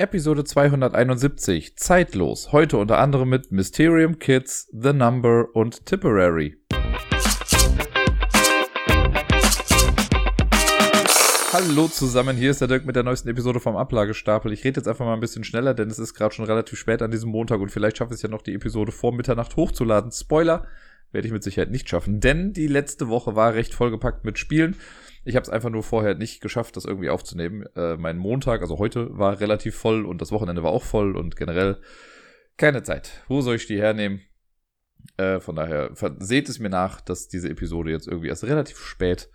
Episode 271, zeitlos, heute unter anderem mit Mysterium Kids, The Number und Tipperary. Hallo zusammen, hier ist der Dirk mit der neuesten Episode vom Ablagestapel. Ich rede jetzt einfach mal ein bisschen schneller, denn es ist gerade schon relativ spät an diesem Montag und vielleicht schaffe ich es ja noch, die Episode vor Mitternacht hochzuladen. Spoiler, werde ich mit Sicherheit nicht schaffen, denn die letzte Woche war recht vollgepackt mit Spielen. Ich habe es einfach nur vorher nicht geschafft, das irgendwie aufzunehmen. Mein Montag, also heute, war relativ voll und das Wochenende war auch voll und generell keine Zeit. Wo soll ich die hernehmen? Von daher seht es mir nach, dass diese Episode jetzt irgendwie erst relativ spät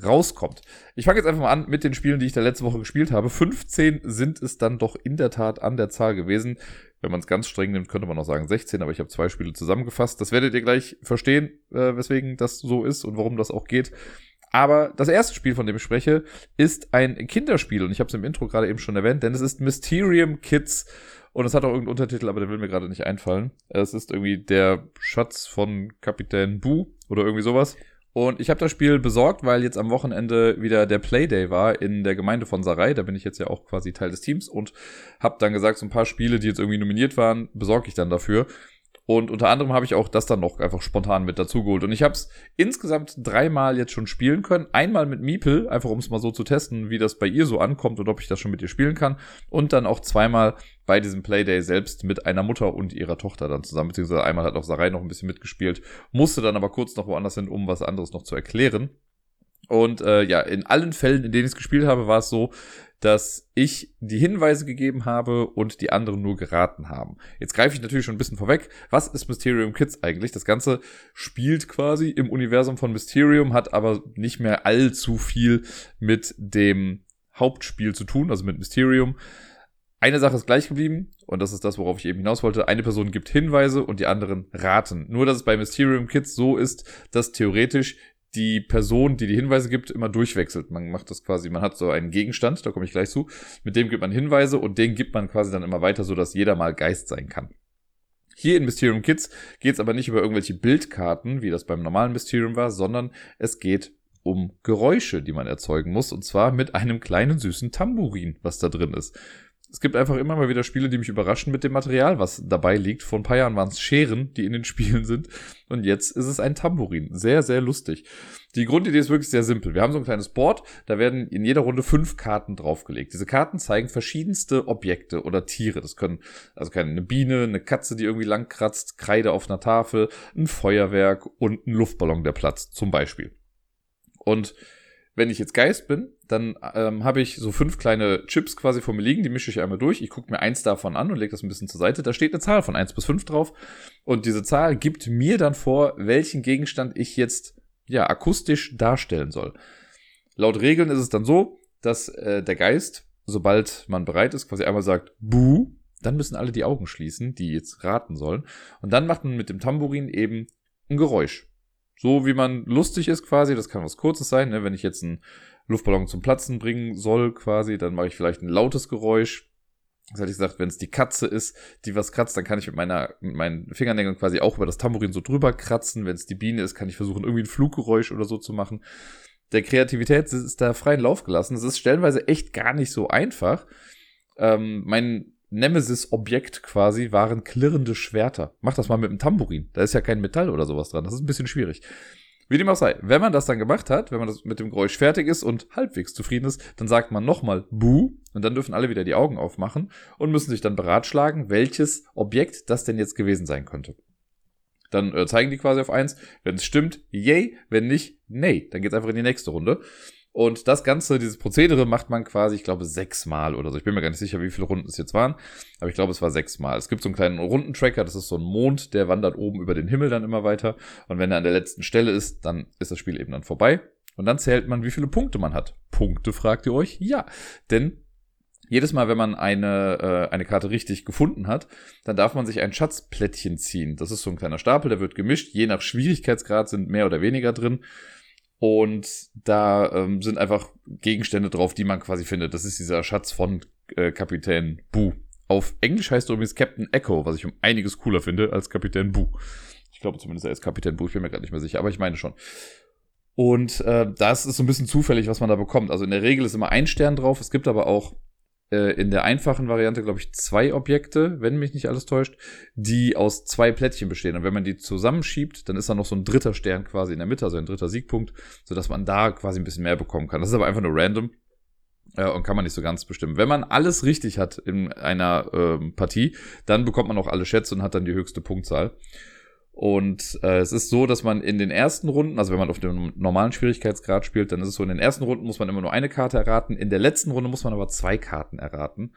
rauskommt. Ich fange jetzt einfach mal an mit den Spielen, die ich da letzte Woche gespielt habe. 15 sind es dann doch in der Tat an der Zahl gewesen. Wenn man es ganz streng nimmt, könnte man auch sagen 16, aber ich habe 2 Spiele zusammengefasst. Das werdet ihr gleich verstehen, weswegen das so ist und warum das auch geht. Aber das erste Spiel, von dem ich spreche, ist ein Kinderspiel. Und ich habe es im Intro gerade eben schon erwähnt, denn es ist Mysterium Kids. Und es hat auch irgendeinen Untertitel, aber der will mir gerade nicht einfallen. Es ist irgendwie der Schatz von Kapitän Buh oder irgendwie sowas. Und ich habe das Spiel besorgt, weil jetzt am Wochenende wieder der Playday war in der Gemeinde von Sarai. Da bin ich jetzt ja auch quasi Teil des Teams und habe dann gesagt, so ein paar Spiele, die jetzt irgendwie nominiert waren, besorge ich dann dafür. Und unter anderem habe ich auch das dann noch einfach spontan mit dazugeholt. Und ich habe es insgesamt 3 Mal jetzt schon spielen können. Einmal mit Miepel, einfach um es mal so zu testen, wie das bei ihr so ankommt und ob ich das schon mit ihr spielen kann. Und dann auch 2 Mal bei diesem Playday selbst mit einer Mutter und ihrer Tochter dann zusammen. Beziehungsweise einmal hat auch Sarai noch ein bisschen mitgespielt, musste dann aber kurz noch woanders hin, um was anderes noch zu erklären. Und ja, in allen Fällen, in denen ich es gespielt habe, war es so, dass ich die Hinweise gegeben habe und die anderen nur geraten haben. Jetzt greife ich natürlich schon ein bisschen vorweg. Was ist Mysterium Kids eigentlich? Das Ganze spielt quasi im Universum von Mysterium, hat aber nicht mehr allzu viel mit dem Hauptspiel zu tun, also mit Mysterium. Eine Sache ist gleich geblieben und das ist das, worauf ich eben hinaus wollte. Eine Person gibt Hinweise und die anderen raten. Nur, dass es bei Mysterium Kids so ist, dass theoretisch die Person, die die Hinweise gibt, immer durchwechselt. Man macht das quasi, man hat so einen Gegenstand, da komme ich gleich zu, mit dem gibt man Hinweise und den gibt man quasi dann immer weiter, sodass jeder mal Geist sein kann. Hier in Mysterium Kids geht es aber nicht über irgendwelche Bildkarten, wie das beim normalen Mysterium war, sondern es geht um Geräusche, die man erzeugen muss, und zwar mit einem kleinen süßen Tambourin, was da drin ist. Es gibt einfach immer mal wieder Spiele, die mich überraschen mit dem Material, was dabei liegt. Vor ein paar Jahren waren es Scheren, die in den Spielen sind. Und jetzt ist es ein Tambourin. Sehr, sehr lustig. Die Grundidee ist wirklich sehr simpel. Wir haben so ein kleines Board, da werden in jeder Runde 5 Karten draufgelegt. Diese Karten zeigen verschiedenste Objekte oder Tiere. Das können, also eine Biene, eine Katze, die irgendwie lang kratzt, Kreide auf einer Tafel, ein Feuerwerk und ein Luftballon, der platzt, zum Beispiel. Und wenn ich jetzt Geist bin, dann habe ich so 5 kleine Chips quasi vor mir liegen, die mische ich einmal durch. Ich gucke mir eins davon an und lege das ein bisschen zur Seite. Da steht eine Zahl von 1 bis 5 drauf und diese Zahl gibt mir dann vor, welchen Gegenstand ich jetzt ja akustisch darstellen soll. Laut Regeln ist es dann so, dass der Geist, sobald man bereit ist, quasi einmal sagt, Buh, dann müssen alle die Augen schließen, die jetzt raten sollen. Und dann macht man mit dem Tambourin eben ein Geräusch. So wie man lustig ist quasi, das kann was Kurzes sein, ne? Wenn ich jetzt einen Luftballon zum Platzen bringen soll quasi, dann mache ich vielleicht ein lautes Geräusch. Das hätte ich gesagt, wenn es die Katze ist, die was kratzt, dann kann ich mit meinen Fingernägeln quasi auch über das Tambourin so drüber kratzen. Wenn es die Biene ist, kann ich versuchen, irgendwie ein Fluggeräusch oder so zu machen. Der Kreativität ist da freien Lauf gelassen. Es ist stellenweise echt gar nicht so einfach. Mein Nemesis-Objekt quasi waren klirrende Schwerter. Mach das mal mit einem Tambourin. Da ist ja kein Metall oder sowas dran. Das ist ein bisschen schwierig. Wie dem auch sei, wenn man das dann gemacht hat, wenn man das mit dem Geräusch fertig ist und halbwegs zufrieden ist, dann sagt man nochmal Buh und dann dürfen alle wieder die Augen aufmachen und müssen sich dann beratschlagen, welches Objekt das denn jetzt gewesen sein könnte. Dann zeigen die quasi auf 1. Wenn es stimmt, yay. Wenn nicht, nay. Dann geht's einfach in die nächste Runde. Und das Ganze, dieses Prozedere macht man quasi, ich glaube, 6 Mal oder so. Ich bin mir gar nicht sicher, wie viele Runden es jetzt waren, aber ich glaube, es war 6 Mal. Es gibt so einen kleinen Rundentracker, das ist so ein Mond, der wandert oben über den Himmel dann immer weiter. Und wenn er an der letzten Stelle ist, dann ist das Spiel eben dann vorbei. Und dann zählt man, wie viele Punkte man hat. Punkte, fragt ihr euch? Ja, denn jedes Mal, wenn man eine Karte richtig gefunden hat, dann darf man sich ein Schatzplättchen ziehen. Das ist so ein kleiner Stapel, der wird gemischt. Je nach Schwierigkeitsgrad sind mehr oder weniger drin. Und da sind einfach Gegenstände drauf, die man quasi findet. Das ist dieser Schatz von Kapitän Buh. Auf Englisch heißt er übrigens Captain Echo, was ich um einiges cooler finde als Kapitän Buh. Ich glaube zumindest, er ist Kapitän Buh, ich bin mir gerade nicht mehr sicher, aber ich meine schon. Und das ist so ein bisschen zufällig, was man da bekommt. Also in der Regel ist immer ein Stern drauf, es gibt aber auch in der einfachen Variante, glaube ich, 2 Objekte, wenn mich nicht alles täuscht, die aus 2 Plättchen bestehen. Und wenn man die zusammenschiebt, dann ist da noch so ein dritter Stern quasi in der Mitte, also ein dritter Siegpunkt, sodass man da quasi ein bisschen mehr bekommen kann. Das ist aber einfach nur random und kann man nicht so ganz bestimmen. Wenn man alles richtig hat in einer Partie, dann bekommt man auch alle Schätze und hat dann die höchste Punktzahl. Und es ist so, dass man in den ersten Runden, also wenn man auf dem normalen Schwierigkeitsgrad spielt, dann ist es so, in den ersten Runden muss man immer nur eine Karte erraten, in der letzten Runde muss man aber 2 Karten erraten.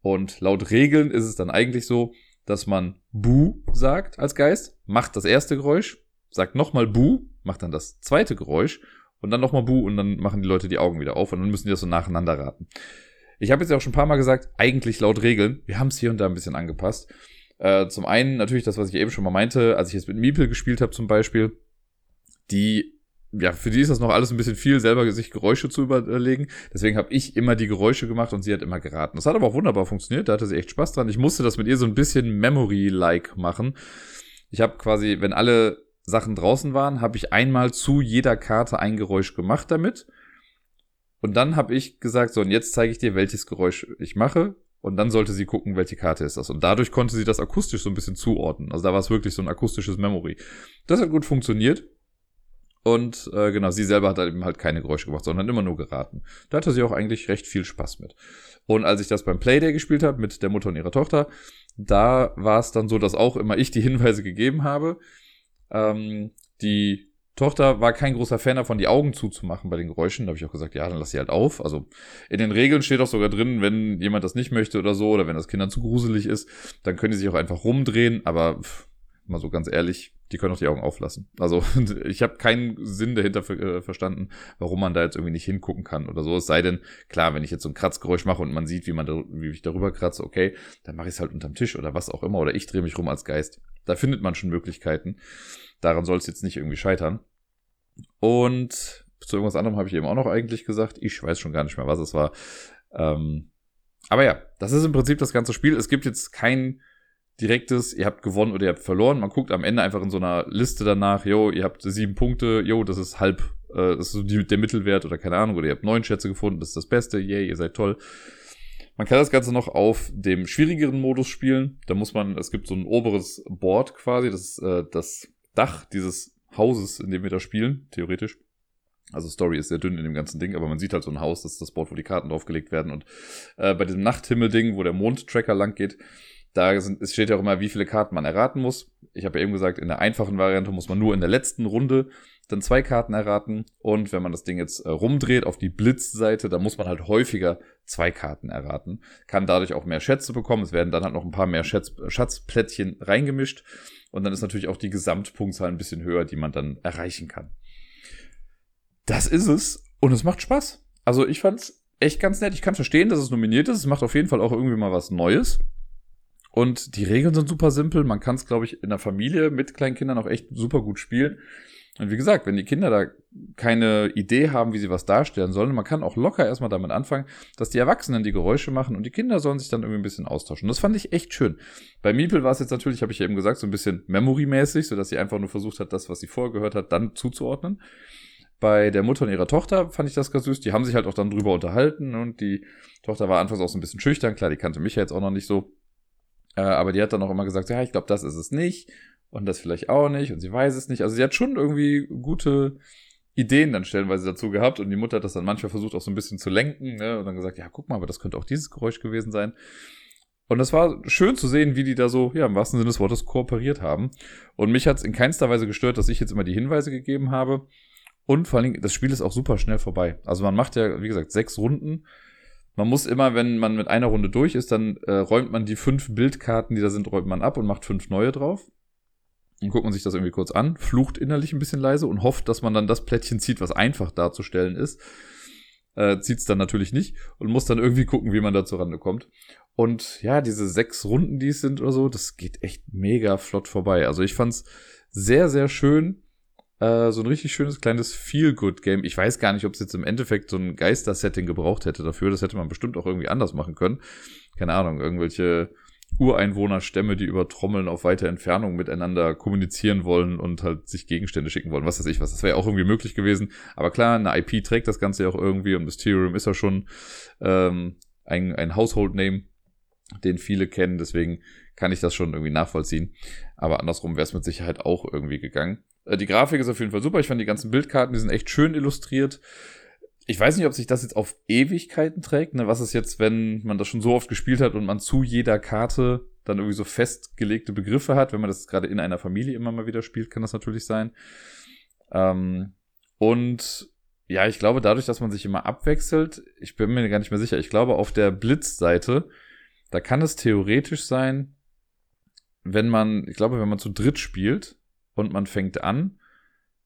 Und laut Regeln ist es dann eigentlich so, dass man Buh sagt als Geist, macht das erste Geräusch, sagt nochmal Buh, macht dann das zweite Geräusch und dann nochmal Buh und dann machen die Leute die Augen wieder auf und dann müssen die das so nacheinander raten. Ich habe jetzt ja auch schon ein paar Mal gesagt, eigentlich laut Regeln, wir haben es hier und da ein bisschen angepasst. Zum einen natürlich das, was ich eben schon mal meinte, als ich jetzt mit Miepel gespielt habe zum Beispiel, die, ja, für die ist das noch alles ein bisschen viel, selber sich Geräusche zu überlegen. Deswegen habe ich immer die Geräusche gemacht und sie hat immer geraten. Das hat aber auch wunderbar funktioniert, da hatte sie echt Spaß dran. Ich musste das mit ihr so ein bisschen Memory-like machen. Ich habe quasi, wenn alle Sachen draußen waren, habe ich einmal zu jeder Karte ein Geräusch gemacht damit. Und dann habe ich gesagt, so, und jetzt zeige ich dir, welches Geräusch ich mache. Und dann sollte sie gucken, welche Karte ist das. Und dadurch konnte sie das akustisch so ein bisschen zuordnen. Also da war es wirklich so ein akustisches Memory. Das hat gut funktioniert. Und genau, sie selber hat eben halt keine Geräusche gemacht, sondern immer nur geraten. Da hatte sie auch eigentlich recht viel Spaß mit. Und als ich das beim Playday gespielt habe mit der Mutter und ihrer Tochter, da war es dann so, dass auch immer ich die Hinweise gegeben habe. Die Tochter war kein großer Fan davon, die Augen zuzumachen bei den Geräuschen. Da habe ich auch gesagt, ja, dann lass sie halt auf. Also in den Regeln steht auch sogar drin, wenn jemand das nicht möchte oder so, oder wenn das Kindern zu gruselig ist, dann können die sich auch einfach rumdrehen. Aber mal so ganz ehrlich, die können auch die Augen auflassen. Also ich habe keinen Sinn dahinter verstanden, warum man da jetzt irgendwie nicht hingucken kann oder so. Es sei denn, klar, wenn ich jetzt so ein Kratzgeräusch mache und man sieht, wie ich darüber kratze, okay, dann mache ich es halt unterm Tisch oder was auch immer. Oder ich drehe mich rum als Geist. Da findet man schon Möglichkeiten. Daran soll es jetzt nicht irgendwie scheitern. Und zu irgendwas anderem habe ich eben auch noch eigentlich gesagt. Ich weiß schon gar nicht mehr, was es war. Aber ja, das ist im Prinzip das ganze Spiel. Es gibt jetzt kein direktes, ihr habt gewonnen oder ihr habt verloren. Man guckt am Ende einfach in so einer Liste danach, jo, ihr habt 7 Punkte, jo, das ist halb, das ist so der Mittelwert oder keine Ahnung. Oder ihr habt 9 Schätze gefunden, das ist das Beste, yay, ihr seid toll. Man kann das Ganze noch auf dem schwierigeren Modus spielen. Da muss man, es gibt so ein oberes Board quasi, das ist das Dach dieses Hauses, in dem wir da spielen, theoretisch. Also Story ist sehr dünn in dem ganzen Ding, aber man sieht halt so ein Haus, das ist das Board, wo die Karten draufgelegt werden. Und bei diesem Nachthimmel-Ding, wo der Mondtracker lang geht, da es steht ja auch immer, wie viele Karten man erraten muss. Ich habe ja eben gesagt, in der einfachen Variante muss man nur in der letzten Runde dann 2 Karten erraten. Und wenn man das Ding jetzt rumdreht auf die Blitzseite, dann muss man halt häufiger 2 Karten erraten. Kann dadurch auch mehr Schätze bekommen. Es werden dann halt noch ein paar mehr Schatzplättchen reingemischt. Und dann ist natürlich auch die Gesamtpunktzahl ein bisschen höher, die man dann erreichen kann. Das ist es. Und es macht Spaß. Also ich fand es echt ganz nett. Ich kann verstehen, dass es nominiert ist. Es macht auf jeden Fall auch irgendwie mal was Neues. Und die Regeln sind super simpel. Man kann es, glaube ich, in der Familie mit kleinen Kindern auch echt super gut spielen. Und wie gesagt, wenn die Kinder da keine Idee haben, wie sie was darstellen sollen, man kann auch locker erstmal damit anfangen, dass die Erwachsenen die Geräusche machen und die Kinder sollen sich dann irgendwie ein bisschen austauschen. Das fand ich echt schön. Bei Miepel war es jetzt natürlich, habe ich ja eben gesagt, so ein bisschen memory-mäßig, sodass sie einfach nur versucht hat, das, was sie vorher gehört hat, dann zuzuordnen. Bei der Mutter und ihrer Tochter fand ich das ganz süß. Die haben sich halt auch dann drüber unterhalten und die Tochter war anfangs auch so ein bisschen schüchtern. Klar, die kannte mich ja jetzt auch noch nicht so. Aber die hat dann auch immer gesagt, ja, ich glaube, das ist es nicht. Und das vielleicht auch nicht. Und sie weiß es nicht. Also sie hat schon irgendwie gute Ideen dann stellenweise dazu gehabt. Und die Mutter hat das dann manchmal versucht auch so ein bisschen zu lenken. Ne? Und dann gesagt, ja, guck mal, aber das könnte auch dieses Geräusch gewesen sein. Und das war schön zu sehen, wie die da so, ja, im wahrsten Sinne des Wortes kooperiert haben. Und mich hat es in keinster Weise gestört, dass ich jetzt immer die Hinweise gegeben habe. Und vor allen Dingen, das Spiel ist auch super schnell vorbei. Also man macht ja, wie gesagt, 6 Runden. Man muss immer, wenn man mit einer Runde durch ist, dann räumt man die 5 Bildkarten, die da sind, räumt man ab und macht 5 neue drauf. Und guckt man sich das irgendwie kurz an, flucht innerlich ein bisschen leise und hofft, dass man dann das Plättchen zieht, was einfach darzustellen ist. Zieht es dann natürlich nicht und muss dann irgendwie gucken, wie man da zurande kommt. Und ja, diese 6 Runden, die es sind oder so, das geht echt mega flott vorbei. Also ich fand's sehr, sehr schön. So ein richtig schönes, kleines Feel-Good-Game. Ich weiß gar nicht, ob es jetzt im Endeffekt so ein Geister-Setting gebraucht hätte dafür. Das hätte man bestimmt auch irgendwie anders machen können. Keine Ahnung, irgendwelche Ureinwohnerstämme, die über Trommeln auf weite Entfernung miteinander kommunizieren wollen und halt sich Gegenstände schicken wollen, was weiß ich was. Das wäre ja auch irgendwie möglich gewesen. Aber klar, eine IP trägt das Ganze ja auch irgendwie und Mysterium ist ja schon ein Household Name, den viele kennen, deswegen kann ich das schon irgendwie nachvollziehen. Aber andersrum wäre es mit Sicherheit auch irgendwie gegangen. Die Grafik ist auf jeden Fall super. Ich fand die ganzen Bildkarten, die sind echt schön illustriert. Ich weiß nicht, ob sich das jetzt auf Ewigkeiten trägt. Ne? Was ist jetzt, wenn man das schon so oft gespielt hat und man zu jeder Karte dann irgendwie so festgelegte Begriffe hat? Wenn man das gerade in einer Familie immer mal wieder spielt, kann das natürlich sein. Und ja, ich glaube, dadurch, dass man sich immer abwechselt, ich bin mir gar nicht mehr sicher, ich glaube, auf der Blitzseite, da kann es theoretisch sein, wenn man zu dritt spielt und man fängt an,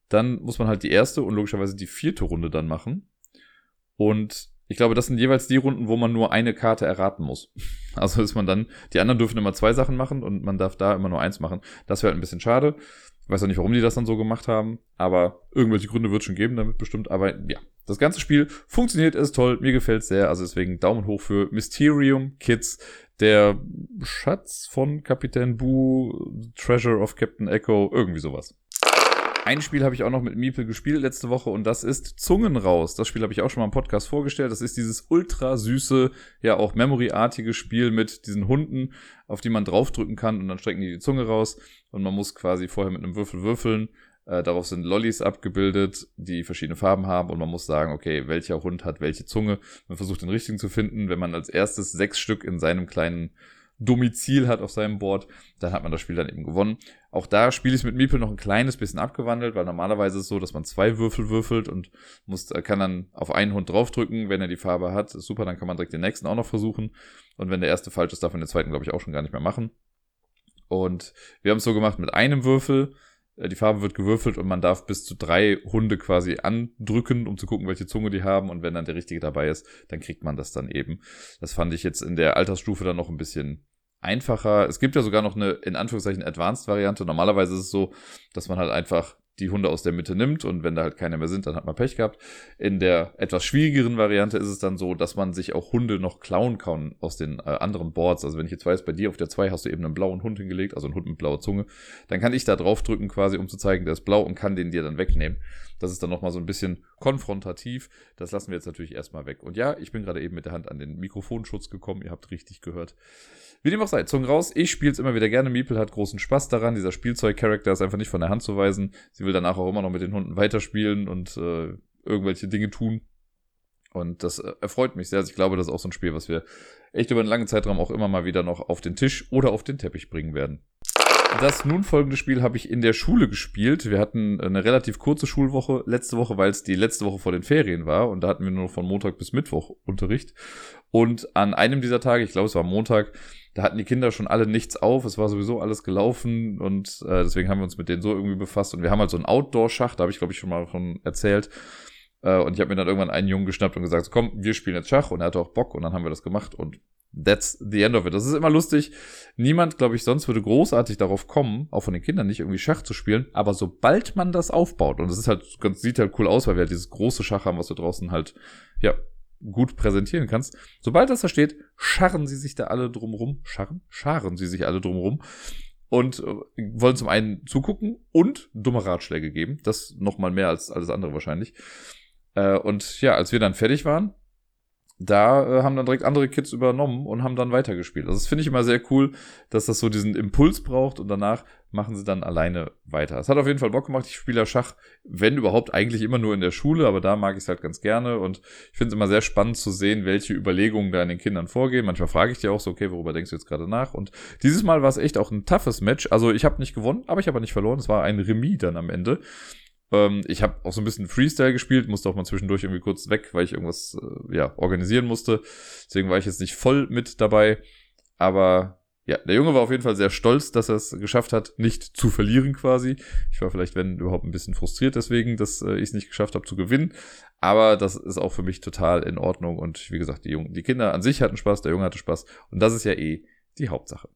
dann muss man halt die erste und logischerweise die vierte Runde dann machen. Und ich glaube, das sind jeweils die Runden, wo man nur eine Karte erraten muss. Also ist man dann, die anderen dürfen immer zwei Sachen machen und man darf da immer nur eins machen. Das wäre halt ein bisschen schade. Ich weiß auch nicht, warum die das dann so gemacht haben, aber irgendwelche Gründe wird es schon geben damit bestimmt. Aber ja, das ganze Spiel funktioniert, ist toll, mir gefällt es sehr. Also deswegen Daumen hoch für Mysterium Kids, der Schatz von Kapitän Buh, Treasure of Captain Echo, irgendwie sowas. Ein Spiel habe ich auch noch mit Miepel gespielt letzte Woche und das ist Zungen raus. Das Spiel habe ich auch schon mal im Podcast vorgestellt. Das ist dieses ultra süße, ja auch Memory-artige Spiel mit diesen Hunden, auf die man draufdrücken kann und dann strecken die Zunge raus und man muss quasi vorher mit einem Würfel würfeln. Darauf sind Lollis abgebildet, die verschiedene Farben haben und man muss sagen, okay, welcher Hund hat welche Zunge. Man versucht den richtigen zu finden. Wenn man als erstes 6 Stück in seinem kleinen Domizil hat auf seinem Board, dann hat man das Spiel dann eben gewonnen. Auch da spiele ich mit Miepel noch ein kleines bisschen abgewandelt, weil normalerweise ist es so, dass man 2 Würfel würfelt und kann dann auf einen Hund draufdrücken, wenn er die Farbe hat, ist super, dann kann man direkt den nächsten auch noch versuchen und wenn der erste falsch ist, darf man den zweiten, glaube ich, auch schon gar nicht mehr machen. Und wir haben es so gemacht mit einem Würfel, die Farbe wird gewürfelt und man darf bis zu 3 Hunde quasi andrücken, um zu gucken, welche Zunge die haben. Und wenn dann der richtige dabei ist, dann kriegt man das dann eben. Das fand ich jetzt in der Altersstufe dann noch ein bisschen einfacher. Es gibt ja sogar noch eine, in Anführungszeichen, Advanced-Variante. Normalerweise ist es so, dass man halt einfach die Hunde aus der Mitte nimmt und wenn da halt keine mehr sind, dann hat man Pech gehabt. In der etwas schwierigeren Variante ist es dann so, dass man sich auch Hunde noch klauen kann aus den anderen Boards. Also wenn ich jetzt weiß, bei dir auf der 2 hast du eben einen blauen Hund hingelegt, also einen Hund mit blauer Zunge, dann kann ich da drauf drücken quasi, um zu zeigen, der ist blau und kann den dir dann wegnehmen. Das ist dann nochmal so ein bisschen konfrontativ. Das lassen wir jetzt natürlich erstmal weg. Und ja, ich bin gerade eben mit der Hand an den Mikrofonschutz gekommen. Ihr habt richtig gehört. Wie dem auch sei, Zungen raus. Ich spiele es immer wieder gerne. Miepel hat großen Spaß daran. Dieser Spielzeugcharakter ist einfach nicht von der Hand zu weisen. Sie will danach auch immer noch mit den Hunden weiterspielen und irgendwelche Dinge tun. Und das erfreut mich sehr. Also ich glaube, das ist auch so ein Spiel, was wir echt über einen langen Zeitraum auch immer mal wieder noch auf den Tisch oder auf den Teppich bringen werden. Das nun folgende Spiel habe ich in der Schule gespielt. Wir hatten eine relativ kurze Schulwoche letzte Woche, weil es die letzte Woche vor den Ferien war. Und da hatten wir nur von Montag bis Mittwoch Unterricht. Und an einem dieser Tage, ich glaube es war Montag, da hatten die Kinder schon alle nichts auf. Es war sowieso alles gelaufen und deswegen haben wir uns mit denen so irgendwie befasst. Und wir haben halt so einen Outdoor-Schach, da habe ich glaube ich schon mal von erzählt. Und ich habe mir dann irgendwann einen Jungen geschnappt und gesagt, so, komm, wir spielen jetzt Schach. Und er hatte auch Bock und dann haben wir das gemacht und that's the end of it. Das ist immer lustig. Niemand, glaube ich, sonst würde großartig darauf kommen, auch von den Kindern nicht, irgendwie Schach zu spielen. Aber sobald man das aufbaut, und es ist halt, sieht halt cool aus, weil wir halt dieses große Schach haben, was du draußen halt, ja, gut präsentieren kannst. Sobald das da steht, scharen sie sich alle drumrum und wollen zum einen zugucken und dumme Ratschläge geben. Das nochmal mehr als alles andere wahrscheinlich. Und ja, als wir dann fertig waren, da haben dann direkt andere Kids übernommen und haben dann weitergespielt. Also das finde ich immer sehr cool, dass das so diesen Impuls braucht und danach machen sie dann alleine weiter. Es hat auf jeden Fall Bock gemacht. Ich spiele ja Schach, wenn überhaupt, eigentlich immer nur in der Schule, aber da mag ich es halt ganz gerne und ich finde es immer sehr spannend zu sehen, welche Überlegungen da in den Kindern vorgehen. Manchmal frage ich die auch so, okay, worüber denkst du jetzt gerade nach? Und dieses Mal war es echt auch ein toughes Match. Also ich habe nicht gewonnen, aber ich habe nicht verloren. Es war ein Remis dann am Ende. Ich habe auch so ein bisschen Freestyle gespielt, musste auch mal zwischendurch irgendwie kurz weg, weil ich irgendwas organisieren musste. Deswegen war ich jetzt nicht voll mit dabei. Aber ja, der Junge war auf jeden Fall sehr stolz, dass er es geschafft hat, nicht zu verlieren quasi. Ich war vielleicht, wenn überhaupt, ein bisschen frustriert deswegen, dass ich es nicht geschafft habe zu gewinnen. Aber das ist auch für mich total in Ordnung. Und wie gesagt, die Kinder an sich hatten Spaß, der Junge hatte Spaß. Und das ist ja eh die Hauptsache.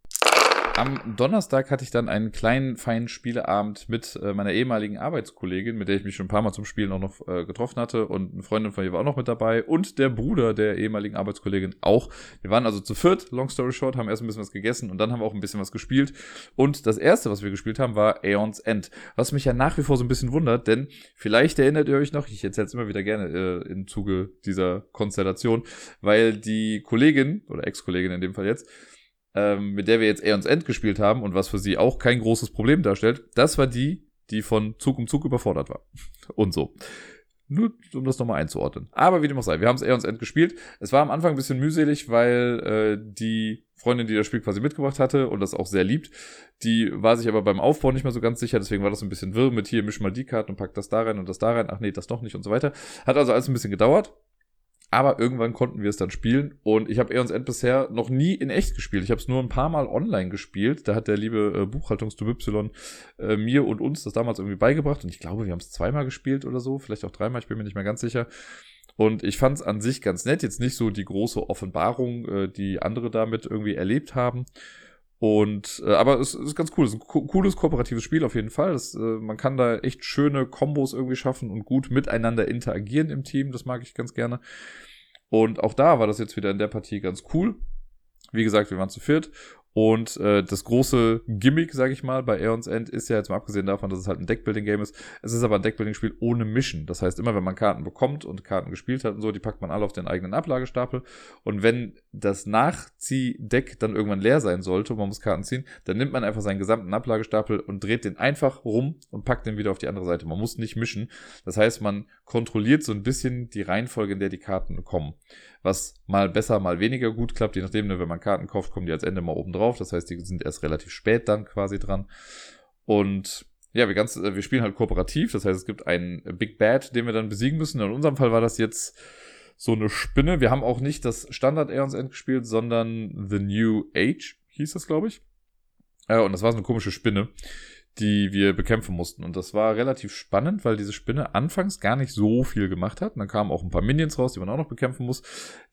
Am Donnerstag hatte ich dann einen kleinen, feinen Spieleabend mit meiner ehemaligen Arbeitskollegin, mit der ich mich schon ein paar Mal zum Spielen auch noch getroffen hatte. Und eine Freundin von ihr war auch noch mit dabei. Und der Bruder der ehemaligen Arbeitskollegin auch. Wir waren also zu viert, long story short, haben erst ein bisschen was gegessen und dann haben wir auch ein bisschen was gespielt. Und das erste, was wir gespielt haben, war Aeon's End. Was mich ja nach wie vor so ein bisschen wundert, denn vielleicht erinnert ihr euch noch, ich erzähle es immer wieder gerne im Zuge dieser Konstellation, weil die Kollegin, oder Ex-Kollegin in dem Fall jetzt, mit der wir jetzt Aeon's End gespielt haben und was für sie auch kein großes Problem darstellt, das war die, die von Zug um Zug überfordert war. Und so. Nur, um das nochmal einzuordnen. Aber wie dem auch sei, wir haben es Aeon's End gespielt. Es war am Anfang ein bisschen mühselig, weil die Freundin, die das Spiel quasi mitgebracht hatte und das auch sehr liebt, die war sich aber beim Aufbau nicht mehr so ganz sicher, deswegen war das ein bisschen wirr mit hier, misch mal die Karten und pack das da rein und das da rein, ach nee, das doch nicht und so weiter. Hat also alles ein bisschen gedauert. Aber irgendwann konnten wir es dann spielen und ich habe Aeon's End bisher noch nie in echt gespielt. Ich habe es nur ein paar Mal online gespielt. Da hat der liebe Buchhaltungs-Dubypsilon mir und uns das damals irgendwie beigebracht. Und ich glaube, wir haben es zweimal gespielt oder so, vielleicht auch dreimal, ich bin mir nicht mehr ganz sicher. Und ich fand es an sich ganz nett. Jetzt nicht so die große Offenbarung, die andere damit irgendwie erlebt haben. Und aber es ist ganz cool, es ist ein cooles kooperatives Spiel auf jeden Fall. Das, man kann da echt schöne Kombos irgendwie schaffen und gut miteinander interagieren im Team, das mag ich ganz gerne. Und auch da war das jetzt wieder in der Partie ganz cool. Wie gesagt, wir waren zu viert. Und das große Gimmick, sage ich mal, bei Aeon's End ist ja jetzt mal abgesehen davon, dass es halt ein Deckbuilding-Game ist. Es ist aber ein Deckbuilding-Spiel ohne Mischen. Das heißt, immer wenn man Karten bekommt und Karten gespielt hat und so, die packt man alle auf den eigenen Ablagestapel. Und wenn das Nachziehdeck dann irgendwann leer sein sollte und man muss Karten ziehen, dann nimmt man einfach seinen gesamten Ablagestapel und dreht den einfach rum und packt den wieder auf die andere Seite. Man muss nicht mischen. Das heißt, man kontrolliert so ein bisschen die Reihenfolge, in der die Karten kommen. Was mal besser, mal weniger gut klappt, je nachdem, wenn man Karten kauft, kommen die als Ende mal oben drauf. Das heißt, die sind erst relativ spät dann quasi dran. Und ja, wir spielen halt kooperativ. Das heißt, es gibt einen Big Bad, den wir dann besiegen müssen. In unserem Fall war das jetzt so eine Spinne. Wir haben auch nicht das Standard Aeon's End gespielt, sondern The New Age hieß das, glaube ich. Und das war so eine komische Spinne, die wir bekämpfen mussten. Und das war relativ spannend, weil diese Spinne anfangs gar nicht so viel gemacht hat. Und dann kamen auch ein paar Minions raus, die man auch noch bekämpfen muss.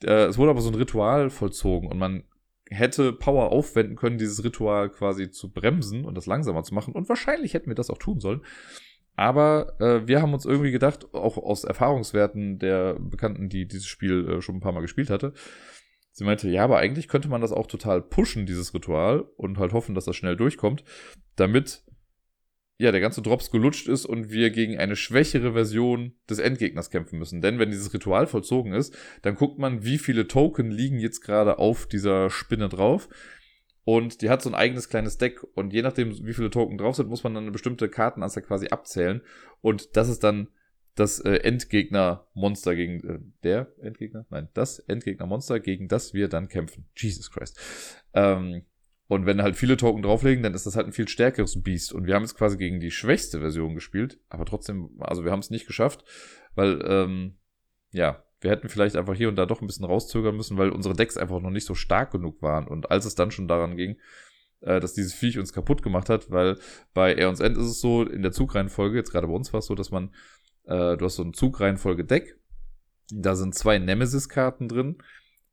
Es wurde aber so ein Ritual vollzogen und man hätte Power aufwenden können, dieses Ritual quasi zu bremsen und das langsamer zu machen. Und wahrscheinlich hätten wir das auch tun sollen. Aber wir haben uns irgendwie gedacht, auch aus Erfahrungswerten der Bekannten, die dieses Spiel schon ein paar Mal gespielt hatte, sie meinte, ja, aber eigentlich könnte man das auch total pushen, dieses Ritual, und halt hoffen, dass das schnell durchkommt, damit ja, der ganze Drops gelutscht ist und wir gegen eine schwächere Version des Endgegners kämpfen müssen. Denn wenn dieses Ritual vollzogen ist, dann guckt man, wie viele Token liegen jetzt gerade auf dieser Spinne drauf. Und die hat so ein eigenes kleines Deck. Und je nachdem, wie viele Token drauf sind, muss man dann eine bestimmte Kartenanzahl quasi abzählen. Und das ist dann das Endgegner-Monster gegen der Endgegner? Nein, das Endgegner-Monster, gegen das wir dann kämpfen. Jesus Christ. Und wenn halt viele Token drauflegen, dann ist das halt ein viel stärkeres Biest. Und wir haben es quasi gegen die schwächste Version gespielt, aber trotzdem, also wir haben es nicht geschafft, weil, ja, wir hätten vielleicht einfach hier und da doch ein bisschen rauszögern müssen, weil unsere Decks einfach noch nicht so stark genug waren. Und als es dann schon daran ging, dass dieses Viech uns kaputt gemacht hat, weil bei Aeon's End ist es so, in der Zugreihenfolge, jetzt gerade bei uns war es so, dass man, du hast so ein Zugreihenfolge-Deck, da sind 2 Nemesis-Karten drin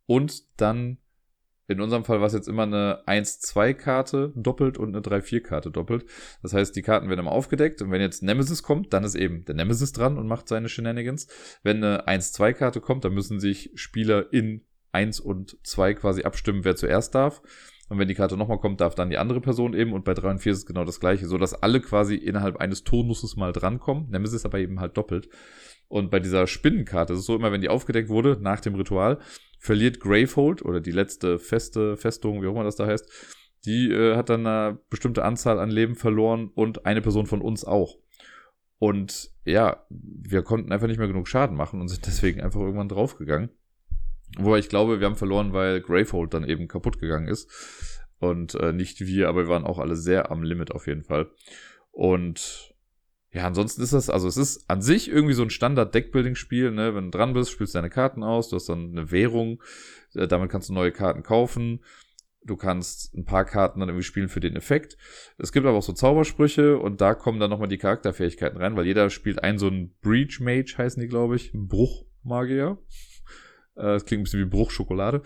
und dann in unserem Fall war es jetzt immer eine 1-2-Karte doppelt und eine 3-4-Karte doppelt. Das heißt, die Karten werden immer aufgedeckt. Und wenn jetzt Nemesis kommt, dann ist eben der Nemesis dran und macht seine Shenanigans. Wenn eine 1-2-Karte kommt, dann müssen sich Spieler in 1 und 2 quasi abstimmen, wer zuerst darf. Und wenn die Karte nochmal kommt, darf dann die andere Person eben. Und bei 3 und 4 ist es genau das Gleiche, sodass alle quasi innerhalb eines Turnusses mal drankommen. Nemesis aber eben halt doppelt. Und bei dieser Spinnenkarte ist es so, immer wenn die aufgedeckt wurde, nach dem Ritual, verliert Gravehold oder die letzte feste Festung, wie auch immer das da heißt, die hat dann eine bestimmte Anzahl an Leben verloren und eine Person von uns auch. Und ja, wir konnten einfach nicht mehr genug Schaden machen und sind deswegen einfach irgendwann draufgegangen. Wobei ich glaube, wir haben verloren, weil Gravehold dann eben kaputt gegangen ist. Und nicht wir, aber wir waren auch alle sehr am Limit auf jeden Fall. Und ja, ansonsten ist das, also es ist an sich irgendwie so ein Standard-Deckbuilding-Spiel, ne? Wenn du dran bist, spielst du deine Karten aus, du hast dann eine Währung, damit kannst du neue Karten kaufen, du kannst ein paar Karten dann irgendwie spielen für den Effekt. Es gibt aber auch so Zaubersprüche und da kommen dann nochmal die Charakterfähigkeiten rein, weil jeder spielt einen so einen Breach-Mage, heißen die, glaube ich, Bruchmagier. Das klingt ein bisschen wie Bruchschokolade.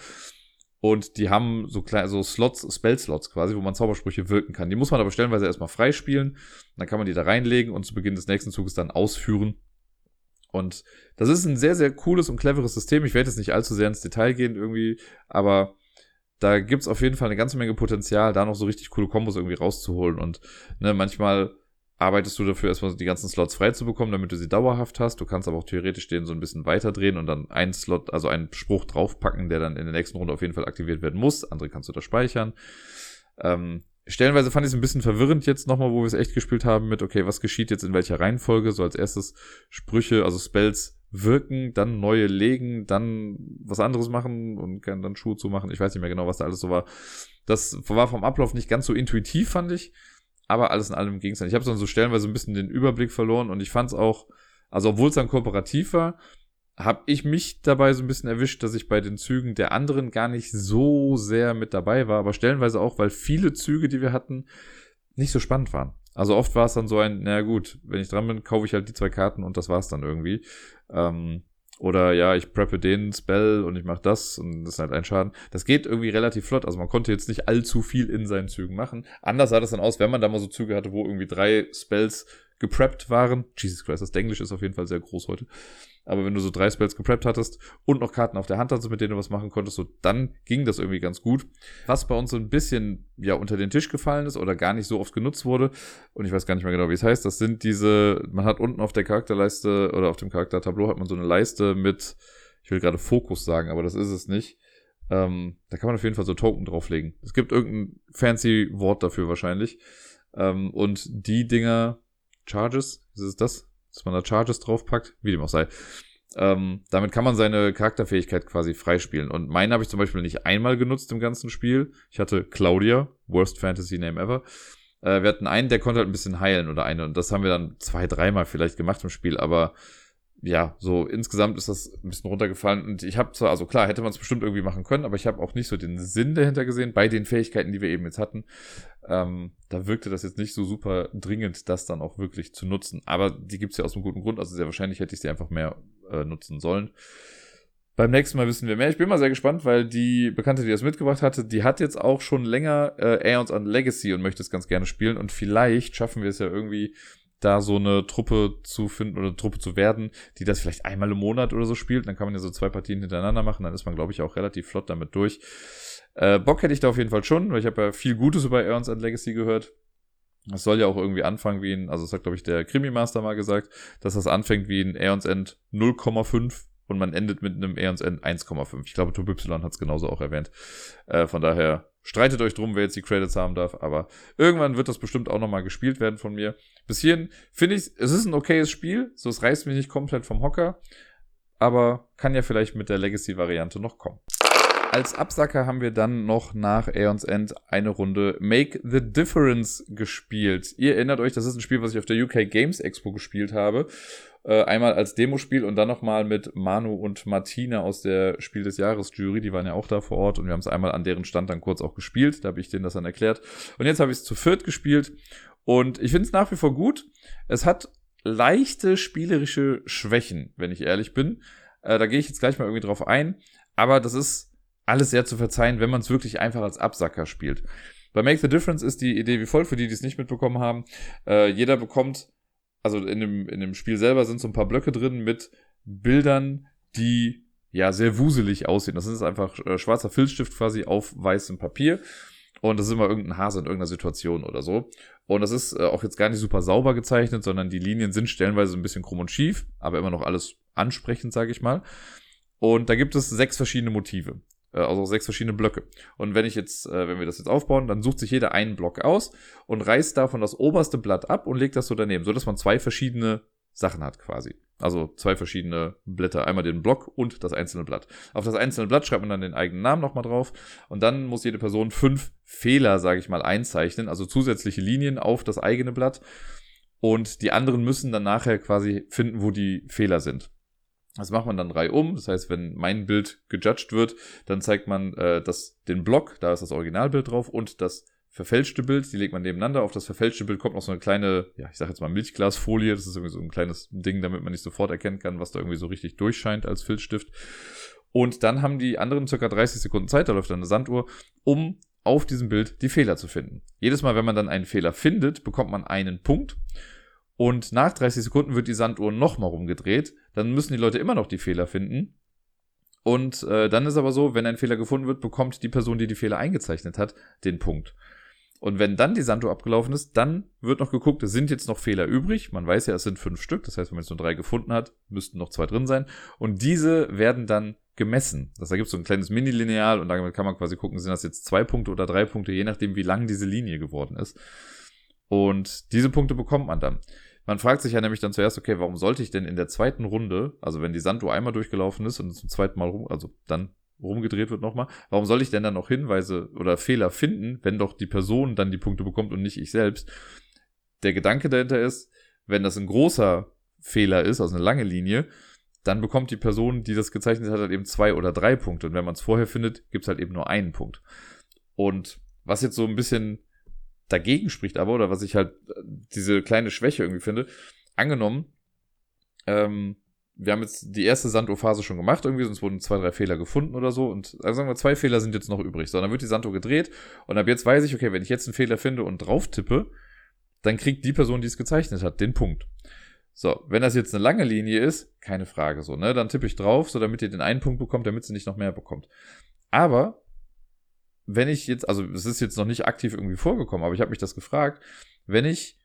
Und die haben so kleine, so Slots, Spell-Slots quasi, wo man Zaubersprüche wirken kann. Die muss man aber stellenweise erstmal freispielen. Dann kann man die da reinlegen und zu Beginn des nächsten Zuges dann ausführen. Und das ist ein sehr, sehr cooles und cleveres System. Ich werde jetzt nicht allzu sehr ins Detail gehen irgendwie, aber da gibt's auf jeden Fall eine ganze Menge Potenzial, da noch so richtig coole Kombos irgendwie rauszuholen. Und ne, manchmal arbeitest du dafür, erstmal die ganzen Slots frei zu bekommen, damit du sie dauerhaft hast. Du kannst aber auch theoretisch den so ein bisschen weiterdrehen und dann einen Slot, also einen Spruch draufpacken, der dann in der nächsten Runde auf jeden Fall aktiviert werden muss. Andere kannst du da speichern. Stellenweise fand ich es ein bisschen verwirrend jetzt nochmal, wo wir es echt gespielt haben mit, okay, was geschieht jetzt in welcher Reihenfolge? So als erstes Sprüche, also Spells wirken, dann neue legen, dann was anderes machen und dann Schuhe zu machen. Ich weiß nicht mehr genau, was da alles so war. Das war vom Ablauf nicht ganz so intuitiv, fand ich. Aber alles in allem ging es dann. Ich habe dann so stellenweise ein bisschen den Überblick verloren und ich fand es auch, also obwohl es dann kooperativ war, habe ich mich dabei so ein bisschen erwischt, dass ich bei den Zügen der anderen gar nicht so sehr mit dabei war, aber stellenweise auch, weil viele Züge, die wir hatten, nicht so spannend waren. Also oft war es dann so ein, naja gut, wenn ich dran bin, kaufe ich halt die zwei Karten und das war's dann irgendwie. Oder ja, ich preppe den Spell und ich mache das und das ist halt ein Schaden. Das geht irgendwie relativ flott. Also man konnte jetzt nicht allzu viel in seinen Zügen machen. Anders sah das dann aus, wenn man da mal so Züge hatte, wo irgendwie drei Spells gepreppt waren. Jesus Christ, das Denglisch ist auf jeden Fall sehr groß heute. Aber wenn du so drei Spells gepreppt hattest und noch Karten auf der Hand hattest, mit denen du was machen konntest, so dann ging das irgendwie ganz gut. Was bei uns so ein bisschen ja unter den Tisch gefallen ist oder gar nicht so oft genutzt wurde, und ich weiß gar nicht mehr genau, wie es heißt, das sind diese, man hat unten auf der Charakterleiste oder auf dem Charaktertableau hat man so eine Leiste mit, ich will gerade Fokus sagen, aber das ist es nicht. Da kann man auf jeden Fall so Token drauflegen. Es gibt irgendein fancy Wort dafür wahrscheinlich. Und die Dinger, Charges, ist es das? Dass man da Charges draufpackt, wie dem auch sei. Damit kann man seine Charakterfähigkeit quasi freispielen. Und meinen habe ich zum Beispiel nicht einmal genutzt im ganzen Spiel. Ich hatte Claudia, worst Fantasy Name ever. Wir hatten einen, der konnte halt ein bisschen heilen oder eine. Und das haben wir dann 2-3 Mal vielleicht gemacht im Spiel. Aber ja, so insgesamt ist das ein bisschen runtergefallen. Und ich habe zwar, also klar, hätte man es bestimmt irgendwie machen können, aber ich habe auch nicht so den Sinn dahinter gesehen, bei den Fähigkeiten, die wir eben jetzt hatten. Da wirkte das jetzt nicht so super dringend, das dann auch wirklich zu nutzen. Aber die gibt's ja aus einem guten Grund. Also sehr wahrscheinlich hätte ich sie einfach mehr nutzen sollen. Beim nächsten Mal wissen wir mehr. Ich bin mal sehr gespannt, weil die Bekannte, die das mitgebracht hatte, die hat jetzt auch schon länger Aeon's End Legacy und möchte es ganz gerne spielen. Und vielleicht schaffen wir es ja irgendwie, da so eine Truppe zu finden oder eine Truppe zu werden, die das vielleicht einmal im Monat oder so spielt. Dann kann man ja so 2 Partien hintereinander machen. Dann ist man, glaube ich, auch relativ flott damit durch. Bock hätte ich da auf jeden Fall schon, weil ich habe ja viel Gutes über Aeon's End Legacy gehört. Es soll ja auch irgendwie anfangen wie ein, also das hat, glaube ich, der Krimi-Master mal gesagt, dass das anfängt wie ein Aeon's End 0,5 und man endet mit einem Aeon's End 1,5. Ich glaube, Tobi Y hat es genauso auch erwähnt. Von daher streitet euch drum, wer jetzt die Credits haben darf, aber irgendwann wird das bestimmt auch nochmal gespielt werden von mir. Bis hierhin finde ich, es ist ein okayes Spiel, so es reißt mich nicht komplett vom Hocker, aber kann ja vielleicht mit der Legacy-Variante noch kommen. Als Absacker haben wir dann noch nach Aeon's End eine Runde Make the Difference gespielt. Ihr erinnert euch, das ist ein Spiel, was ich auf der UK Games Expo gespielt habe. Einmal als Demospiel und dann nochmal mit Manu und Martina aus der Spiel des Jahres Jury. Die waren ja auch da vor Ort und wir haben es einmal an deren Stand dann kurz auch gespielt. Da habe ich denen das dann erklärt. Und jetzt habe ich es zu viert gespielt und ich finde es nach wie vor gut. Es hat leichte spielerische Schwächen, wenn ich ehrlich bin. Da gehe ich jetzt gleich mal irgendwie drauf ein. Aber das ist alles sehr zu verzeihen, wenn man es wirklich einfach als Absacker spielt. Bei Make the Difference ist die Idee wie folgt, für die, die es nicht mitbekommen haben. Jeder bekommt, also in dem Spiel selber sind so ein paar Blöcke drin mit Bildern, die ja sehr wuselig aussehen. Das ist einfach schwarzer Filzstift quasi auf weißem Papier. Und das ist immer irgendein Hase in irgendeiner Situation oder so. Und das ist auch jetzt gar nicht super sauber gezeichnet, sondern die Linien sind stellenweise ein bisschen krumm und schief, aber immer noch alles ansprechend, sage ich mal. Und da gibt es 6 verschiedene Motive. Also 6 verschiedene Blöcke. Und wenn wir das jetzt aufbauen, dann sucht sich jeder einen Block aus und reißt davon das oberste Blatt ab und legt das so daneben, sodass man 2 verschiedene Sachen hat quasi. Also 2 verschiedene Blätter. Einmal den Block und das einzelne Blatt. Auf das einzelne Blatt schreibt man dann den eigenen Namen nochmal drauf und dann muss jede Person 5 Fehler, sage ich mal, einzeichnen, also zusätzliche Linien auf das eigene Blatt und die anderen müssen dann nachher quasi finden, wo die Fehler sind. Das macht man dann reihum, das heißt, wenn mein Bild gejudged wird, dann zeigt man den Block, da ist das Originalbild drauf und das verfälschte Bild, die legt man nebeneinander. Auf das verfälschte Bild kommt noch so eine kleine, ja, ich sag jetzt mal Milchglasfolie, das ist irgendwie so ein kleines Ding, damit man nicht sofort erkennen kann, was da irgendwie so richtig durchscheint als Filzstift. Und dann haben die anderen ca. 30 Sekunden Zeit, da läuft dann eine Sanduhr, um auf diesem Bild die Fehler zu finden. Jedes Mal, wenn man dann einen Fehler findet, bekommt man einen Punkt. Und nach 30 Sekunden wird die Sanduhr nochmal rumgedreht. Dann müssen die Leute immer noch die Fehler finden. Und dann ist aber so, wenn ein Fehler gefunden wird, bekommt die Person, die die Fehler eingezeichnet hat, den Punkt. Und wenn dann die Sanduhr abgelaufen ist, dann wird noch geguckt, sind jetzt noch Fehler übrig. Man weiß ja, es sind 5 Stück. Das heißt, wenn man jetzt nur 3 gefunden hat, müssten noch 2 drin sein. Und diese werden dann gemessen. Da gibt es so ein kleines Mini-Lineal und damit kann man quasi gucken, sind das jetzt 2 Punkte oder 3 Punkte, je nachdem, wie lang diese Linie geworden ist. Und diese Punkte bekommt man dann. Man fragt sich ja nämlich dann zuerst, okay, warum sollte ich denn in der zweiten Runde, also wenn die Sanduhr einmal durchgelaufen ist und zum zweiten Mal dann rumgedreht wird nochmal, warum soll ich denn dann noch Hinweise oder Fehler finden, wenn doch die Person dann die Punkte bekommt und nicht ich selbst? Der Gedanke dahinter ist, wenn das ein großer Fehler ist, also eine lange Linie, dann bekommt die Person, die das gezeichnet hat, halt eben 2 oder 3 Punkte. Und wenn man es vorher findet, gibt es halt eben nur einen Punkt. Und was jetzt so ein bisschen dagegen spricht aber, oder was ich halt diese kleine Schwäche irgendwie finde, angenommen, wir haben jetzt die erste Sanduhrphase schon gemacht irgendwie, sonst wurden 2, 3 Fehler gefunden oder so und also sagen wir 2 Fehler sind jetzt noch übrig, so, dann wird die Sanduhr gedreht und ab jetzt weiß ich, okay, wenn ich jetzt einen Fehler finde und drauf tippe, dann kriegt die Person, die es gezeichnet hat, den Punkt. So, wenn das jetzt eine lange Linie ist, keine Frage so, ne, dann tippe ich drauf, so damit ihr den einen Punkt bekommt, damit sie nicht noch mehr bekommt. Aber wenn ich jetzt, also es ist jetzt noch nicht aktiv irgendwie vorgekommen, aber ich habe mich das gefragt, wenn ich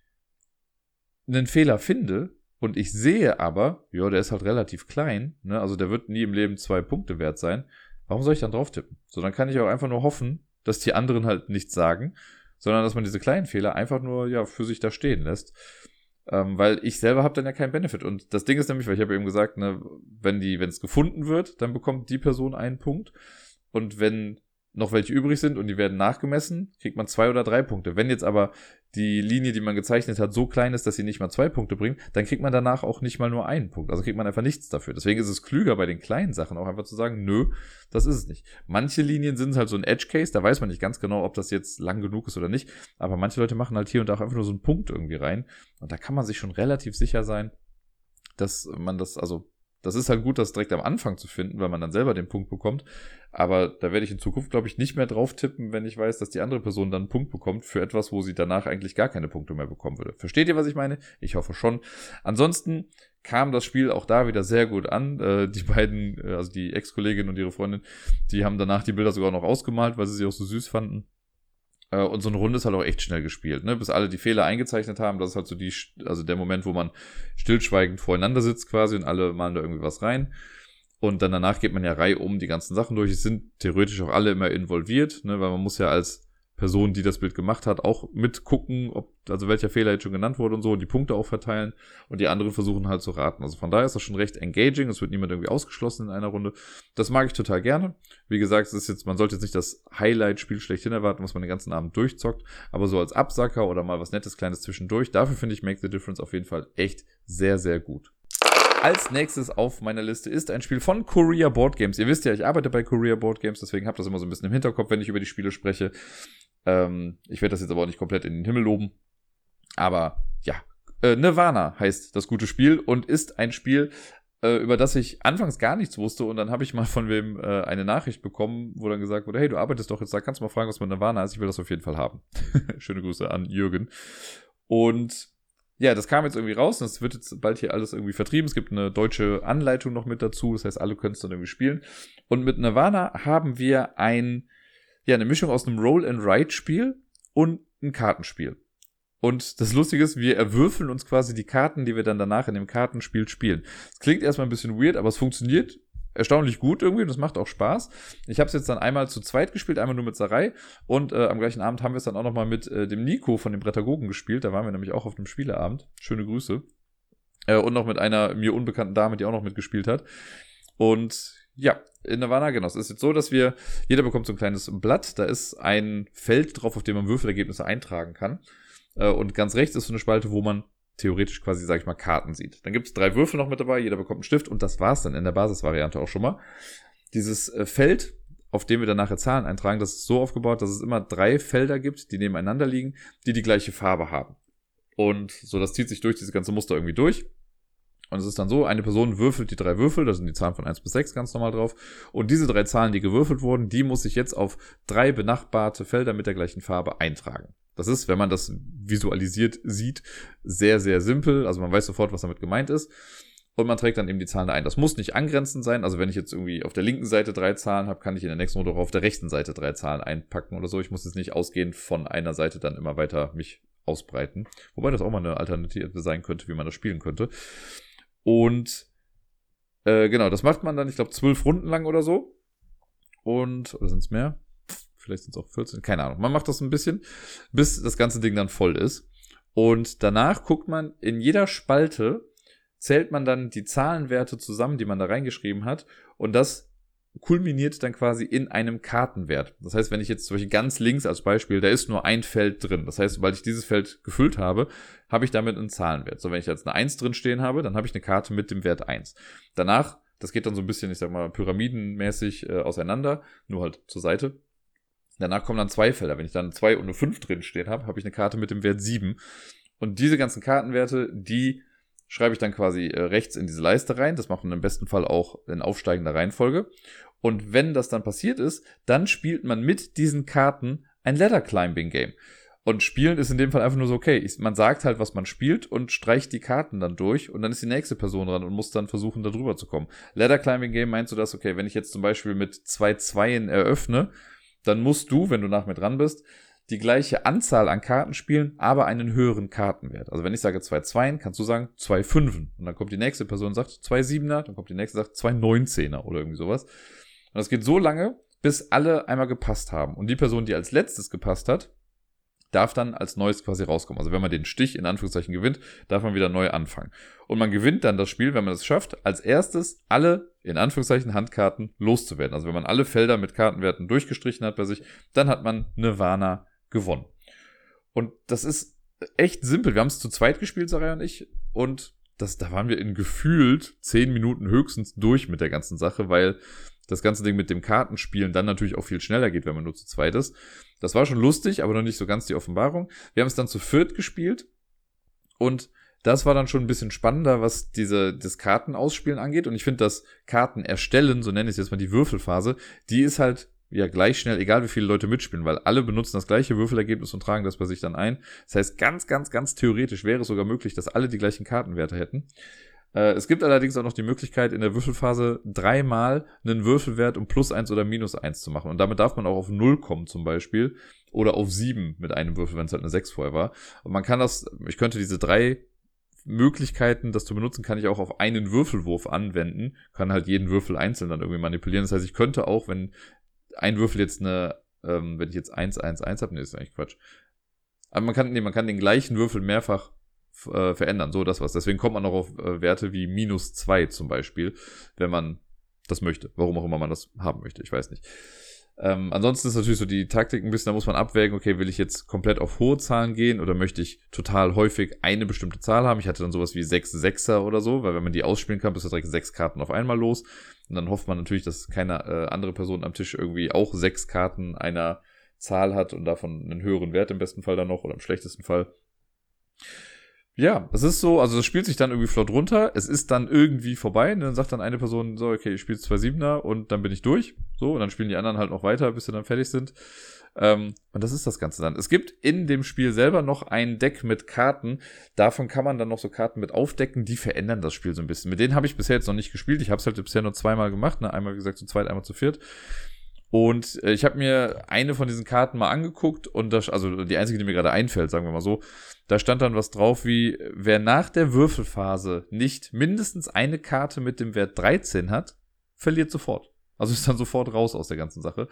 einen Fehler finde und ich sehe aber, ja, der ist halt relativ klein, ne, also der wird nie im Leben 2 Punkte wert sein, warum soll ich dann drauf tippen? So, dann kann ich auch einfach nur hoffen, dass die anderen halt nichts sagen, sondern dass man diese kleinen Fehler einfach nur, ja, für sich da stehen lässt, weil ich selber habe dann ja keinen Benefit. Und das Ding ist nämlich, weil ich habe eben gesagt, ne, wenn es gefunden wird, dann bekommt die Person einen Punkt und wenn noch welche übrig sind und die werden nachgemessen, kriegt man 2 oder 3 Punkte. Wenn jetzt aber die Linie, die man gezeichnet hat, so klein ist, dass sie nicht mal 2 Punkte bringt, dann kriegt man danach auch nicht mal nur einen Punkt. Also kriegt man einfach nichts dafür. Deswegen ist es klüger, bei den kleinen Sachen auch einfach zu sagen, nö, das ist es nicht. Manche Linien sind halt so ein Edge-Case, da weiß man nicht ganz genau, ob das jetzt lang genug ist oder nicht. Aber manche Leute machen halt hier und da auch einfach nur so einen Punkt irgendwie rein. Und da kann man sich schon relativ sicher sein, dass man das, also das ist halt gut, das direkt am Anfang zu finden, weil man dann selber den Punkt bekommt. Aber da werde ich in Zukunft, glaube ich, nicht mehr drauf tippen, wenn ich weiß, dass die andere Person dann einen Punkt bekommt für etwas, wo sie danach eigentlich gar keine Punkte mehr bekommen würde. Versteht ihr, was ich meine? Ich hoffe schon. Ansonsten kam das Spiel auch da wieder sehr gut an. Die beiden, also die Ex-Kollegin und ihre Freundin, die haben danach die Bilder sogar noch ausgemalt, weil sie auch so süß fanden. Und so eine Runde ist halt auch echt schnell gespielt, ne? Bis alle die Fehler eingezeichnet haben. Das ist halt so die, also der Moment, wo man stillschweigend voreinander sitzt quasi und alle malen da irgendwie was rein. Und dann danach geht man ja reihum die ganzen Sachen durch. Es sind theoretisch auch alle immer involviert, ne? Weil man muss ja als Person, die das Bild gemacht hat, auch mitgucken, ob, also welcher Fehler jetzt schon genannt wurde und so, und die Punkte auch verteilen. Und die anderen versuchen halt zu raten. Also von daher ist das schon recht engaging. Es wird niemand irgendwie ausgeschlossen in einer Runde. Das mag ich total gerne. Wie gesagt, es ist jetzt, man sollte jetzt nicht das Highlight-Spiel schlechthin erwarten, was man den ganzen Abend durchzockt. Aber so als Absacker oder mal was Nettes, Kleines zwischendurch, dafür finde ich Make the Difference auf jeden Fall echt sehr, sehr gut. Als nächstes auf meiner Liste ist ein Spiel von Korea Board Games. Ihr wisst ja, ich arbeite bei Korea Board Games, deswegen habt das immer so ein bisschen im Hinterkopf, wenn ich über die Spiele spreche. Ich werde das jetzt aber auch nicht komplett in den Himmel loben. Aber ja, Nirvana heißt das gute Spiel und ist ein Spiel, über das ich anfangs gar nichts wusste. Und dann habe ich mal von wem eine Nachricht bekommen, wo dann gesagt wurde, hey, du arbeitest doch jetzt da, kannst du mal fragen, was mit Nirvana ist. Ich will das auf jeden Fall haben. Schöne Grüße an Jürgen. Und ja, das kam jetzt irgendwie raus und es wird jetzt bald hier alles irgendwie vertrieben. Es gibt eine deutsche Anleitung noch mit dazu. Das heißt, alle können es dann irgendwie spielen. Und mit Nirvana haben wir eine Mischung aus einem Roll-and-Write-Spiel und ein Kartenspiel. Und das Lustige ist, wir erwürfeln uns quasi die Karten, die wir dann danach in dem Kartenspiel spielen. Es klingt erstmal ein bisschen weird, aber es funktioniert erstaunlich gut irgendwie und es macht auch Spaß. Ich habe es jetzt dann einmal zu zweit gespielt, einmal nur mit Sarai und am gleichen Abend haben wir es dann auch nochmal mit dem Nico von den Brettagogen gespielt. Da waren wir nämlich auch auf einem Spieleabend. Schöne Grüße. Und noch mit einer mir unbekannten Dame, die auch noch mitgespielt hat. Und ja, in Nirvana, genau. Es ist jetzt so, dass jeder bekommt so ein kleines Blatt. Da ist ein Feld drauf, auf dem man Würfelergebnisse eintragen kann. Und ganz rechts ist so eine Spalte, wo man theoretisch quasi, sag ich mal, Karten sieht. Dann gibt es 3 Würfel noch mit dabei, jeder bekommt einen Stift und das war's dann in der Basisvariante auch schon mal. Dieses Feld, auf dem wir dann nachher Zahlen eintragen, das ist so aufgebaut, dass es immer 3 Felder gibt, die nebeneinander liegen, die die gleiche Farbe haben. Und so, das zieht sich durch, dieses ganze Muster irgendwie durch. Und es ist dann so, eine Person würfelt die drei Würfel, da sind die Zahlen von 1 bis 6 ganz normal drauf. Und diese drei Zahlen, die gewürfelt wurden, die muss ich jetzt auf drei benachbarte Felder mit der gleichen Farbe eintragen. Das ist, wenn man das visualisiert sieht, sehr, sehr simpel. Also man weiß sofort, was damit gemeint ist. Und man trägt dann eben die Zahlen ein. Das muss nicht angrenzend sein. Also wenn ich jetzt irgendwie auf der linken Seite drei Zahlen habe, kann ich in der nächsten Runde auch auf der rechten Seite drei Zahlen einpacken oder so. Ich muss jetzt nicht ausgehend von einer Seite dann immer weiter mich ausbreiten. Wobei das auch mal eine Alternative sein könnte, wie man das spielen könnte. Und genau, das macht man dann, ich glaube, 12 Runden lang oder so. Und, oder sind es mehr? Vielleicht sind es auch 14, keine Ahnung. Man macht das ein bisschen, bis das ganze Ding dann voll ist. Und danach guckt man in jeder Spalte, zählt man dann die Zahlenwerte zusammen, die man da reingeschrieben hat. Und das kulminiert dann quasi in einem Kartenwert. Das heißt, wenn ich jetzt zum Beispiel ganz links als Beispiel, da ist nur ein Feld drin. Das heißt, sobald ich dieses Feld gefüllt habe, habe ich damit einen Zahlenwert. So, wenn ich jetzt eine 1 drin stehen habe, dann habe ich eine Karte mit dem Wert 1. Danach, das geht dann so ein bisschen, ich sag mal, pyramidenmäßig auseinander, nur halt zur Seite. Danach kommen dann zwei Felder. Wenn ich dann eine 2 und eine 5 drin stehen habe, habe ich eine Karte mit dem Wert 7. Und diese ganzen Kartenwerte, die schreibe ich dann quasi rechts in diese Leiste rein. Das macht man im besten Fall auch in aufsteigender Reihenfolge. Und wenn das dann passiert ist, dann spielt man mit diesen Karten ein Ladder Climbing Game. Und spielen ist in dem Fall einfach nur so, okay, man sagt halt, was man spielt und streicht die Karten dann durch und dann ist die nächste Person dran und muss dann versuchen, da drüber zu kommen. Ladder Climbing Game meinst du das, okay, wenn ich jetzt zum Beispiel mit 2 Zweien eröffne, dann musst du, wenn du nach mir dran bist, die gleiche Anzahl an Karten spielen, aber einen höheren Kartenwert. Also wenn ich sage 2 Zweien, kannst du sagen 2 Fünfen. Und dann kommt die nächste Person und sagt 2 Siebener, dann kommt die nächste und sagt 2 Neunzehner oder irgendwie sowas. Und das geht so lange, bis alle einmal gepasst haben. Und die Person, die als letztes gepasst hat, darf dann als Neues quasi rauskommen. Also wenn man den Stich in Anführungszeichen gewinnt, darf man wieder neu anfangen. Und man gewinnt dann das Spiel, wenn man es schafft, als erstes alle in Anführungszeichen Handkarten loszuwerden. Also wenn man alle Felder mit Kartenwerten durchgestrichen hat bei sich, dann hat man Nirvana gewonnen. Und das ist echt simpel. Wir haben es zu zweit gespielt, Sarah und ich. Und da waren wir in gefühlt 10 Minuten höchstens durch mit der ganzen Sache, weil das ganze Ding mit dem Kartenspielen dann natürlich auch viel schneller geht, wenn man nur zu zweit ist. Das war schon lustig, aber noch nicht so ganz die Offenbarung. Wir haben es dann zu viert gespielt und das war dann schon ein bisschen spannender, was das Kartenausspielen angeht. Und ich finde, das Kartenerstellen, so nenne ich es jetzt mal die Würfelphase, die ist halt ja gleich schnell, egal wie viele Leute mitspielen, weil alle benutzen das gleiche Würfelergebnis und tragen das bei sich dann ein. Das heißt, ganz, ganz, ganz theoretisch wäre es sogar möglich, dass alle die gleichen Kartenwerte hätten. Es gibt allerdings auch noch die Möglichkeit, in der Würfelphase dreimal einen Würfelwert um +1 oder -1 zu machen. Und damit darf man auch auf 0 kommen zum Beispiel oder auf 7 mit einem Würfel, wenn es halt eine 6 vorher war. Und man kann ich könnte diese drei Möglichkeiten, das zu benutzen, kann ich auch auf einen Würfelwurf anwenden. Kann halt jeden Würfel einzeln dann irgendwie manipulieren. Das heißt, ich könnte auch, wenn ein Würfel jetzt wenn ich jetzt 1, 1, 1 habe, ist eigentlich Quatsch. Aber man kann den gleichen Würfel mehrfach verändern, so das was. Deswegen kommt man auch auf Werte wie -2 zum Beispiel, wenn man das möchte. Warum auch immer man das haben möchte, ich weiß nicht. Ansonsten ist natürlich so die Taktik ein bisschen, da muss man abwägen, okay, will ich jetzt komplett auf hohe Zahlen gehen oder möchte ich total häufig eine bestimmte Zahl haben? Ich hatte dann sowas wie 6 Sechser oder so, weil wenn man die ausspielen kann, bist du direkt 6 Karten auf einmal los. Und dann hofft man natürlich, dass keine andere Person am Tisch irgendwie auch 6 Karten einer Zahl hat und davon einen höheren Wert im besten Fall dann noch oder im schlechtesten Fall. Ja, es ist so, also das spielt sich dann irgendwie flott runter, es ist dann irgendwie vorbei und dann sagt dann eine Person, so, okay, ich spiele 2 Siebener und dann bin ich durch, so, und dann spielen die anderen halt noch weiter, bis sie dann fertig sind. Und das ist das Ganze dann. Es gibt in dem Spiel selber noch ein Deck mit Karten, davon kann man dann noch so Karten mit aufdecken, die verändern das Spiel so ein bisschen. Mit denen habe ich bisher jetzt noch nicht gespielt, ich habe es halt bisher nur zweimal gemacht, ne? Einmal, wie gesagt, zu zweit, einmal zu viert. Und ich habe mir eine von diesen Karten mal angeguckt und also die einzige, die mir gerade einfällt, sagen wir mal so, da stand dann was drauf wie, wer nach der Würfelphase nicht mindestens eine Karte mit dem Wert 13 hat, verliert sofort. Also ist dann sofort raus aus der ganzen Sache.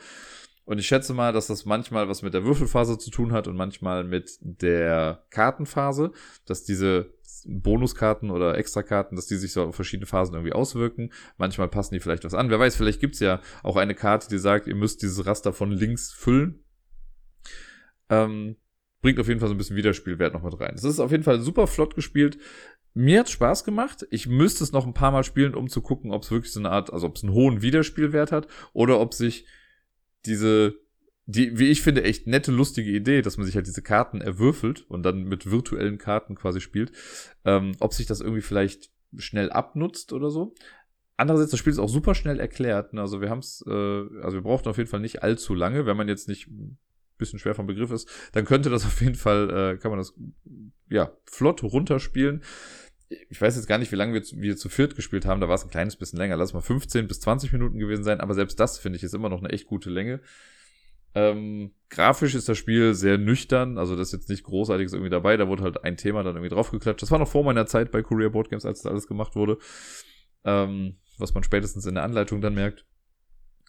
Und ich schätze mal, dass das manchmal was mit der Würfelphase zu tun hat und manchmal mit der Kartenphase, dass diese Bonuskarten oder Extrakarten, dass die sich so auf verschiedene Phasen irgendwie auswirken. Manchmal passen die vielleicht was an. Wer weiß, vielleicht gibt's ja auch eine Karte, die sagt, ihr müsst dieses Raster von links füllen. Bringt auf jeden Fall so ein bisschen Wiederspielwert noch mit rein. Es ist auf jeden Fall super flott gespielt. Mir hat's Spaß gemacht. Ich müsste es noch ein paar Mal spielen, um zu gucken, ob es wirklich so eine Art, also ob es einen hohen Wiederspielwert hat oder ob sich die, wie ich finde, echt nette, lustige Idee, dass man sich halt diese Karten erwürfelt und dann mit virtuellen Karten quasi spielt, ob sich das irgendwie vielleicht schnell abnutzt oder so. Andererseits, das Spiel ist auch super schnell erklärt. Ne? Also wir haben es, also wir brauchten auf jeden Fall nicht allzu lange, wenn man jetzt nicht ein bisschen schwer vom Begriff ist, dann könnte das auf jeden Fall, kann man das ja flott runterspielen. Ich weiß jetzt gar nicht, wie lange wir zu viert gespielt haben. Da war es ein kleines bisschen länger. Lass mal 15 bis 20 Minuten gewesen sein. Aber selbst das, finde ich, ist immer noch eine echt gute Länge. Grafisch ist das Spiel sehr nüchtern. Also das ist jetzt nicht Großartiges irgendwie dabei. Da wurde halt ein Thema dann irgendwie draufgeklatscht. Das war noch vor meiner Zeit bei Courier Board Games, als das alles gemacht wurde. Was man spätestens in der Anleitung dann merkt.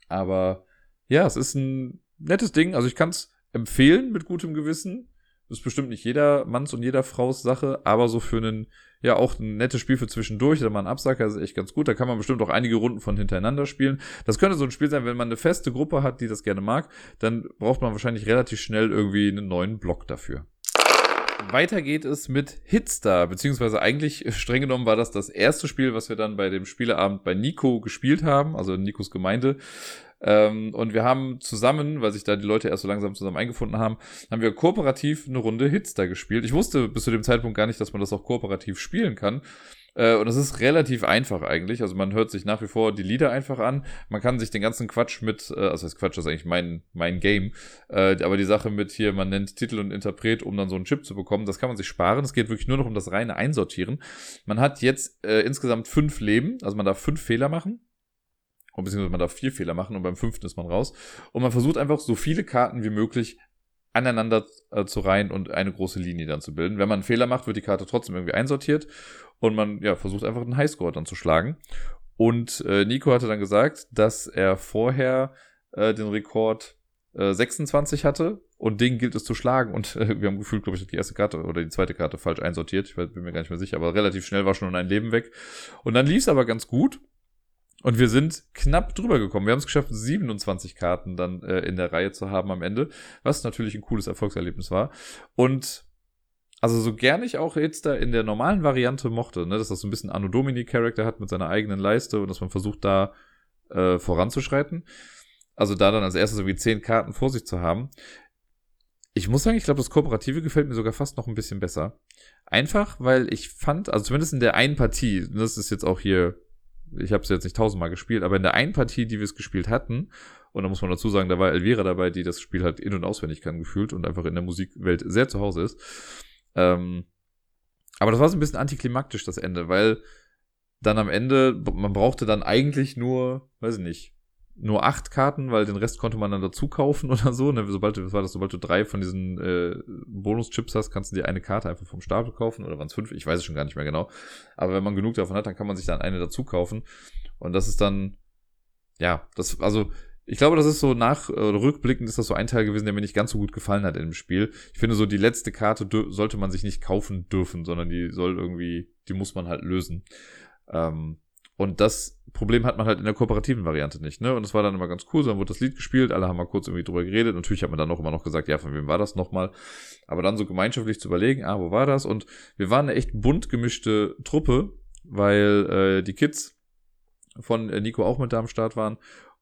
Aber ja, es ist ein nettes Ding. Also ich kann es empfehlen mit gutem Gewissen. Ist bestimmt nicht jeder Manns und jeder Fraus Sache, aber so für einen, ja, auch ein nettes Spiel für zwischendurch, da mal ein Absacker, ist echt ganz gut. Da kann man bestimmt auch einige Runden von hintereinander spielen. Das könnte so ein Spiel sein, wenn man eine feste Gruppe hat, die das gerne mag, dann braucht man wahrscheinlich relativ schnell irgendwie einen neuen Block dafür. Weiter geht es mit HITSTER, beziehungsweise eigentlich streng genommen war das erste Spiel, was wir dann bei dem Spieleabend bei Nico gespielt haben, also in Nikos Gemeinde. Und wir haben zusammen, weil sich da die Leute erst so langsam zusammen eingefunden haben, haben wir kooperativ eine Runde HITSTER gespielt. Ich wusste bis zu dem Zeitpunkt gar nicht, dass man das auch kooperativ spielen kann. Und das ist relativ einfach eigentlich. Also man hört sich nach wie vor die Lieder einfach an. Man kann sich den ganzen Quatsch mit, also das Quatsch ist eigentlich mein Game, aber die Sache mit hier, man nennt Titel und Interpret, um dann so einen Chip zu bekommen, das kann man sich sparen. Es geht wirklich nur noch um das reine Einsortieren. Man hat jetzt insgesamt 5 Leben, also man darf 5 Fehler machen. Beziehungsweise man darf 4 Fehler machen und beim 5. ist man raus. Und man versucht einfach so viele Karten wie möglich aneinander zu reihen und eine große Linie dann zu bilden. Wenn man einen Fehler macht, wird die Karte trotzdem irgendwie einsortiert und man versucht einfach einen Highscore dann zu schlagen. Und Nico hatte dann gesagt, dass er vorher den Rekord 26 hatte und den gilt es zu schlagen. Und wir haben gefühlt, glaube ich, die erste Karte oder die zweite Karte falsch einsortiert. Ich bin mir gar nicht mehr sicher, aber relativ schnell war schon ein Leben weg. Und dann lief es aber ganz gut. Und wir sind knapp drüber gekommen. Wir haben es geschafft, 27 Karten dann in der Reihe zu haben am Ende, was natürlich ein cooles Erfolgserlebnis war. Und also so gern ich auch jetzt da in der normalen Variante mochte, ne, dass das so ein bisschen Anno Domini-Charakter hat mit seiner eigenen Leiste und dass man versucht, da voranzuschreiten. Also da dann als erstes irgendwie 10 Karten vor sich zu haben. Ich muss sagen, ich glaube, das Kooperative gefällt mir sogar fast noch ein bisschen besser. Einfach, weil ich fand, also zumindest in der einen Partie, das ist jetzt auch hier... Ich habe es jetzt nicht 1000-mal gespielt, aber in der einen Partie, die wir es gespielt hatten, und da muss man dazu sagen, da war Elvira dabei, die das Spiel halt in- und auswendig kann gefühlt und einfach in der Musikwelt sehr zu Hause ist. Aber das war so ein bisschen antiklimaktisch, das Ende, weil dann am Ende, man brauchte dann eigentlich nur, weiß ich nicht, nur 8 Karten, weil den Rest konnte man dann dazu kaufen oder so. Sobald du 3 von diesen Bonuschips hast, kannst du dir eine Karte einfach vom Stapel kaufen. Oder waren es 5? Ich weiß es schon gar nicht mehr genau. Aber wenn man genug davon hat, dann kann man sich dann eine dazu kaufen. Und das ist dann, ja, das, also ich glaube, das ist so nach rückblickend ist das so ein Teil gewesen, der mir nicht ganz so gut gefallen hat in dem Spiel. Ich finde so, die letzte Karte sollte man sich nicht kaufen dürfen, sondern die muss man halt lösen. Und das Problem hat man halt in der kooperativen Variante nicht, ne? Und es war dann immer ganz cool, so dann wurde das Lied gespielt, alle haben mal kurz irgendwie drüber geredet. Natürlich hat man dann auch immer noch gesagt, ja, von wem war das nochmal? Aber dann so gemeinschaftlich zu überlegen, wo war das? Und wir waren eine echt bunt gemischte Truppe, weil die Kids von Nico auch mit da am Start waren.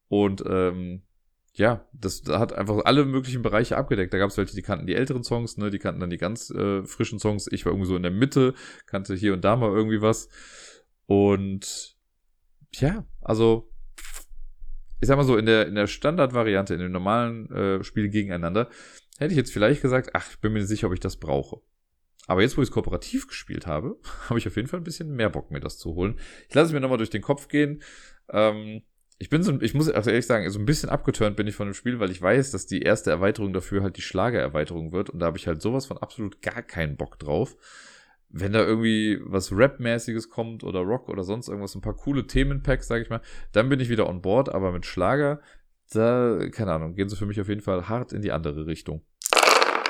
Und das hat einfach alle möglichen Bereiche abgedeckt. Da gab es welche, die kannten die älteren Songs, ne? Die kannten dann die ganz frischen Songs. Ich war irgendwie so in der Mitte, kannte hier und da mal irgendwie was. Und ja, also ich sag mal so, in der Standardvariante, in dem normalen Spiel gegeneinander, hätte ich jetzt vielleicht gesagt, ich bin mir nicht sicher, ob ich das brauche. Aber jetzt, wo ich es kooperativ gespielt habe, habe ich auf jeden Fall ein bisschen mehr Bock, mir das zu holen. Ich lasse es mir nochmal durch den Kopf gehen. Ich muss auch ehrlich sagen, so ein bisschen abgeturnt bin ich von dem Spiel, weil ich weiß, dass die erste Erweiterung dafür halt die Schlagererweiterung wird. Und da habe ich halt sowas von absolut gar keinen Bock drauf. Wenn da irgendwie was Rap-mäßiges kommt oder Rock oder sonst irgendwas, ein paar coole Themenpacks, sag ich mal, dann bin ich wieder on board, aber mit Schlager, da, keine Ahnung, gehen sie für mich auf jeden Fall hart in die andere Richtung.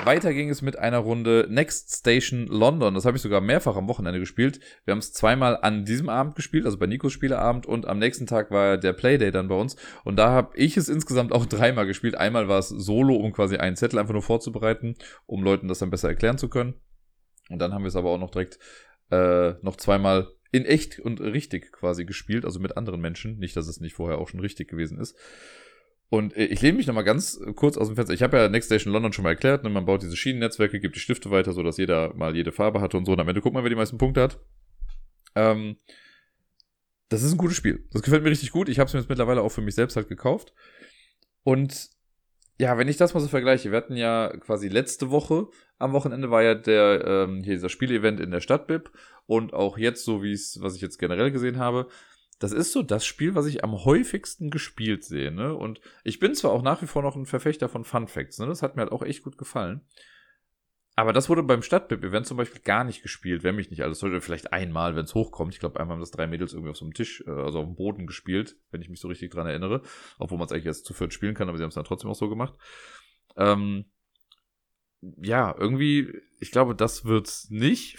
Weiter ging es mit einer Runde Next Station London. Das habe ich sogar mehrfach am Wochenende gespielt. Wir haben es zweimal an diesem Abend gespielt, also bei Nikos Spieleabend, und am nächsten Tag war der Playday dann bei uns. Und da habe ich es insgesamt auch 3-mal gespielt. Einmal war es solo, um quasi einen Zettel einfach nur vorzubereiten, um Leuten das dann besser erklären zu können. Und dann haben wir es aber auch noch direkt noch 2-mal in echt und richtig quasi gespielt, also mit anderen Menschen. Nicht, dass es nicht vorher auch schon richtig gewesen ist. Und ich lehne mich nochmal ganz kurz aus dem Fenster. Ich habe ja Next Station London schon mal erklärt. Ne? Man baut diese Schienennetzwerke, gibt die Stifte weiter, sodass jeder mal jede Farbe hatte und so. Und am Ende guckt man, wer die meisten Punkte hat. Das ist ein gutes Spiel. Das gefällt mir richtig gut. Ich habe es mir jetzt mittlerweile auch für mich selbst halt gekauft. Und ja, wenn ich das mal so vergleiche, wir hatten ja quasi letzte Woche, am Wochenende war ja der hier dieser Spielevent in der Stadtbib und auch jetzt so, wie es, was ich jetzt generell gesehen habe, das ist so das Spiel, was ich am häufigsten gespielt sehe, ne? Und ich bin zwar auch nach wie vor noch ein Verfechter von Fun Facts, ne? Das hat mir halt auch echt gut gefallen. Aber das wurde beim Stadtbib-Event zum Beispiel gar nicht gespielt, wenn mich nicht alles sollte. Vielleicht einmal, wenn es hochkommt. Ich glaube, einmal haben das 3 Mädels irgendwie auf so einem Tisch, also auf dem Boden gespielt, wenn ich mich so richtig dran erinnere. Obwohl man es eigentlich erst zu 4 spielen kann, aber sie haben es dann trotzdem auch so gemacht. Ja, irgendwie, ich glaube, das wird's nicht.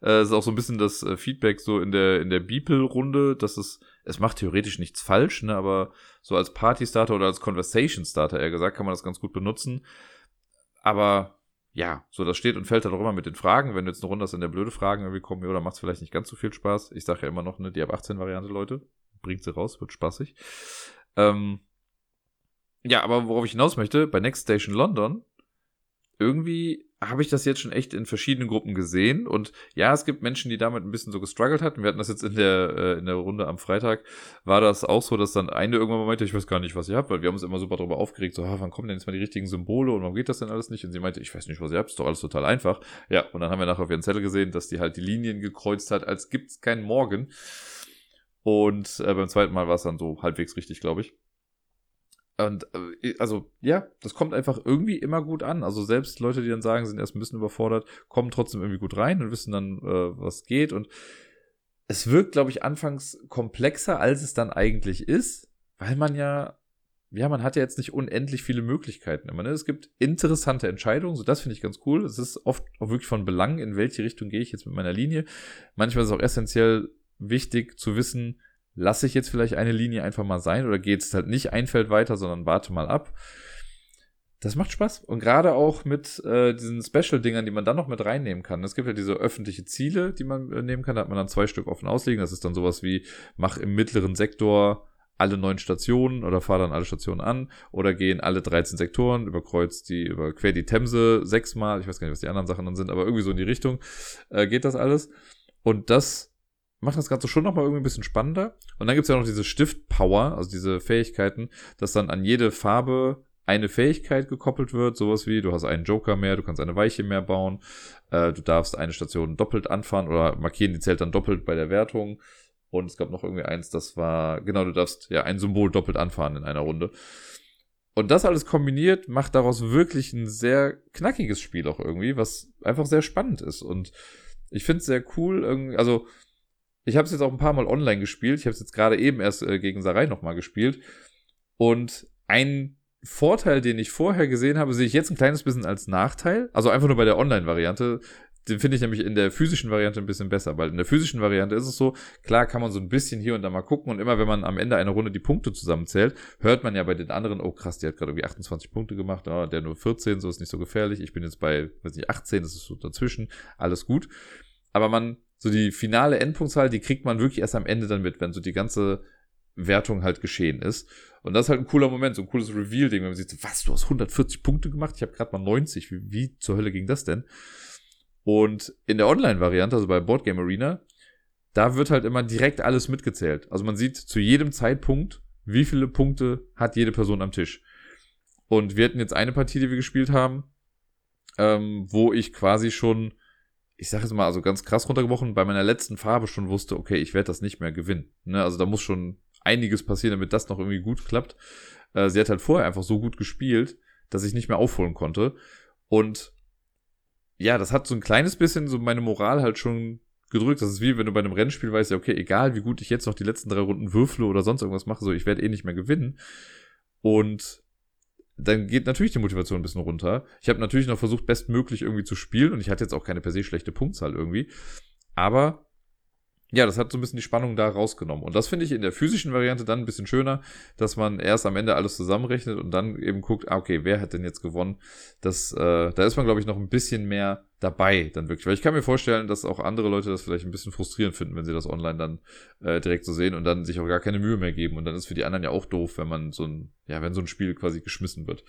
Es ist auch so ein bisschen das Feedback so in der Beeple-Runde, dass es macht theoretisch nichts falsch, ne, aber so als Party-Starter oder als Conversation-Starter, eher gesagt, kann man das ganz gut benutzen. Aber ja, so das steht und fällt halt auch immer mit den Fragen. Wenn du jetzt eine Runde hast, in der blöde Fragen irgendwie kommen, ja, dann macht es vielleicht nicht ganz so viel Spaß. Ich sage ja immer noch, ne, die ab 18 Variante, Leute, bringt sie raus, wird spaßig. Ja, aber worauf ich hinaus möchte, bei Next Station London, irgendwie habe ich das jetzt schon echt in verschiedenen Gruppen gesehen. Und ja, es gibt Menschen, die damit ein bisschen so gestruggelt hatten. Wir hatten das jetzt in der Runde am Freitag. War das auch so, dass dann eine irgendwann mal meinte, ich weiß gar nicht, was ihr habt, weil wir haben uns immer super darüber aufgeregt, so, wann kommen denn jetzt mal die richtigen Symbole und warum geht das denn alles nicht? Und sie meinte, ich weiß nicht, was ihr habt, ist doch alles total einfach. Ja, und dann haben wir nachher auf ihren Zettel gesehen, dass die halt die Linien gekreuzt hat, als gibt's keinen Morgen. Und beim zweiten Mal war es dann so halbwegs richtig, glaube ich. Und also, ja, das kommt einfach irgendwie immer gut an. Also selbst Leute, die dann sagen, sind erst ein bisschen überfordert, kommen trotzdem irgendwie gut rein und wissen dann, was geht. Und es wirkt, glaube ich, anfangs komplexer, als es dann eigentlich ist, weil man ja, man hat ja jetzt nicht unendlich viele Möglichkeiten immer, ne? Es gibt interessante Entscheidungen, so das finde ich ganz cool. Es ist oft auch wirklich von Belang, in welche Richtung gehe ich jetzt mit meiner Linie. Manchmal ist es auch essentiell wichtig zu wissen, lasse ich jetzt vielleicht eine Linie einfach mal sein oder geht es halt nicht ein Feld weiter, sondern warte mal ab. Das macht Spaß. Und gerade auch mit diesen Special-Dingern, die man dann noch mit reinnehmen kann. Es gibt ja diese öffentliche Ziele, die man nehmen kann. Da hat man dann 2 Stück offen ausliegen. Das ist dann sowas wie, mach im mittleren Sektor alle 9 Stationen oder fahr dann alle Stationen an oder gehen alle 13 Sektoren, überquer die Themse 6-mal. Ich weiß gar nicht, was die anderen Sachen dann sind, aber irgendwie so in die Richtung geht das alles. Und das macht das Ganze schon nochmal irgendwie ein bisschen spannender. Und dann gibt's ja noch diese Stift-Power, also diese Fähigkeiten, dass dann an jede Farbe eine Fähigkeit gekoppelt wird. Sowas wie, du hast einen Joker mehr, du kannst eine Weiche mehr bauen, du darfst eine Station doppelt anfahren oder markieren, die zählt dann doppelt bei der Wertung. Und es gab noch irgendwie eins, das war, genau, du darfst ja ein Symbol doppelt anfahren in einer Runde. Und das alles kombiniert macht daraus wirklich ein sehr knackiges Spiel auch irgendwie, was einfach sehr spannend ist. Und ich finde es sehr cool, irgendwie, also ich habe es jetzt auch ein paar Mal online gespielt. Ich habe es jetzt gerade eben erst gegen Sarai nochmal gespielt. Und ein Vorteil, den ich vorher gesehen habe, sehe ich jetzt ein kleines bisschen als Nachteil. Also einfach nur bei der Online-Variante. Den finde ich nämlich in der physischen Variante ein bisschen besser. Weil in der physischen Variante ist es so, klar kann man so ein bisschen hier und da mal gucken. Und immer wenn man am Ende einer Runde die Punkte zusammenzählt, hört man ja bei den anderen, oh krass, der hat gerade irgendwie 28 Punkte gemacht, oh, der nur 14, so ist nicht so gefährlich. Ich bin jetzt bei, weiß nicht, 18, das ist so dazwischen, alles gut. Aber so die finale Endpunktzahl, die kriegt man wirklich erst am Ende dann mit, wenn so die ganze Wertung halt geschehen ist. Und das ist halt ein cooler Moment, so ein cooles Reveal-Ding, wenn man sieht, so, was, du hast 140 Punkte gemacht? Ich habe gerade mal 90, wie zur Hölle ging das denn? Und in der Online-Variante, also bei Boardgame Arena, da wird halt immer direkt alles mitgezählt. Also man sieht zu jedem Zeitpunkt, wie viele Punkte hat jede Person am Tisch. Und wir hatten jetzt eine Partie, die wir gespielt haben, wo ich quasi schon, ich sage jetzt mal, also ganz krass runtergebrochen, bei meiner letzten Farbe schon wusste, okay, ich werde das nicht mehr gewinnen. Ne? Also da muss schon einiges passieren, damit das noch irgendwie gut klappt. Sie hat halt vorher einfach so gut gespielt, dass ich nicht mehr aufholen konnte. Und ja, das hat so ein kleines bisschen so meine Moral halt schon gedrückt. Das ist wie, wenn du bei einem Rennspiel weißt, ja, okay, egal wie gut ich jetzt noch die letzten 3 Runden würfle oder sonst irgendwas mache, so ich werde eh nicht mehr gewinnen. Und dann geht natürlich die Motivation ein bisschen runter. Ich habe natürlich noch versucht, bestmöglich irgendwie zu spielen und ich hatte jetzt auch keine per se schlechte Punktzahl irgendwie. Aber ja, das hat so ein bisschen die Spannung da rausgenommen. Und das finde ich in der physischen Variante dann ein bisschen schöner, dass man erst am Ende alles zusammenrechnet und dann eben guckt, okay, wer hat denn jetzt gewonnen? Das, da ist man, glaube ich, noch ein bisschen mehr dabei dann wirklich. Weil ich kann mir vorstellen, dass auch andere Leute das vielleicht ein bisschen frustrierend finden, wenn sie das online dann direkt so sehen und dann sich auch gar keine Mühe mehr geben. Und dann ist für die anderen ja auch doof, wenn man wenn so ein Spiel quasi geschmissen wird.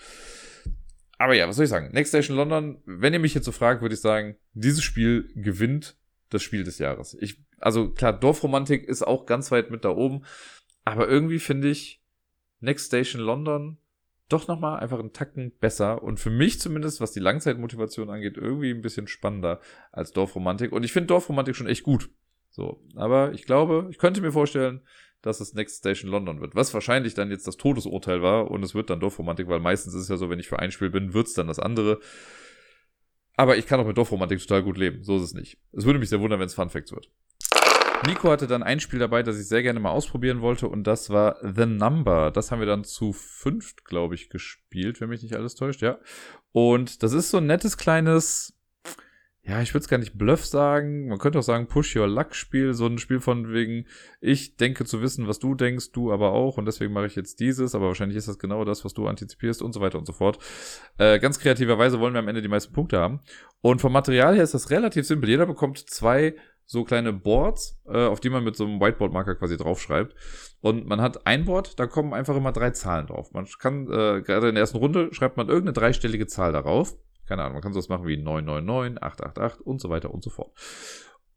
Aber ja, was soll ich sagen? Next Station London, wenn ihr mich jetzt so fragt, würde ich sagen, dieses Spiel gewinnt das Spiel des Jahres. Also klar, Dorfromantik ist auch ganz weit mit da oben, aber irgendwie finde ich Next Station London doch nochmal einfach einen Tacken besser und für mich zumindest, was die Langzeitmotivation angeht, irgendwie ein bisschen spannender als Dorfromantik. Und ich finde Dorfromantik schon echt gut. So, aber ich glaube, ich könnte mir vorstellen, dass es Next Station London wird, was wahrscheinlich dann jetzt das Todesurteil war und es wird dann Dorfromantik, weil meistens ist es ja so, wenn ich für ein Spiel bin, wird's dann das andere. Aber ich kann auch mit Dorfromantik total gut leben, so ist es nicht. Es würde mich sehr wundern, wenn es Fun Facts wird. Nico hatte dann ein Spiel dabei, das ich sehr gerne mal ausprobieren wollte und das war The Number. Das haben wir dann zu 5, glaube ich, gespielt, wenn mich nicht alles täuscht, ja. Und das ist so ein nettes kleines, ja, ich würde es gar nicht Bluff sagen, man könnte auch sagen Push-Your-Luck-Spiel, so ein Spiel von wegen, ich denke zu wissen, was du denkst, du aber auch und deswegen mache ich jetzt dieses, aber wahrscheinlich ist das genau das, was du antizipierst und so weiter und so fort. Ganz kreativerweise wollen wir am Ende die meisten Punkte haben und vom Material her ist das relativ simpel, jeder bekommt 2 so kleine Boards, auf die man mit so einem Whiteboard-Marker quasi draufschreibt. Und man hat ein Board, da kommen einfach immer 3 Zahlen drauf. Man kann, gerade in der ersten Runde, schreibt man irgendeine 3-stellige Zahl darauf. Keine Ahnung, man kann sowas machen wie 999, 888 und so weiter und so fort.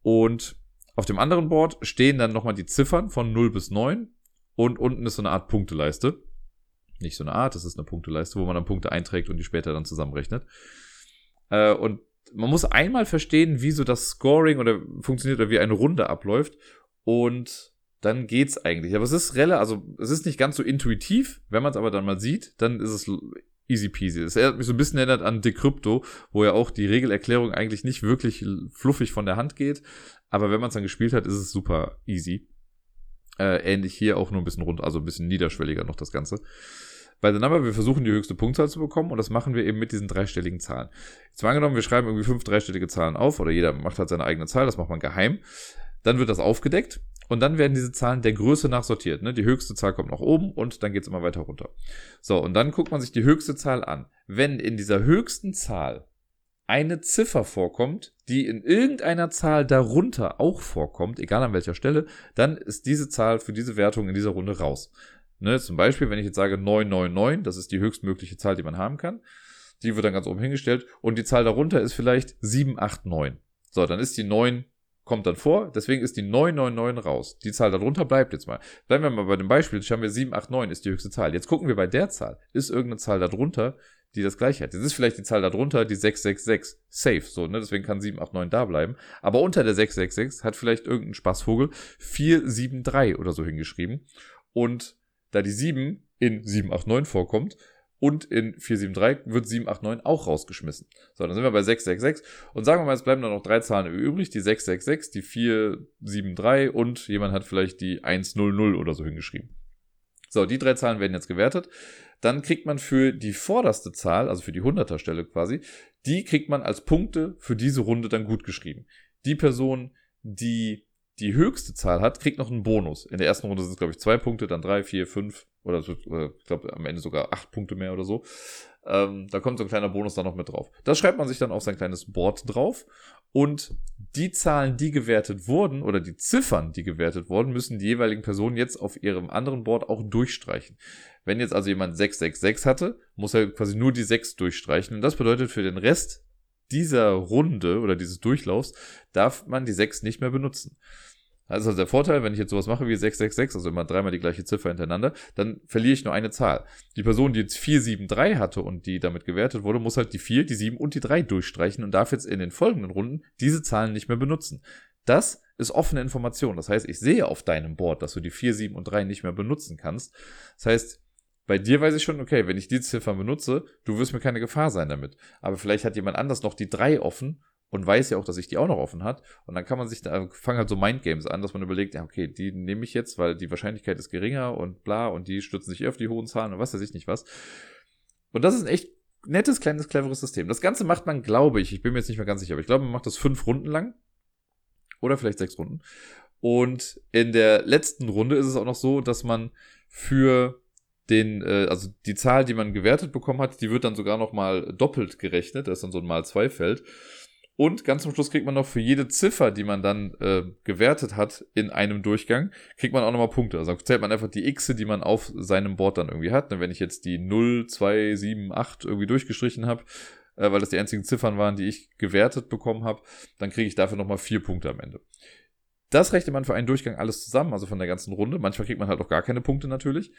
Und auf dem anderen Board stehen dann nochmal die Ziffern von 0 bis 9 und unten ist so eine Art Punkteleiste. Nicht so eine Art, das ist eine Punkteleiste, wo man dann Punkte einträgt und die später dann zusammenrechnet. Und man muss einmal verstehen, wie so das Scoring oder funktioniert oder wie eine Runde abläuft und dann geht's eigentlich. Aber es ist es ist nicht ganz so intuitiv, wenn man es aber dann mal sieht, dann ist es easy peasy. Es hat mich so ein bisschen erinnert an Decrypto, wo ja auch die Regelerklärung eigentlich nicht wirklich fluffig von der Hand geht, aber wenn man es dann gespielt hat, ist es super easy. Ähnlich hier auch nur ein bisschen rund, also ein bisschen niederschwelliger noch das Ganze. Bei The Number, wir versuchen die höchste Punktzahl zu bekommen und das machen wir eben mit diesen 3-stelligen Zahlen. Jetzt mal angenommen, wir schreiben irgendwie 5 3-stellige Zahlen auf oder jeder macht halt seine eigene Zahl, das macht man geheim. Dann wird das aufgedeckt und dann werden diese Zahlen der Größe nach sortiert. Ne? Die höchste Zahl kommt nach oben und dann geht es immer weiter runter. So, und dann guckt man sich die höchste Zahl an. Wenn in dieser höchsten Zahl eine Ziffer vorkommt, die in irgendeiner Zahl darunter auch vorkommt, egal an welcher Stelle, dann ist diese Zahl für diese Wertung in dieser Runde raus. Ne, zum Beispiel, wenn ich jetzt sage 999, das ist die höchstmögliche Zahl, die man haben kann, die wird dann ganz oben hingestellt und die Zahl darunter ist vielleicht 789. So, dann ist die 9, kommt dann vor, deswegen ist die 999 raus. Die Zahl darunter bleibt jetzt mal. Bleiben wir mal bei dem Beispiel, jetzt haben wir 789 ist die höchste Zahl. Jetzt gucken wir bei der Zahl, ist irgendeine Zahl darunter, die das gleiche hat. Jetzt ist vielleicht die Zahl darunter die 666, safe, so, ne, deswegen kann 789 da bleiben. Aber unter der 666 hat vielleicht irgendein Spaßvogel 473 oder so hingeschrieben und da die 7 in 789 vorkommt und in 473 wird 789 auch rausgeschmissen. So, dann sind wir bei 666 und sagen wir mal, es bleiben dann noch 3 Zahlen übrig, die 666, die 473 und jemand hat vielleicht die 100 oder so hingeschrieben. So, die 3 Zahlen werden jetzt gewertet. Dann kriegt man für die vorderste Zahl, also für die 100er Stelle quasi, die kriegt man als Punkte für diese Runde dann gut geschrieben. Die Person, die höchste Zahl hat, kriegt noch einen Bonus. In der ersten Runde sind es, glaube ich, 2 Punkte, dann 3, 4, 5 oder ich glaube am Ende sogar 8 Punkte mehr oder so. Da kommt so ein kleiner Bonus dann noch mit drauf. Das schreibt man sich dann auf sein kleines Board drauf und die Zahlen, die gewertet wurden oder die Ziffern, die gewertet wurden, müssen die jeweiligen Personen jetzt auf ihrem anderen Board auch durchstreichen. Wenn jetzt also jemand 666 hatte, muss er quasi nur die 6 durchstreichen und das bedeutet für den Rest dieser Runde oder dieses Durchlaufs darf man die 6 nicht mehr benutzen. Das ist also der Vorteil, wenn ich jetzt sowas mache wie 666, also immer 3-mal die gleiche Ziffer hintereinander, dann verliere ich nur eine Zahl. Die Person, die jetzt 473 hatte und die damit gewertet wurde, muss halt die 4, die 7 und die 3 durchstreichen und darf jetzt in den folgenden Runden diese Zahlen nicht mehr benutzen. Das ist offene Information. Das heißt, ich sehe auf deinem Board, dass du die 4, 7 und 3 nicht mehr benutzen kannst. Das heißt, bei dir weiß ich schon, okay, wenn ich die Ziffern benutze, du wirst mir keine Gefahr sein damit. Aber vielleicht hat jemand anders noch die 3 offen und weiß ja auch, dass ich die auch noch offen hat. Und dann kann man sich da, fangen halt so Mindgames an, dass man überlegt, ja, okay, die nehme ich jetzt, weil die Wahrscheinlichkeit ist geringer und bla und die stützen sich eher auf die hohen Zahlen und was weiß ich nicht was. Und das ist ein echt nettes, kleines, cleveres System. Das Ganze macht man, glaube ich, bin mir jetzt nicht mehr ganz sicher, aber ich glaube, man macht das 5 Runden lang oder vielleicht 6 Runden. Und in der letzten Runde ist es auch noch so, dass man für also die Zahl, die man gewertet bekommen hat, die wird dann sogar nochmal doppelt gerechnet. Da ist dann so ein Mal-2-Feld. Und ganz zum Schluss kriegt man noch für jede Ziffer, die man dann gewertet hat in einem Durchgang, kriegt man auch nochmal Punkte. Also zählt man einfach die Xe, die man auf seinem Board dann irgendwie hat. Wenn ich jetzt die 0, 2, 7, 8 irgendwie durchgestrichen habe, weil das die einzigen Ziffern waren, die ich gewertet bekommen habe, dann kriege ich dafür nochmal 4 Punkte am Ende. Das rechnet man für einen Durchgang alles zusammen, also von der ganzen Runde. Manchmal kriegt man halt auch gar keine Punkte natürlich.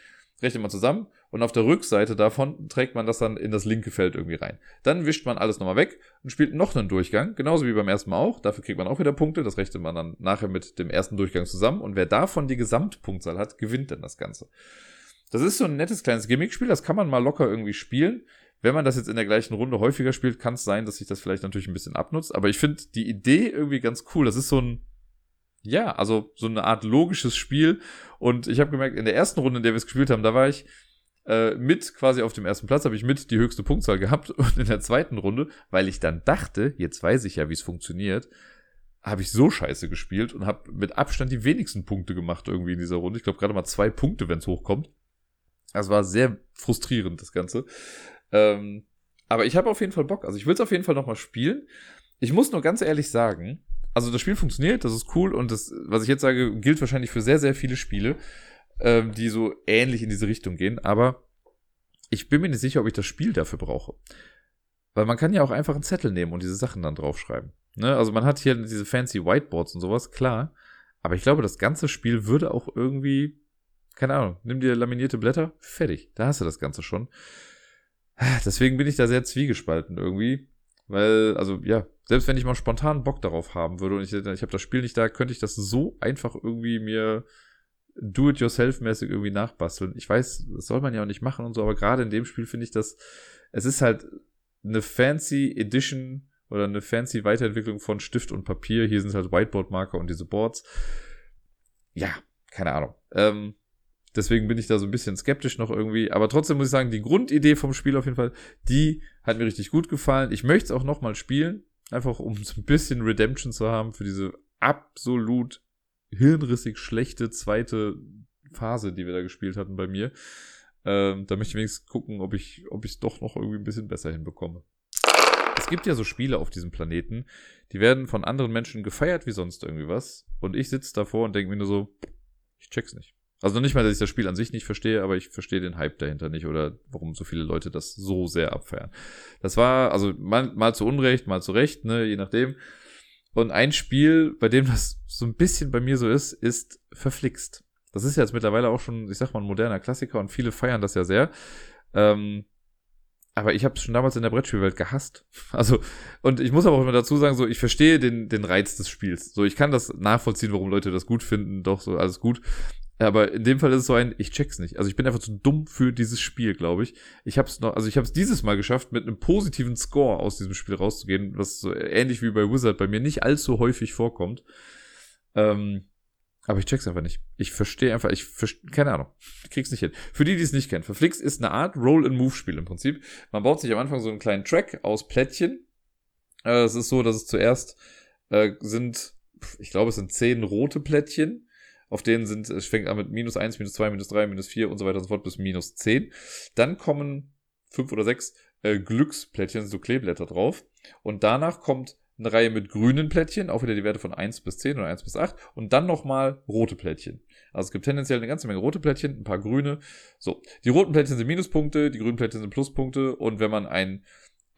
Rechnet man zusammen und auf der Rückseite davon trägt man das dann in das linke Feld irgendwie rein. Dann wischt man alles nochmal weg und spielt noch einen Durchgang, genauso wie beim ersten Mal auch. Dafür kriegt man auch wieder Punkte, das rechnet man dann nachher mit dem ersten Durchgang zusammen. Und wer davon die Gesamtpunktzahl hat, gewinnt dann das Ganze. Das ist so ein nettes kleines Gimmickspiel, das kann man mal locker irgendwie spielen. Wenn man das jetzt in der gleichen Runde häufiger spielt, kann es sein, dass sich das vielleicht natürlich ein bisschen abnutzt. Aber ich finde die Idee irgendwie ganz cool. Das ist so ein, ja, also so eine Art logisches Spiel. Und ich habe gemerkt, in der ersten Runde, in der wir es gespielt haben, da war ich mit quasi auf dem ersten Platz, habe ich mit die höchste Punktzahl gehabt. Und in der zweiten Runde, weil ich dann dachte, jetzt weiß ich ja, wie es funktioniert, habe ich so scheiße gespielt und habe mit Abstand die wenigsten Punkte gemacht irgendwie in dieser Runde. Ich glaube, gerade mal 2 Punkte, wenn es hochkommt. Das war sehr frustrierend, das Ganze. Aber ich habe auf jeden Fall Bock. Also ich will es auf jeden Fall nochmal spielen. Ich muss nur ganz ehrlich sagen, also das Spiel funktioniert, das ist cool und das, was ich jetzt sage, gilt wahrscheinlich für sehr, sehr viele Spiele, die so ähnlich in diese Richtung gehen. Aber ich bin mir nicht sicher, ob ich das Spiel dafür brauche. Weil man kann ja auch einfach einen Zettel nehmen und diese Sachen dann draufschreiben. Ne? Also man hat hier diese fancy Whiteboards und sowas, klar. Aber ich glaube, das ganze Spiel würde auch irgendwie, keine Ahnung, nimm dir laminierte Blätter, fertig. Da hast du das Ganze schon. Deswegen bin ich da sehr zwiegespalten irgendwie, weil, also ja, selbst wenn ich mal spontan Bock darauf haben würde und ich habe das Spiel nicht da, könnte ich das so einfach irgendwie mir do-it-yourself-mäßig irgendwie nachbasteln. Ich weiß, das soll man ja auch nicht machen und so, aber gerade in dem Spiel finde ich, dass es ist halt eine fancy Edition oder eine fancy Weiterentwicklung von Stift und Papier. Hier sind halt Whiteboard-Marker und diese Boards. Ja, keine Ahnung. Deswegen bin ich da so ein bisschen skeptisch noch irgendwie. Aber trotzdem muss ich sagen, die Grundidee vom Spiel auf jeden Fall, die hat mir richtig gut gefallen. Ich möchte es auch nochmal spielen, einfach um so ein bisschen Redemption zu haben für diese absolut hirnrissig schlechte zweite Phase, die wir da gespielt hatten bei mir. Da möchte ich wenigstens gucken, ob ich es doch noch irgendwie ein bisschen besser hinbekomme. Es gibt ja so Spiele auf diesem Planeten, die werden von anderen Menschen gefeiert wie sonst irgendwie was. Und ich sitze davor und denke mir nur so, ich check's nicht. Also noch nicht mal, dass ich das Spiel an sich nicht verstehe, aber ich verstehe den Hype dahinter nicht oder warum so viele Leute das so sehr abfeiern. Das war, also mal zu Unrecht, mal zu Recht, ne, je nachdem. Und ein Spiel, bei dem das so ein bisschen bei mir so ist Verflixxt. Das ist ja jetzt mittlerweile auch schon, ich sag mal, ein moderner Klassiker und viele feiern das ja sehr. Aber ich habe es schon damals in der Brettspielwelt gehasst. Also, und ich muss aber auch immer dazu sagen, so, ich verstehe den Reiz des Spiels. So, ich kann das nachvollziehen, warum Leute das gut finden, doch, so, alles gut. Aber in dem Fall ist es so ein, ich check's nicht. Also ich bin einfach zu dumm für dieses Spiel, glaube ich. Ich habe es dieses Mal geschafft, mit einem positiven Score aus diesem Spiel rauszugehen, was so ähnlich wie bei Wizard bei mir nicht allzu häufig vorkommt. Aber ich check's einfach nicht. Keine Ahnung. Ich krieg's nicht hin. Für die es nicht kennen, Verflixxt ist eine Art Roll-and-Move-Spiel im Prinzip. Man baut sich am Anfang so einen kleinen Track aus Plättchen. Es ist so, dass es zuerst es sind 10 rote Plättchen. Auf denen es fängt an mit -1, -2, -3, -4 und so weiter und so fort bis -10. Dann kommen 5 oder 6 Glücksplättchen, so Kleeblätter drauf. Und danach kommt eine Reihe mit grünen Plättchen, auch wieder die Werte von 1 bis 10 oder 1 bis 8. Und dann nochmal rote Plättchen. Also es gibt tendenziell eine ganze Menge rote Plättchen, ein paar grüne. So, die roten Plättchen sind Minuspunkte, die grünen Plättchen sind Pluspunkte. Und wenn man ein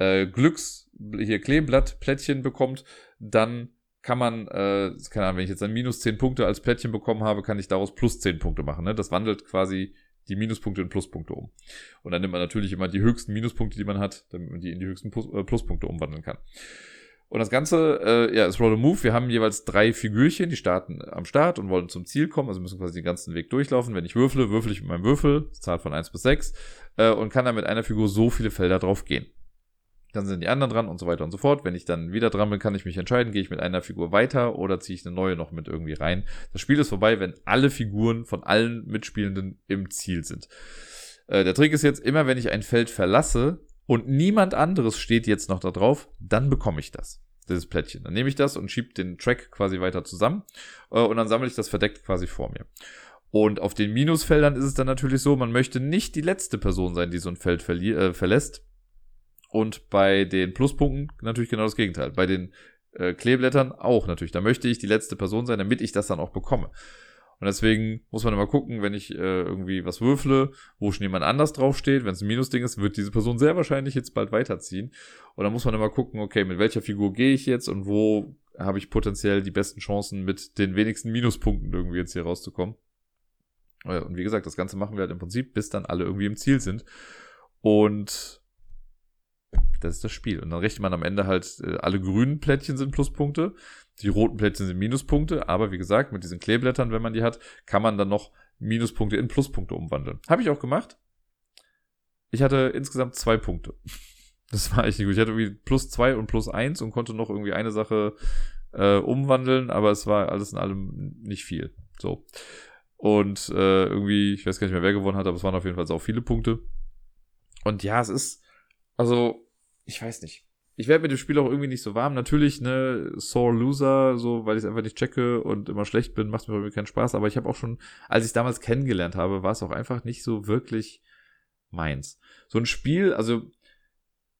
Kleeblatt-Plättchen bekommt, dann kann man, keine Ahnung, wenn ich jetzt dann -10 Punkte als Plättchen bekommen habe, kann ich daraus +10 Punkte machen. Ne? Das wandelt quasi die Minuspunkte in Pluspunkte um. Und dann nimmt man natürlich immer die höchsten Minuspunkte, die man hat, damit man die in die höchsten Pluspunkte umwandeln kann. Und das Ganze ist Roll and Move. Wir haben jeweils 3 Figürchen, die starten am Start und wollen zum Ziel kommen. Also müssen quasi den ganzen Weg durchlaufen. Wenn ich würfle, würfle ich mit meinem Würfel. Das Zahl von 1 bis 6. Und kann dann mit einer Figur so viele Felder drauf gehen. Dann sind die anderen dran und so weiter und so fort. Wenn ich dann wieder dran bin, kann ich mich entscheiden, gehe ich mit einer Figur weiter oder ziehe ich eine neue noch mit irgendwie rein. Das Spiel ist vorbei, wenn alle Figuren von allen Mitspielenden im Ziel sind. Der Trick ist jetzt, immer wenn ich ein Feld verlasse und niemand anderes steht jetzt noch da drauf, dann bekomme ich das. Dieses Plättchen. Dann nehme ich das und schiebe den Track quasi weiter zusammen und dann sammle ich das verdeckt quasi vor mir. Und auf den Minusfeldern ist es dann natürlich so, man möchte nicht die letzte Person sein, die so ein Feld verlässt. Und bei den Pluspunkten natürlich genau das Gegenteil. Bei den Kleeblättern auch natürlich. Da möchte ich die letzte Person sein, damit ich das dann auch bekomme. Und deswegen muss man immer gucken, wenn ich irgendwie was würfle, wo schon jemand anders draufsteht. Wenn es ein Minusding ist, wird diese Person sehr wahrscheinlich jetzt bald weiterziehen. Und dann muss man immer gucken, okay, mit welcher Figur gehe ich jetzt und wo habe ich potenziell die besten Chancen, mit den wenigsten Minuspunkten irgendwie jetzt hier rauszukommen. Und wie gesagt, das Ganze machen wir halt im Prinzip, bis dann alle irgendwie im Ziel sind. Und das ist das Spiel. Und dann rechnet man am Ende halt, alle grünen Plättchen sind Pluspunkte, die roten Plättchen sind Minuspunkte, aber wie gesagt, mit diesen Kleeblättern, wenn man die hat, kann man dann noch Minuspunkte in Pluspunkte umwandeln. Habe ich auch gemacht. Ich hatte insgesamt 2 Punkte. Das war echt nicht gut. Ich hatte irgendwie +2 und +1 und konnte noch irgendwie eine Sache umwandeln, aber es war alles in allem nicht viel. So. Und irgendwie, ich weiß gar nicht mehr, wer gewonnen hat, aber es waren auf jeden Fall auch viele Punkte. Und ja, es ist, also, ich weiß nicht. Ich werde mit dem Spiel auch irgendwie nicht so warm. Natürlich, ne, sore loser, so, weil ich es einfach nicht checke und immer schlecht bin, macht mir irgendwie keinen Spaß. Aber ich habe auch schon, als ich es damals kennengelernt habe, war es auch einfach nicht so wirklich meins. So ein Spiel, also,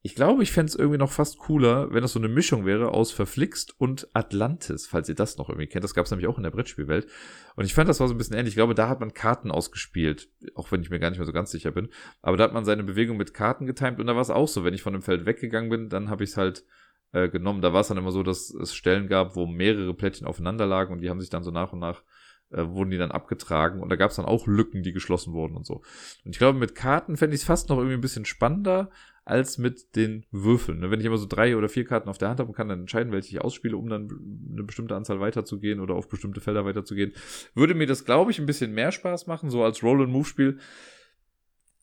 ich glaube, ich fände es irgendwie noch fast cooler, wenn das so eine Mischung wäre aus Verflixt und Atlantis, falls ihr das noch irgendwie kennt. Das gab es nämlich auch in der Brettspielwelt. Und ich fand, das war so ein bisschen ähnlich. Ich glaube, da hat man Karten ausgespielt, auch wenn ich mir gar nicht mehr so ganz sicher bin. Aber da hat man seine Bewegung mit Karten getimt und da war es auch so. Wenn ich von dem Feld weggegangen bin, dann habe ich es halt genommen. Da war es dann immer so, dass es Stellen gab, wo mehrere Plättchen aufeinander lagen und die haben sich dann so nach und nach, wurden die dann abgetragen. Und da gab es dann auch Lücken, die geschlossen wurden und so. Und ich glaube, mit Karten fände ich es fast noch irgendwie ein bisschen spannender, als mit den Würfeln. Wenn ich immer so 3 oder 4 Karten auf der Hand habe und kann dann entscheiden, welche ich ausspiele, um dann eine bestimmte Anzahl weiterzugehen oder auf bestimmte Felder weiterzugehen, würde mir das, glaube ich, ein bisschen mehr Spaß machen, so als Roll-and-Move-Spiel.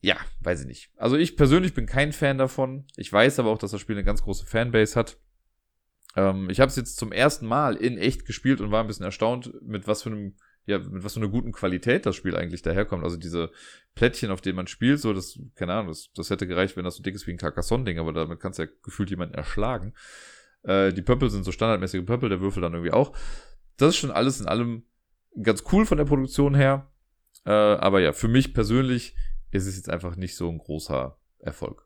Ja, weiß ich nicht. Also ich persönlich bin kein Fan davon. Ich weiß aber auch, dass das Spiel eine ganz große Fanbase hat. Ich habe es jetzt zum ersten Mal in echt gespielt und war ein bisschen erstaunt, mit was für einer guten Qualität das Spiel eigentlich daherkommt. Also diese Plättchen, auf denen man spielt, so, das, keine Ahnung, das hätte gereicht, wenn das so dick ist wie ein Carcassonne-Ding, aber damit kannst du ja gefühlt jemanden erschlagen. Die Pöppel sind so standardmäßige Pöppel, der Würfel dann irgendwie auch. Das ist schon alles in allem ganz cool von der Produktion her. Aber ja, für mich persönlich ist es jetzt einfach nicht so ein großer Erfolg.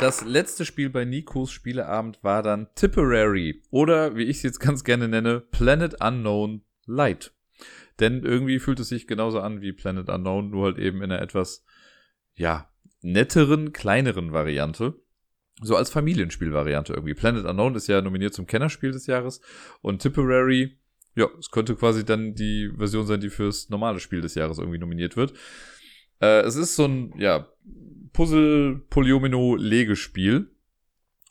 Das letzte Spiel bei Nikos Spieleabend war dann Tipperary oder, wie ich es jetzt ganz gerne nenne, Planet Unknown Light. Denn irgendwie fühlt es sich genauso an wie Planet Unknown, nur halt eben in einer etwas, ja, netteren, kleineren Variante. So als Familienspielvariante irgendwie. Planet Unknown ist ja nominiert zum Kennerspiel des Jahres und Tipperary, ja, es könnte quasi dann die Version sein, die fürs normale Spiel des Jahres irgendwie nominiert wird. Es ist so ein, ja, Puzzle-Polyomino-Legespiel.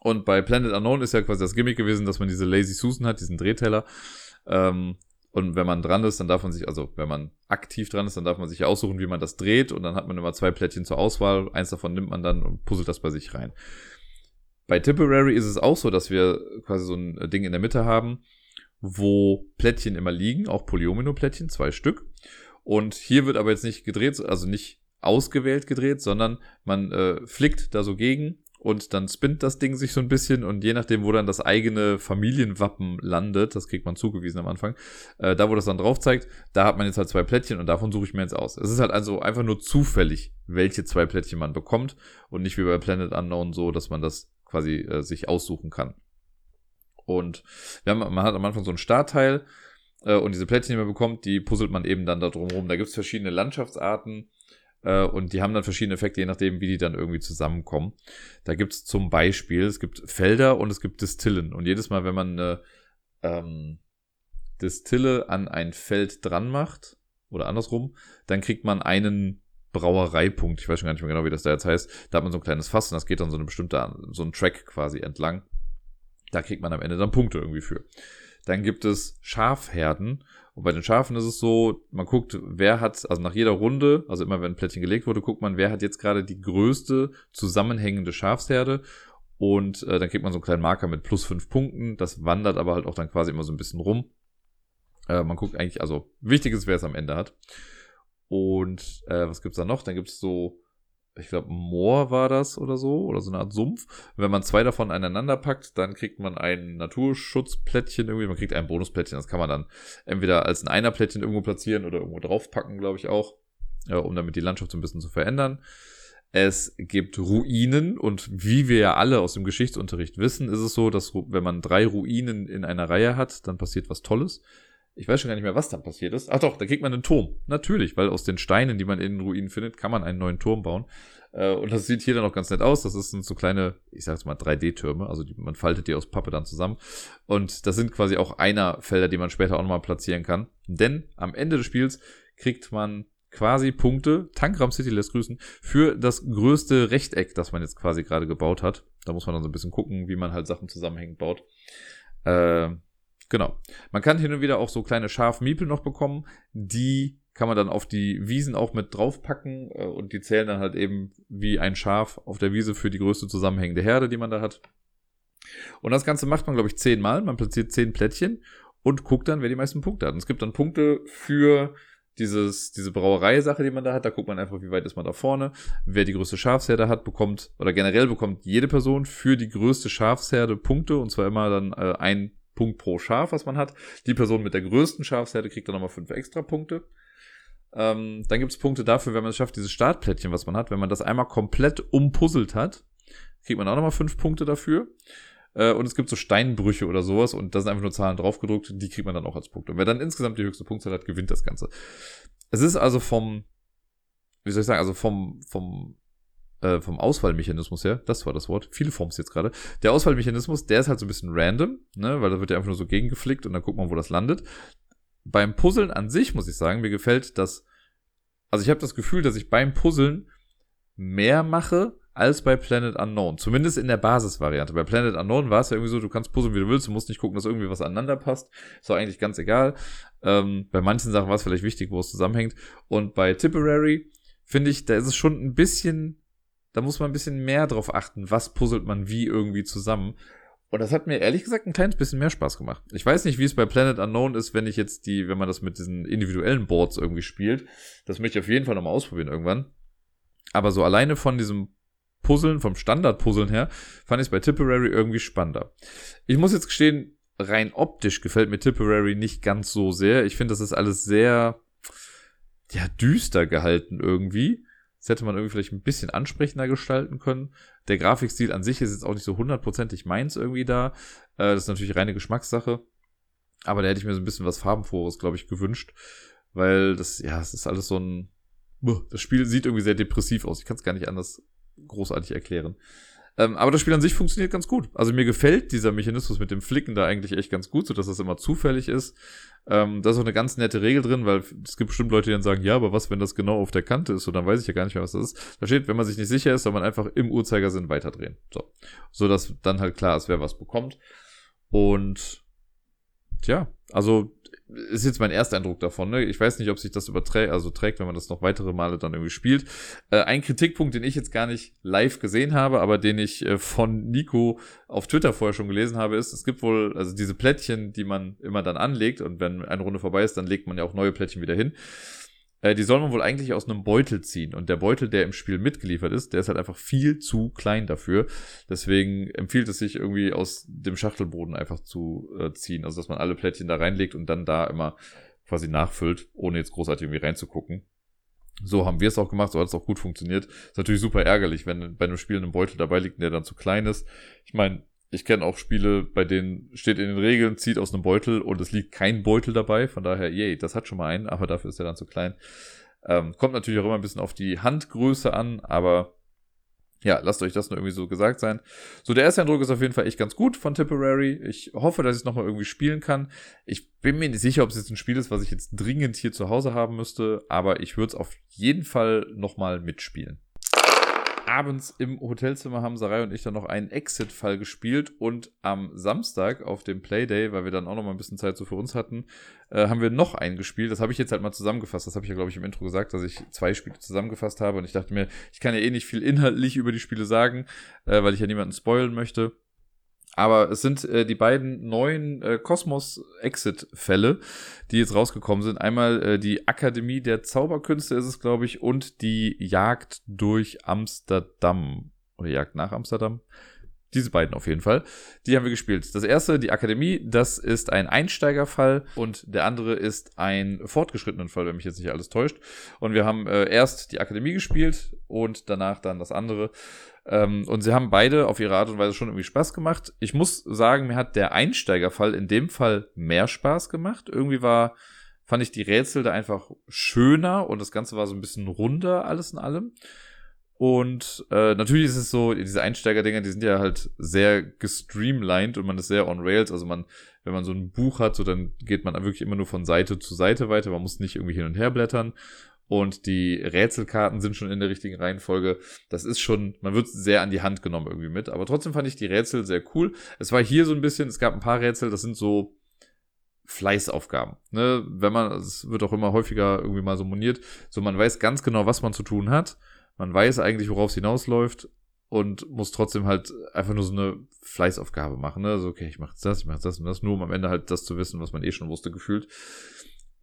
Und bei Planet Unknown ist ja quasi das Gimmick gewesen, dass man diese Lazy Susan hat, diesen Drehteller. Und wenn man dran ist, dann darf man sich, also wenn man aktiv dran ist, dann darf man sich aussuchen, wie man das dreht. Und dann hat man immer 2 Plättchen zur Auswahl. Eins davon nimmt man dann und puzzelt das bei sich rein. Bei Tipperary ist es auch so, dass wir quasi so ein Ding in der Mitte haben, wo Plättchen immer liegen, auch Polyomino-Plättchen, 2 Stück. Und hier wird aber jetzt nicht gedreht, also nicht ausgewählt gedreht, sondern man flickt da so gegen. Und dann spinnt das Ding sich so ein bisschen und je nachdem, wo dann das eigene Familienwappen landet, das kriegt man zugewiesen am Anfang, da wo das dann drauf zeigt, da hat man jetzt halt 2 Plättchen und davon suche ich mir jetzt aus. Es ist halt also einfach nur zufällig, welche 2 Plättchen man bekommt und nicht wie bei Planet Unknown so, dass man das quasi sich aussuchen kann. Und ja, man hat am Anfang so einen Startteil und diese Plättchen, die man bekommt, die puzzelt man eben dann da drumherum. Da gibt es verschiedene Landschaftsarten. Und die haben dann verschiedene Effekte, je nachdem, wie die dann irgendwie zusammenkommen. Da gibt es zum Beispiel, es gibt Felder und es gibt Distillen. Und jedes Mal, wenn man eine Distille an ein Feld dran macht, oder andersrum, dann kriegt man einen Brauereipunkt. Ich weiß schon gar nicht mehr genau, wie das da jetzt heißt. Da hat man so ein kleines Fass und das geht dann so eine bestimmte, so ein Track quasi entlang. Da kriegt man am Ende dann Punkte irgendwie für. Dann gibt es Schafherden. Und bei den Schafen ist es so, man guckt, wer hat, also nach jeder Runde, also immer wenn ein Plättchen gelegt wurde, guckt man, wer hat jetzt gerade die größte zusammenhängende Schafsherde. Und dann kriegt man so einen kleinen Marker mit +5 Punkten. Das wandert aber halt auch dann quasi immer so ein bisschen rum. Man guckt eigentlich, also wichtig ist, wer es am Ende hat. Und was gibt's da noch? Dann gibt's so, ich glaube, Moor war das oder so, oder so eine Art Sumpf. Und wenn man 2 davon aneinander packt, dann kriegt man ein Naturschutzplättchen irgendwie. Man kriegt ein Bonusplättchen, das kann man dann entweder als ein Einerplättchen irgendwo platzieren oder irgendwo draufpacken, glaube ich auch, um damit die Landschaft so ein bisschen zu verändern. Es gibt Ruinen und wie wir ja alle aus dem Geschichtsunterricht wissen, ist es so, dass wenn man 3 Ruinen in einer Reihe hat, dann passiert was Tolles. Ich weiß schon gar nicht mehr, was dann passiert ist. Ach doch, da kriegt man einen Turm. Natürlich, weil aus den Steinen, die man in den Ruinen findet, kann man einen neuen Turm bauen. Und das sieht hier dann auch ganz nett aus. Das sind so kleine, ich sag's mal, 3D-Türme. Also man faltet die aus Pappe dann zusammen. Und das sind quasi auch Einer-Felder, die man später auch nochmal platzieren kann. Denn am Ende des Spiels kriegt man quasi Punkte, Tangram City lässt grüßen, für das größte Rechteck, das man jetzt quasi gerade gebaut hat. Da muss man dann so ein bisschen gucken, wie man halt Sachen zusammenhängend baut. Genau. Man kann hin und wieder auch so kleine Schafmiepel noch bekommen. Die kann man dann auf die Wiesen auch mit draufpacken und die zählen dann halt eben wie ein Schaf auf der Wiese für die größte zusammenhängende Herde, die man da hat. Und das Ganze macht man, glaube ich, 10 Mal. Man platziert 10 Plättchen und guckt dann, wer die meisten Punkte hat. Und es gibt dann Punkte für diese Brauerei-Sache, die man da hat. Da guckt man einfach, wie weit ist man da vorne. Wer die größte Schafsherde hat, bekommt, oder generell bekommt jede Person für die größte Schafsherde Punkte, und zwar immer dann ein Punkt pro Schaf, was man hat. Die Person mit der größten Schafsherde kriegt dann nochmal 5 extra Punkte. Dann gibt es Punkte dafür, wenn man es schafft, dieses Startplättchen, was man hat, wenn man das einmal komplett umpuzzelt hat, kriegt man auch nochmal 5 Punkte dafür. Und es gibt so Steinbrüche oder sowas, und da sind einfach nur Zahlen draufgedruckt, die kriegt man dann auch als Punkte. Und wer dann insgesamt die höchste Punktzahl hat, gewinnt das Ganze. Es ist also vom Auswahlmechanismus her, das war das Wort, viele Forms jetzt gerade. Der Auswahlmechanismus, der ist halt so ein bisschen random, ne, weil da wird ja einfach nur so gegengeflickt und dann guckt man, wo das landet. Beim Puzzeln an sich, muss ich sagen, mir gefällt das, also ich habe das Gefühl, dass ich beim Puzzeln mehr mache, als bei Planet Unknown. Zumindest in der Basisvariante. Bei Planet Unknown war es ja irgendwie so, du kannst puzzeln, wie du willst, du musst nicht gucken, dass irgendwie was aneinander passt. Ist doch eigentlich ganz egal. Bei manchen Sachen war es vielleicht wichtig, wo es zusammenhängt. Und bei Tipperary, finde ich, da ist es schon ein bisschen, da muss man ein bisschen mehr drauf achten, was puzzelt man wie irgendwie zusammen. Und das hat mir ehrlich gesagt ein kleines bisschen mehr Spaß gemacht. Ich weiß nicht, wie es bei Planet Unknown ist, wenn man das mit diesen individuellen Boards irgendwie spielt. Das möchte ich auf jeden Fall nochmal ausprobieren irgendwann. Aber so alleine von diesem Puzzeln, vom Standard-Puzzeln her, fand ich es bei Tipperary irgendwie spannender. Ich muss jetzt gestehen, rein optisch gefällt mir Tipperary nicht ganz so sehr. Ich finde, das ist alles sehr, ja, düster gehalten irgendwie. Das hätte man irgendwie vielleicht ein bisschen ansprechender gestalten können. Der Grafikstil an sich ist jetzt auch nicht so hundertprozentig meins irgendwie da. Das ist natürlich reine Geschmackssache. Aber da hätte ich mir so ein bisschen was Farbenfrohes, glaube ich, gewünscht. Weil das ist alles so ein... Das Spiel sieht irgendwie sehr depressiv aus. Ich kann es gar nicht anders großartig erklären. Aber das Spiel an sich funktioniert ganz gut. Also mir gefällt dieser Mechanismus mit dem Flicken da eigentlich echt ganz gut, sodass das immer zufällig ist. Da ist auch eine ganz nette Regel drin, weil es gibt bestimmt Leute, die dann sagen, ja, aber was, wenn das genau auf der Kante ist? Und dann weiß ich ja gar nicht mehr, was das ist. Da steht, wenn man sich nicht sicher ist, soll man einfach im Uhrzeigersinn weiterdrehen. So dass dann halt klar ist, wer was bekommt. Und tja, also ist jetzt mein Ersteindruck davon, ne? Ich weiß nicht, ob sich das trägt, wenn man das noch weitere Male dann irgendwie spielt. Ein Kritikpunkt, den ich jetzt gar nicht live gesehen habe, aber den ich von Nico auf Twitter vorher schon gelesen habe, ist, es gibt wohl, also diese Plättchen, die man immer dann anlegt, und wenn eine Runde vorbei ist, dann legt man ja auch neue Plättchen wieder hin. Die soll man wohl eigentlich aus einem Beutel ziehen. Und der Beutel, der im Spiel mitgeliefert ist, der ist halt einfach viel zu klein dafür. Deswegen empfiehlt es sich irgendwie aus dem Schachtelboden einfach zu ziehen. Also dass man alle Plättchen da reinlegt und dann da immer quasi nachfüllt, ohne jetzt großartig irgendwie reinzugucken. So haben wir es auch gemacht, so hat es auch gut funktioniert. Ist natürlich super ärgerlich, wenn bei einem Spiel ein Beutel dabei liegt, der dann zu klein ist. Ich meine, ich kenne auch Spiele, bei denen steht in den Regeln, zieht aus einem Beutel und es liegt kein Beutel dabei. Von daher, yay, das hat schon mal einen, aber dafür ist er dann zu klein. Kommt natürlich auch immer ein bisschen auf die Handgröße an, aber ja, lasst euch das nur irgendwie so gesagt sein. So, der erste Eindruck ist auf jeden Fall echt ganz gut von Tipperary. Ich hoffe, dass ich es nochmal irgendwie spielen kann. Ich bin mir nicht sicher, ob es jetzt ein Spiel ist, was ich jetzt dringend hier zu Hause haben müsste, aber ich würde es auf jeden Fall nochmal mitspielen. Abends im Hotelzimmer haben Sarai und ich dann noch einen Exit-Fall gespielt, und am Samstag auf dem Playday, weil wir dann auch noch mal ein bisschen Zeit so für uns hatten, haben wir noch einen gespielt. Das habe ich jetzt halt mal zusammengefasst. Das habe ich ja, glaube ich, im Intro gesagt, dass ich 2 Spiele zusammengefasst habe, und ich dachte mir, ich kann ja eh nicht viel inhaltlich über die Spiele sagen, weil ich ja niemanden spoilen möchte. Aber es sind die beiden neuen Kosmos-Exit-Fälle, die jetzt rausgekommen sind. Einmal die Akademie der Zauberkünste ist es, glaube ich, und die Jagd durch Amsterdam. Oder Jagd nach Amsterdam. Diese beiden auf jeden Fall. Die haben wir gespielt. Das erste, die Akademie, das ist ein Einsteigerfall und der andere ist ein fortgeschrittenen Fall, wenn mich jetzt nicht alles täuscht. Und wir haben erst die Akademie gespielt und danach dann das andere. Und sie haben beide auf ihre Art und Weise schon irgendwie Spaß gemacht. Ich muss sagen, mir hat der Einsteigerfall in dem Fall mehr Spaß gemacht. Irgendwie fand ich die Rätsel da einfach schöner und das Ganze war so ein bisschen runder, alles in allem. Und natürlich ist es so, diese Einsteiger-Dinger, die sind ja halt sehr gestreamlined und man ist sehr on Rails. Also wenn man so ein Buch hat, so dann geht man wirklich immer nur von Seite zu Seite weiter. Man muss nicht irgendwie hin und her blättern. Und die Rätselkarten sind schon in der richtigen Reihenfolge. Das ist schon, man wird sehr an die Hand genommen irgendwie mit. Aber trotzdem fand ich die Rätsel sehr cool. Es war hier so ein bisschen, es gab ein paar Rätsel, das sind so Fleißaufgaben, ne? Wenn man, es wird auch immer häufiger irgendwie mal so moniert, so man weiß ganz genau, was man zu tun hat. Man weiß eigentlich, worauf es hinausläuft und muss trotzdem halt einfach nur so eine Fleißaufgabe machen. Ne? Also okay, ich mache das und das, nur um am Ende halt das zu wissen, was man eh schon wusste, gefühlt.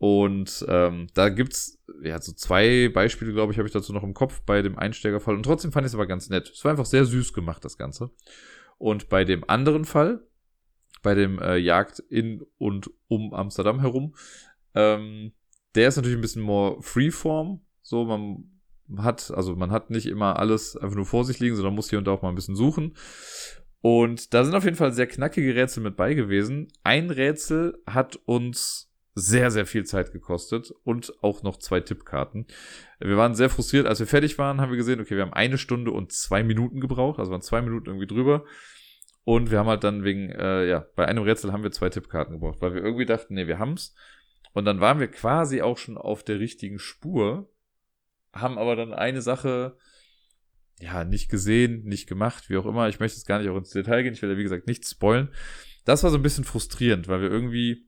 Und da gibt's ja so zwei Beispiele, glaube ich, habe ich dazu noch im Kopf bei dem Einsteigerfall. Und trotzdem fand ich es aber ganz nett. Es war einfach sehr süß gemacht, das Ganze. Und bei dem anderen Fall, bei dem Jagd in und um Amsterdam herum, der ist natürlich ein bisschen more freeform. So, man hat nicht immer alles einfach nur vor sich liegen, sondern muss hier und da auch mal ein bisschen suchen. Und da sind auf jeden Fall sehr knackige Rätsel mit bei gewesen. Ein Rätsel hat uns sehr, sehr viel Zeit gekostet und auch noch 2 Tippkarten. Wir waren sehr frustriert. Als wir fertig waren, haben wir gesehen, okay, wir haben 1 Stunde und 2 Minuten gebraucht, also waren 2 Minuten irgendwie drüber. Und wir haben halt dann wegen, bei einem Rätsel haben wir 2 Tippkarten gebraucht, weil wir irgendwie dachten, nee, wir haben's. Und dann waren wir quasi auch schon auf der richtigen Spur, haben aber dann eine Sache, ja, nicht gesehen, nicht gemacht, wie auch immer. Ich möchte jetzt gar nicht auch ins Detail gehen. Ich will ja, wie gesagt, nichts spoilen. Das war so ein bisschen frustrierend, weil wir irgendwie,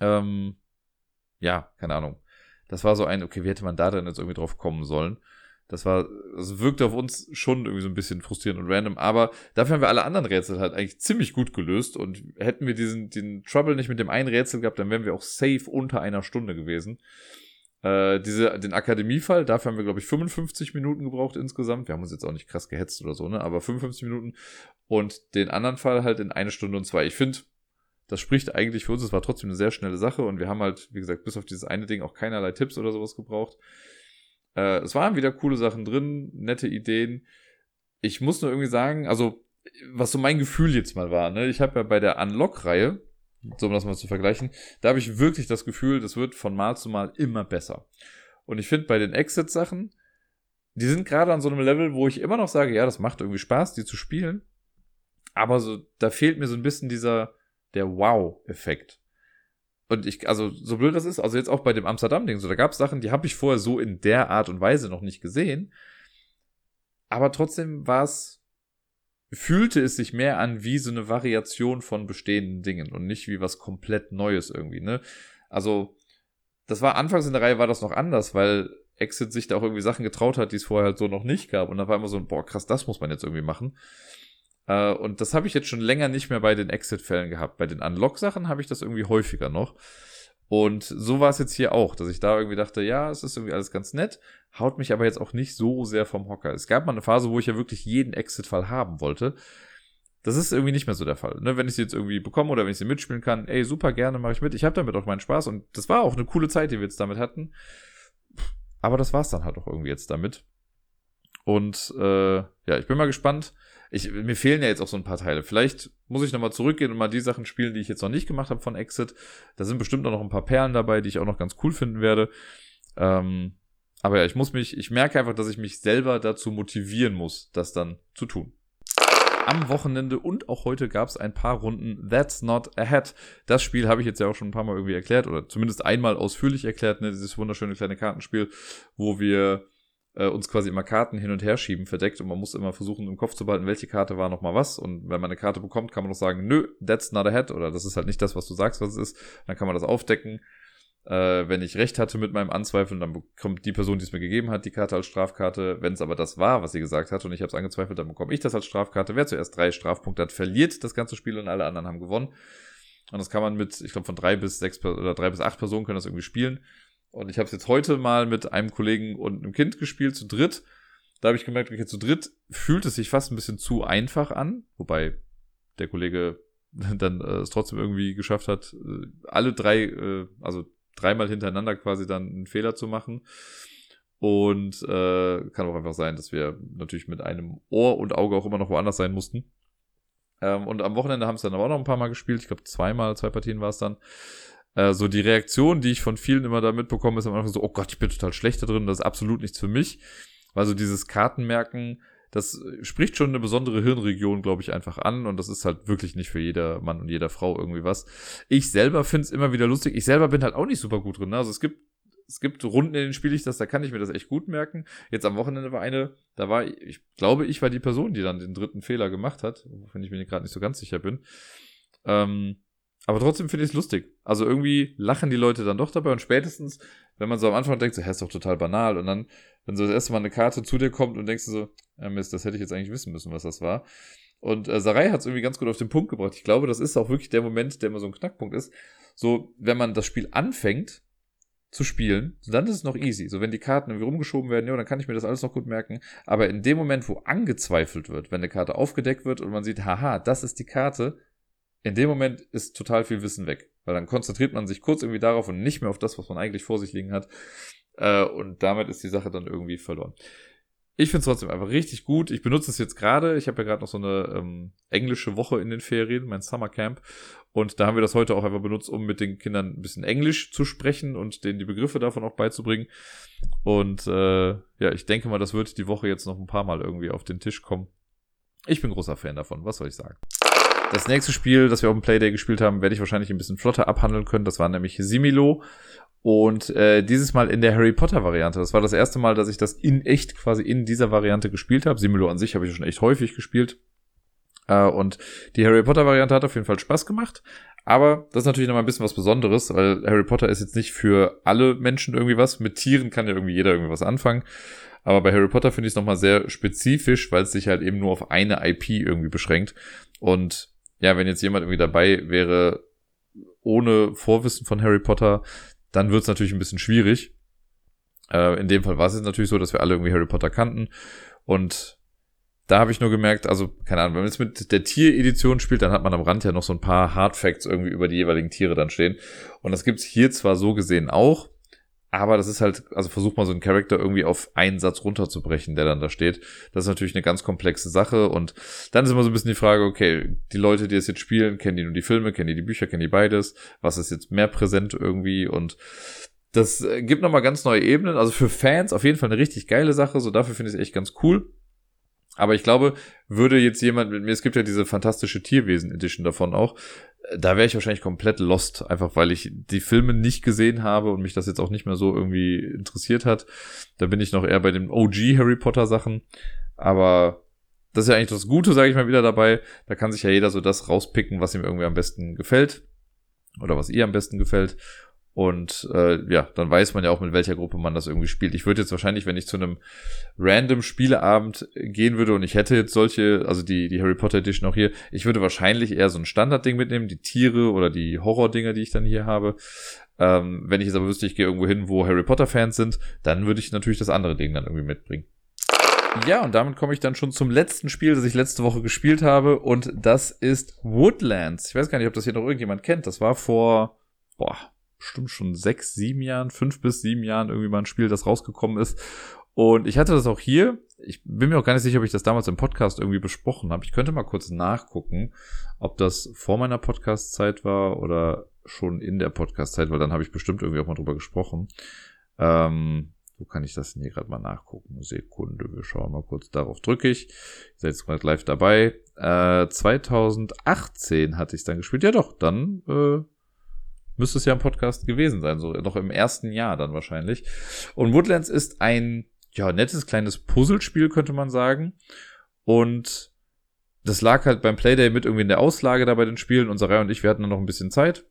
keine Ahnung. Das war so ein, okay, wie hätte man da denn jetzt irgendwie drauf kommen sollen? Das wirkte auf uns schon irgendwie so ein bisschen frustrierend und random, aber dafür haben wir alle anderen Rätsel halt eigentlich ziemlich gut gelöst und hätten wir den Trouble nicht mit dem einen Rätsel gehabt, dann wären wir auch safe unter 1 Stunde gewesen. Den Akademiefall, dafür haben wir, glaube ich, 55 Minuten gebraucht insgesamt. Wir haben uns jetzt auch nicht krass gehetzt oder so, ne? Aber 55 Minuten. Und den anderen Fall halt in 1 Stunde und 2. Ich finde, das spricht eigentlich für uns. Es war trotzdem eine sehr schnelle Sache. Und wir haben halt, wie gesagt, bis auf dieses eine Ding auch keinerlei Tipps oder sowas gebraucht. Es waren wieder coole Sachen drin, nette Ideen. Ich muss nur irgendwie sagen, also, was so mein Gefühl jetzt mal war, ne? Ich habe ja bei der Unlock-Reihe, so, um das mal zu vergleichen, da habe ich wirklich das Gefühl, das wird von Mal zu Mal immer besser. Und ich finde bei den Exit-Sachen, die sind gerade an so einem Level, wo ich immer noch sage, ja, das macht irgendwie Spaß, die zu spielen. Aber so, da fehlt mir so ein bisschen der Wow-Effekt. Und so blöd das ist, also jetzt auch bei dem Amsterdam-Ding, so, da gab es Sachen, die habe ich vorher so in der Art und Weise noch nicht gesehen. Aber trotzdem fühlte es sich mehr an wie so eine Variation von bestehenden Dingen und nicht wie was komplett Neues irgendwie, ne? Also, das war anfangs in der Reihe war das noch anders, weil Exit sich da auch irgendwie Sachen getraut hat, die es vorher halt so noch nicht gab. Und da war immer so, boah, krass, das muss man jetzt irgendwie machen. Und das habe ich jetzt schon länger nicht mehr bei den Exit-Fällen gehabt. Bei den Unlock-Sachen habe ich das irgendwie häufiger noch. Und so war es jetzt hier auch, dass ich da irgendwie dachte, ja, es ist irgendwie alles ganz nett, haut mich aber jetzt auch nicht so sehr vom Hocker. Es gab mal eine Phase, wo ich ja wirklich jeden Exit-Fall haben wollte. Das ist irgendwie nicht mehr so der Fall. Ne? Wenn ich sie jetzt irgendwie bekomme oder wenn ich sie mitspielen kann, ey, super, gerne, mache ich mit. Ich habe damit auch meinen Spaß und das war auch eine coole Zeit, die wir jetzt damit hatten. Aber das war es dann halt auch irgendwie jetzt damit. Und ich bin mal gespannt. Mir fehlen ja jetzt auch so ein paar Teile. Vielleicht muss ich nochmal zurückgehen und mal die Sachen spielen, die ich jetzt noch nicht gemacht habe von Exit. Da sind bestimmt auch noch ein paar Perlen dabei, die ich auch noch ganz cool finden werde. Aber ja, ich merke einfach, dass ich mich selber dazu motivieren muss, das dann zu tun. Am Wochenende und auch heute gab es ein paar Runden That's Not A Hat. Das Spiel habe ich jetzt ja auch schon ein paar Mal irgendwie erklärt oder zumindest einmal ausführlich erklärt, ne? Dieses wunderschöne kleine Kartenspiel, wo wir uns quasi immer Karten hin und her schieben, verdeckt, und man muss immer versuchen, im Kopf zu behalten, welche Karte war nochmal was, und wenn man eine Karte bekommt, kann man noch sagen, nö, that's not a hat, oder das ist halt nicht das, was du sagst, was es ist, und dann kann man das aufdecken. Wenn ich recht hatte mit meinem Anzweifeln, dann bekommt die Person, die es mir gegeben hat, die Karte als Strafkarte. Wenn es aber das war, was sie gesagt hat, und ich habe es angezweifelt, dann bekomme ich das als Strafkarte. Wer zuerst 3 Strafpunkte hat, verliert das ganze Spiel und alle anderen haben gewonnen. Und das kann man mit, ich glaube, von 3 bis 6 oder 3 bis 8 Personen können das irgendwie spielen. Und ich habe es jetzt heute mal mit einem Kollegen und einem Kind gespielt, zu dritt. Da habe ich gemerkt, okay, zu dritt fühlt es sich fast ein bisschen zu einfach an, wobei der Kollege dann es trotzdem irgendwie geschafft hat, alle drei, also dreimal hintereinander quasi dann einen Fehler zu machen. Und kann auch einfach sein, dass wir natürlich mit einem Ohr und Auge auch immer noch woanders sein mussten. Und am Wochenende haben es dann aber auch noch ein paar Mal gespielt. Ich glaube, zwei Partien war es dann. So die Reaktion, die ich von vielen immer da mitbekomme, ist am Anfang so, oh Gott, ich bin total schlecht da drin, das ist absolut nichts für mich. Weil so dieses Kartenmerken, das spricht schon eine besondere Hirnregion, glaube ich, einfach an. Und das ist halt wirklich nicht für jeder Mann und jeder Frau irgendwie was. Ich selber finde es immer wieder lustig. Ich selber bin halt auch nicht super gut drin. Ne? Also es gibt Runden, in denen spiele ich das, da kann ich mir das echt gut merken. Jetzt am Wochenende war eine, da war, ich glaube, ich war die Person, die dann den dritten Fehler gemacht hat, wenn ich mir gerade nicht so ganz sicher bin. Aber trotzdem finde ich es lustig. Also irgendwie lachen die Leute dann doch dabei und spätestens, wenn man so am Anfang denkt, so, ist doch total banal und dann, wenn so das erste Mal eine Karte zu dir kommt und denkst du so, Mist, das hätte ich jetzt eigentlich wissen müssen, was das war. Und Sarai hat es irgendwie ganz gut auf den Punkt gebracht. Ich glaube, das ist auch wirklich der Moment, der immer so ein Knackpunkt ist. So, wenn man das Spiel anfängt, zu spielen, dann ist es noch easy. So, wenn die Karten irgendwie rumgeschoben werden, ja, dann kann ich mir das alles noch gut merken. Aber in dem Moment, wo angezweifelt wird, wenn eine Karte aufgedeckt wird und man sieht, haha, das ist die Karte, in dem Moment ist total viel Wissen weg. Weil dann konzentriert man sich kurz irgendwie darauf und nicht mehr auf das, was man eigentlich vor sich liegen hat. Und damit ist die Sache dann irgendwie verloren. Ich finde es trotzdem einfach richtig gut. Ich benutze es jetzt gerade. Ich habe ja gerade noch so eine englische Woche in den Ferien, mein Summer Camp. Und da haben wir das heute auch einfach benutzt, um mit den Kindern ein bisschen Englisch zu sprechen und denen die Begriffe davon auch beizubringen. Und ja, ich denke mal, das wird die Woche jetzt noch ein paar Mal irgendwie auf den Tisch kommen. Ich bin großer Fan davon, was soll ich sagen. Das nächste Spiel, das wir auf dem Playday gespielt haben, werde ich wahrscheinlich ein bisschen flotter abhandeln können. Das war nämlich Similo. Und dieses Mal in der Harry Potter Variante. Das war das erste Mal, dass ich das in echt quasi in dieser Variante gespielt habe. Similo an sich habe ich schon echt häufig gespielt. Und die Harry Potter Variante hat auf jeden Fall Spaß gemacht. Aber das ist natürlich nochmal ein bisschen was Besonderes, weil Harry Potter ist jetzt nicht für alle Menschen irgendwie was. Mit Tieren kann ja irgendwie jeder irgendwie was anfangen. Aber bei Harry Potter finde ich es nochmal sehr spezifisch, weil es sich halt eben nur auf eine IP irgendwie beschränkt. Und ja, wenn jetzt jemand irgendwie dabei wäre, ohne Vorwissen von Harry Potter, dann wird's natürlich ein bisschen schwierig. In dem Fall war es jetzt natürlich so, dass wir alle irgendwie Harry Potter kannten. Und da habe ich nur gemerkt, also, keine Ahnung, wenn man jetzt mit der Tieredition spielt, dann hat man am Rand ja noch so ein paar Hardfacts irgendwie über die jeweiligen Tiere dann stehen. Und das gibt's hier zwar so gesehen auch, aber das ist halt, also versuch mal so einen Charakter irgendwie auf einen Satz runterzubrechen, der dann da steht. Das ist natürlich eine ganz komplexe Sache und dann ist immer so ein bisschen die Frage, okay, die Leute, die es jetzt spielen, kennen die nur die Filme, kennen die Bücher, kennen die beides? Was ist jetzt mehr präsent irgendwie? Und das gibt nochmal ganz neue Ebenen. Also für Fans auf jeden Fall eine richtig geile Sache, so dafür finde ich es echt ganz cool. Aber ich glaube, würde jetzt jemand mit mir, es gibt ja diese fantastische Tierwesen-Edition davon auch, da wäre ich wahrscheinlich komplett lost, einfach weil ich die Filme nicht gesehen habe und mich das jetzt auch nicht mehr so irgendwie interessiert hat. Da bin ich noch eher bei den OG-Harry Potter-Sachen. Aber das ist ja eigentlich das Gute, sage ich mal wieder dabei. Da kann sich ja jeder so das rauspicken, was ihm irgendwie am besten gefällt oder was ihr am besten gefällt. Und ja, dann weiß man ja auch, mit welcher Gruppe man das irgendwie spielt. Ich würde jetzt wahrscheinlich, wenn ich zu einem random Spieleabend gehen würde und ich hätte jetzt solche, also die Harry Potter Edition auch hier, ich würde wahrscheinlich eher so ein Standardding mitnehmen, die Tiere oder die Horror-Dinger, die ich dann hier habe. Wenn ich jetzt aber wüsste, ich gehe irgendwo hin, wo Harry Potter-Fans sind, dann würde ich natürlich das andere Ding dann irgendwie mitbringen. Ja, und damit komme ich dann schon zum letzten Spiel, das ich letzte Woche gespielt habe. Und das ist Woodlands. Ich weiß gar nicht, ob das hier noch irgendjemand kennt. Das war vor, bestimmt schon 5 bis 7 Jahren irgendwie mal ein Spiel, das rausgekommen ist. Und ich hatte das auch hier. Ich bin mir auch gar nicht sicher, ob ich das damals im Podcast irgendwie besprochen habe. Ich könnte mal kurz nachgucken, ob das vor meiner Podcast-Zeit war oder schon in der Podcast-Zeit, weil dann habe ich bestimmt irgendwie auch mal drüber gesprochen. Wo kann ich das denn hier gerade mal nachgucken? Sekunde, wir schauen mal kurz. Darauf drücke ich. Ihr seid jetzt gerade live dabei. 2018 hatte ich es dann gespielt. Ja doch, dann müsste es ja im Podcast gewesen sein, so noch im ersten Jahr dann wahrscheinlich. Und Woodlands ist ein, ja, nettes kleines Puzzlespiel, könnte man sagen. Und das lag halt beim Playday mit irgendwie in der Auslage da bei den Spielen. Unser Rai und ich, wir hatten dann noch ein bisschen Zeit.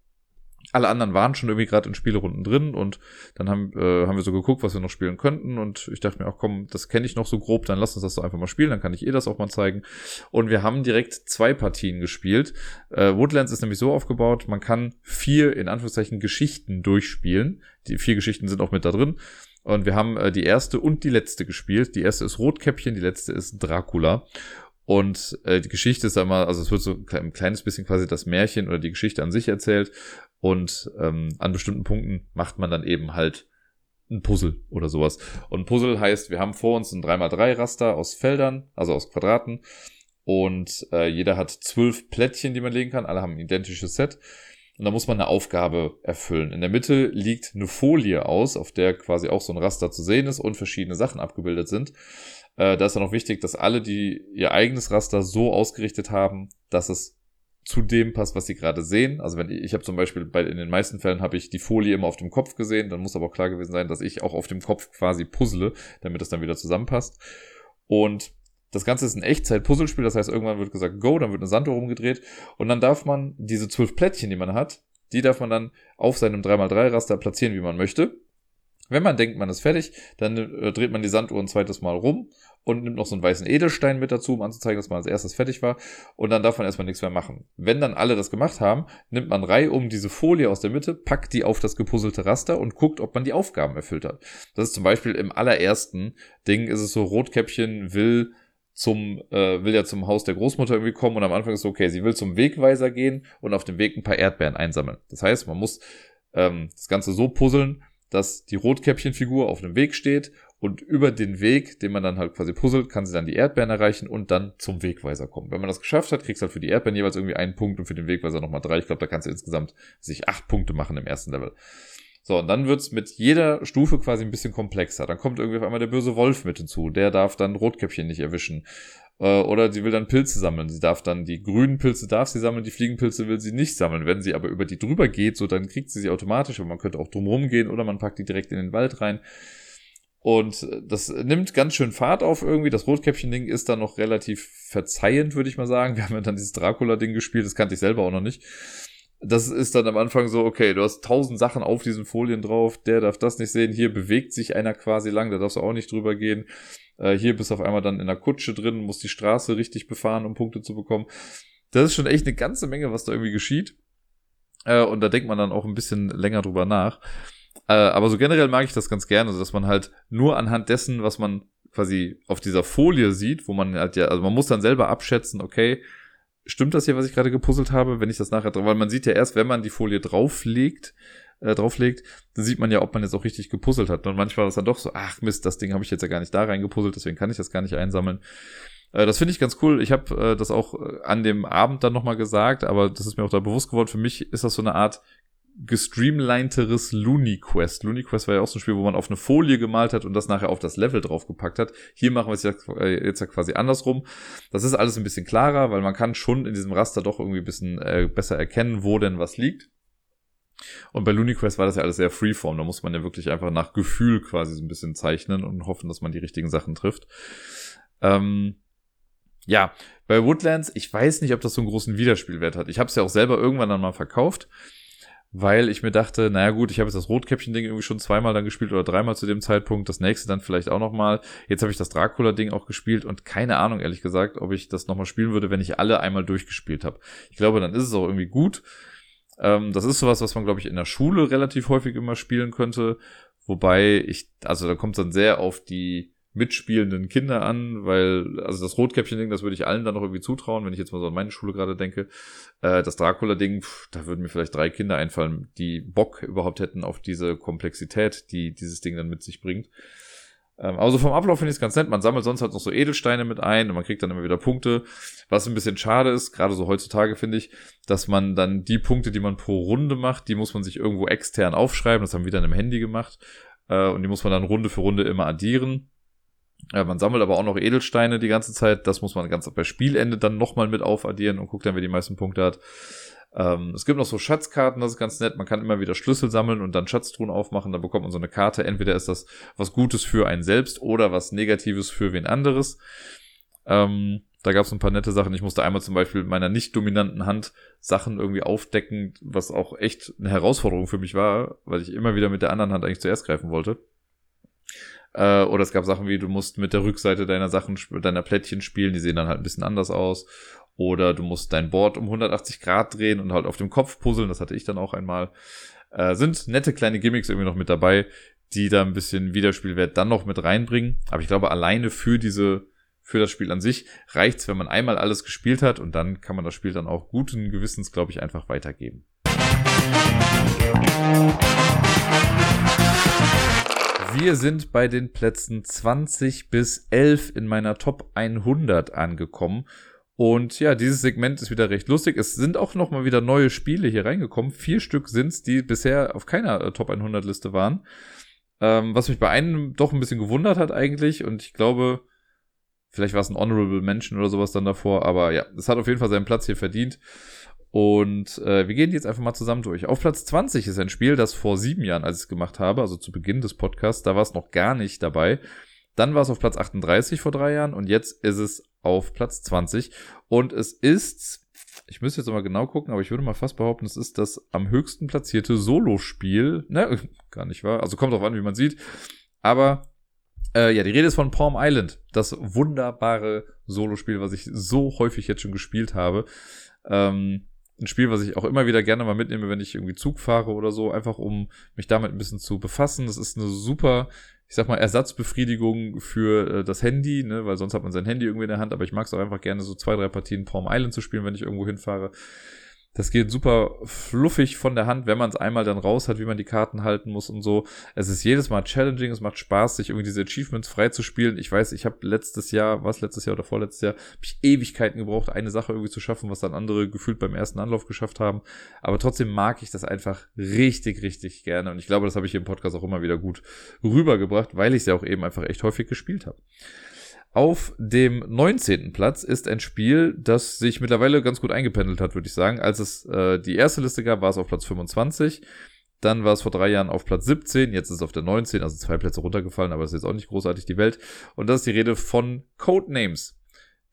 Alle anderen waren schon irgendwie gerade in Spielrunden drin und dann haben wir so geguckt, was wir noch spielen könnten und ich dachte mir auch, komm, das kenne ich noch so grob, dann lass uns das so einfach mal spielen, dann kann ich ihr das auch mal zeigen und wir haben direkt 2 Partien gespielt. Woodlands ist nämlich so aufgebaut, man kann 4 in Anführungszeichen Geschichten durchspielen, die 4 Geschichten sind auch mit da drin Und wir haben die erste und die letzte gespielt. Die erste ist Rotkäppchen, die letzte ist Dracula. Und die Geschichte ist einmal, also es wird so ein kleines bisschen quasi das Märchen oder die Geschichte an sich erzählt. Und an bestimmten Punkten macht man dann eben halt ein Puzzle oder sowas. Und Puzzle heißt, wir haben vor uns ein 3x3-Raster aus Feldern, also aus Quadraten. Und jeder hat 12 Plättchen, die man legen kann. Alle haben ein identisches Set. Und da muss man eine Aufgabe erfüllen. In der Mitte liegt eine Folie aus, auf der quasi auch so ein Raster zu sehen ist und verschiedene Sachen abgebildet sind. Da ist dann auch wichtig, dass alle, die ihr eigenes Raster so ausgerichtet haben, dass es zu dem passt, was sie gerade sehen. Also wenn ich habe zum Beispiel in den meisten Fällen habe ich die Folie immer auf dem Kopf gesehen, dann muss aber auch klar gewesen sein, dass ich auch auf dem Kopf quasi puzzle, damit das dann wieder zusammenpasst. Und das Ganze ist ein Echtzeit-Puzzlespiel, das heißt, irgendwann wird gesagt, go, dann wird eine Sanduhr rumgedreht und dann darf man diese 12 Plättchen, die man hat, die darf man dann auf seinem 3x3-Raster platzieren, wie man möchte. Wenn man denkt, man ist fertig, dann dreht man die Sanduhr ein zweites Mal rum und nimmt noch so einen weißen Edelstein mit dazu, um anzuzeigen, dass man als erstes fertig war. Und dann darf man erstmal nichts mehr machen. Wenn dann alle das gemacht haben, nimmt man Reihe um diese Folie aus der Mitte, packt die auf das gepuzzelte Raster und guckt, ob man die Aufgaben erfüllt hat. Das ist zum Beispiel im allerersten Ding, ist es so, Rotkäppchen will ja zum Haus der Großmutter irgendwie kommen und am Anfang ist so, okay, sie will zum Wegweiser gehen und auf dem Weg ein paar Erdbeeren einsammeln. Das heißt, man muss das Ganze so puzzeln, dass die Rotkäppchenfigur auf einem Weg steht und über den Weg, den man dann halt quasi puzzelt, kann sie dann die Erdbeeren erreichen und dann zum Wegweiser kommen. Wenn man das geschafft hat, kriegst du halt für die Erdbeeren jeweils irgendwie einen Punkt und für den Wegweiser nochmal 3. Ich glaube, da kannst du insgesamt sich 8 Punkte machen im ersten Level. So, und dann wird's mit jeder Stufe quasi ein bisschen komplexer. Dann kommt irgendwie auf einmal der böse Wolf mit hinzu. Der darf dann Rotkäppchen nicht erwischen. Oder sie will dann Pilze sammeln. Sie darf dann die grünen Pilze darf sie sammeln, die Fliegenpilze will sie nicht sammeln. Wenn sie aber über die drüber geht, so dann kriegt sie automatisch. Aber man könnte auch drumherum gehen oder man packt die direkt in den Wald rein. Und das nimmt ganz schön Fahrt auf irgendwie. Das Rotkäppchen-Ding ist dann noch relativ verzeihend, würde ich mal sagen. Wir haben ja dann dieses Dracula-Ding gespielt. Das kannte ich selber auch noch nicht. Das ist dann am Anfang so, okay, du hast 1000 Sachen auf diesen Folien drauf, der darf das nicht sehen, hier bewegt sich einer quasi lang, da darfst du auch nicht drüber gehen, hier bist du auf einmal dann in der Kutsche drin, musst die Straße richtig befahren, um Punkte zu bekommen. Das ist schon echt eine ganze Menge, was da irgendwie geschieht, und da denkt man dann auch ein bisschen länger drüber nach, aber so generell mag ich das ganz gerne, also dass man halt nur anhand dessen, was man quasi auf dieser Folie sieht, wo man halt ja, also man muss dann selber abschätzen, okay, stimmt das hier, was ich gerade gepuzzelt habe, wenn ich das nachher drauf, weil man sieht ja erst, wenn man die Folie drauflegt, dann sieht man ja, ob man jetzt auch richtig gepuzzelt hat. Und manchmal war das dann doch so, ach Mist, das Ding habe ich jetzt ja gar nicht da reingepuzzelt, deswegen kann ich das gar nicht einsammeln. Das finde ich ganz cool. Ich habe das auch an dem Abend dann nochmal gesagt, aber das ist mir auch da bewusst geworden. Für mich ist das so eine Art gestreamlineteres Looney Quest. Looney Quest war ja auch so ein Spiel, wo man auf eine Folie gemalt hat und das nachher auf das Level draufgepackt hat. Hier machen wir es jetzt ja quasi andersrum. Das ist alles ein bisschen klarer, weil man kann schon in diesem Raster doch irgendwie ein bisschen besser erkennen, wo denn was liegt. Und bei Looney Quest war das ja alles sehr freeform. Da muss man ja wirklich einfach nach Gefühl quasi so ein bisschen zeichnen und hoffen, dass man die richtigen Sachen trifft. Ja, bei Woodlands, ich weiß nicht, ob das so einen großen Wiederspielwert hat. Ich habe es ja auch selber irgendwann dann mal verkauft, weil ich mir dachte, naja gut, ich habe jetzt das Rotkäppchen-Ding irgendwie schon 2-mal dann gespielt oder 3-mal zu dem Zeitpunkt, das nächste dann vielleicht auch nochmal. Jetzt habe ich das Dracula-Ding auch gespielt und keine Ahnung, ehrlich gesagt, ob ich das nochmal spielen würde, wenn ich alle einmal durchgespielt habe. Ich glaube, dann ist es auch irgendwie gut. Das ist sowas, was man, glaube ich, in der Schule relativ häufig immer spielen könnte. Wobei also da kommt es dann sehr auf die mitspielenden Kinder an, weil, also das Rotkäppchen-Ding, das würde ich allen dann noch irgendwie zutrauen, wenn ich jetzt mal so an meine Schule gerade denke. Das Dracula-Ding, da würden mir vielleicht 3 Kinder einfallen, die Bock überhaupt hätten auf diese Komplexität, die dieses Ding dann mit sich bringt. Also vom Ablauf finde ich es ganz nett. Man sammelt sonst halt noch so Edelsteine mit ein und man kriegt dann immer wieder Punkte. Was ein bisschen schade ist, gerade so heutzutage finde ich, dass man dann die Punkte, die man pro Runde macht, die muss man sich irgendwo extern aufschreiben. Das haben wir dann im Handy gemacht. Und die muss man dann Runde für Runde immer addieren. Man sammelt aber auch noch Edelsteine die ganze Zeit. Das muss man ganz bei Spielende dann nochmal mit aufaddieren und guckt dann, wer die meisten Punkte hat. Es gibt noch so Schatzkarten, das ist ganz nett. Man kann immer wieder Schlüssel sammeln und dann Schatztruhen aufmachen. Da bekommt man so eine Karte. Entweder ist das was Gutes für einen selbst oder was Negatives für wen anderes. Da gab es ein paar nette Sachen. Ich musste einmal zum Beispiel mit meiner nicht dominanten Hand Sachen irgendwie aufdecken, was auch echt eine Herausforderung für mich war, weil ich immer wieder mit der anderen Hand eigentlich zuerst greifen wollte. Oder es gab Sachen wie, du musst mit der Rückseite deiner Plättchen spielen, die sehen dann halt ein bisschen anders aus. Oder du musst dein Board um 180 Grad drehen und halt auf dem Kopf puzzeln, das hatte ich dann auch einmal. Sind nette kleine Gimmicks irgendwie noch mit dabei, die da ein bisschen Wiederspielwert dann noch mit reinbringen. Aber ich glaube, alleine für das Spiel an sich reicht's, wenn man einmal alles gespielt hat, und dann kann man das Spiel dann auch guten Gewissens, glaube ich, einfach weitergeben. Wir sind bei den Plätzen 20 bis 11 in meiner Top 100 angekommen. Und ja, dieses Segment ist wieder recht lustig. Es sind auch nochmal wieder neue Spiele hier reingekommen. 4 Stück sind's, die bisher auf keiner Top 100 Liste waren. Was mich bei einem doch ein bisschen gewundert hat eigentlich. Und ich glaube, vielleicht war es ein Honorable Mention oder sowas dann davor. Aber ja, es hat auf jeden Fall seinen Platz hier verdient. Und wir gehen die jetzt einfach mal zusammen durch. Auf Platz 20 ist ein Spiel, das vor 7 Jahren, als ich es gemacht habe, also zu Beginn des Podcasts, da war es noch gar nicht dabei. Dann war es auf Platz 38 vor 3 Jahren und jetzt ist es auf Platz 20. Und es ist, ich müsste jetzt mal genau gucken, aber ich würde mal fast behaupten, es ist das am höchsten platzierte Solospiel. Ne, gar nicht wahr. Also kommt drauf an, wie man sieht. Aber ja, die Rede ist von Palm Island. Das wunderbare Solospiel, was ich so häufig jetzt schon gespielt habe. Ein Spiel, was ich auch immer wieder gerne mal mitnehme, wenn ich irgendwie Zug fahre oder so, einfach um mich damit ein bisschen zu befassen. Das ist eine super, ich sag mal, Ersatzbefriedigung für das Handy, ne? Weil sonst hat man sein Handy irgendwie in der Hand, aber ich mag es auch einfach gerne, so 2-3 Partien Palm Island zu spielen, wenn ich irgendwo hinfahre. Das geht super fluffig von der Hand, wenn man es einmal dann raus hat, wie man die Karten halten muss und so. Es ist jedes Mal challenging, es macht Spaß, sich irgendwie diese Achievements frei zu spielen. Ich weiß, ich habe letztes Jahr oder vorletztes Jahr, hab ich Ewigkeiten gebraucht, eine Sache irgendwie zu schaffen, was dann andere gefühlt beim ersten Anlauf geschafft haben. Aber trotzdem mag ich das einfach richtig, richtig gerne. Und ich glaube, das habe ich hier im Podcast auch immer wieder gut rübergebracht, weil ich es ja auch eben einfach echt häufig gespielt habe. Auf dem 19. Platz ist ein Spiel, das sich mittlerweile ganz gut eingependelt hat, würde ich sagen. Als es die erste Liste gab, war es auf Platz 25. Dann war es vor 3 Jahren auf Platz 17. Jetzt ist es auf der 19, also 2 Plätze runtergefallen, aber das ist jetzt auch nicht großartig die Welt. Und das ist die Rede von Codenames.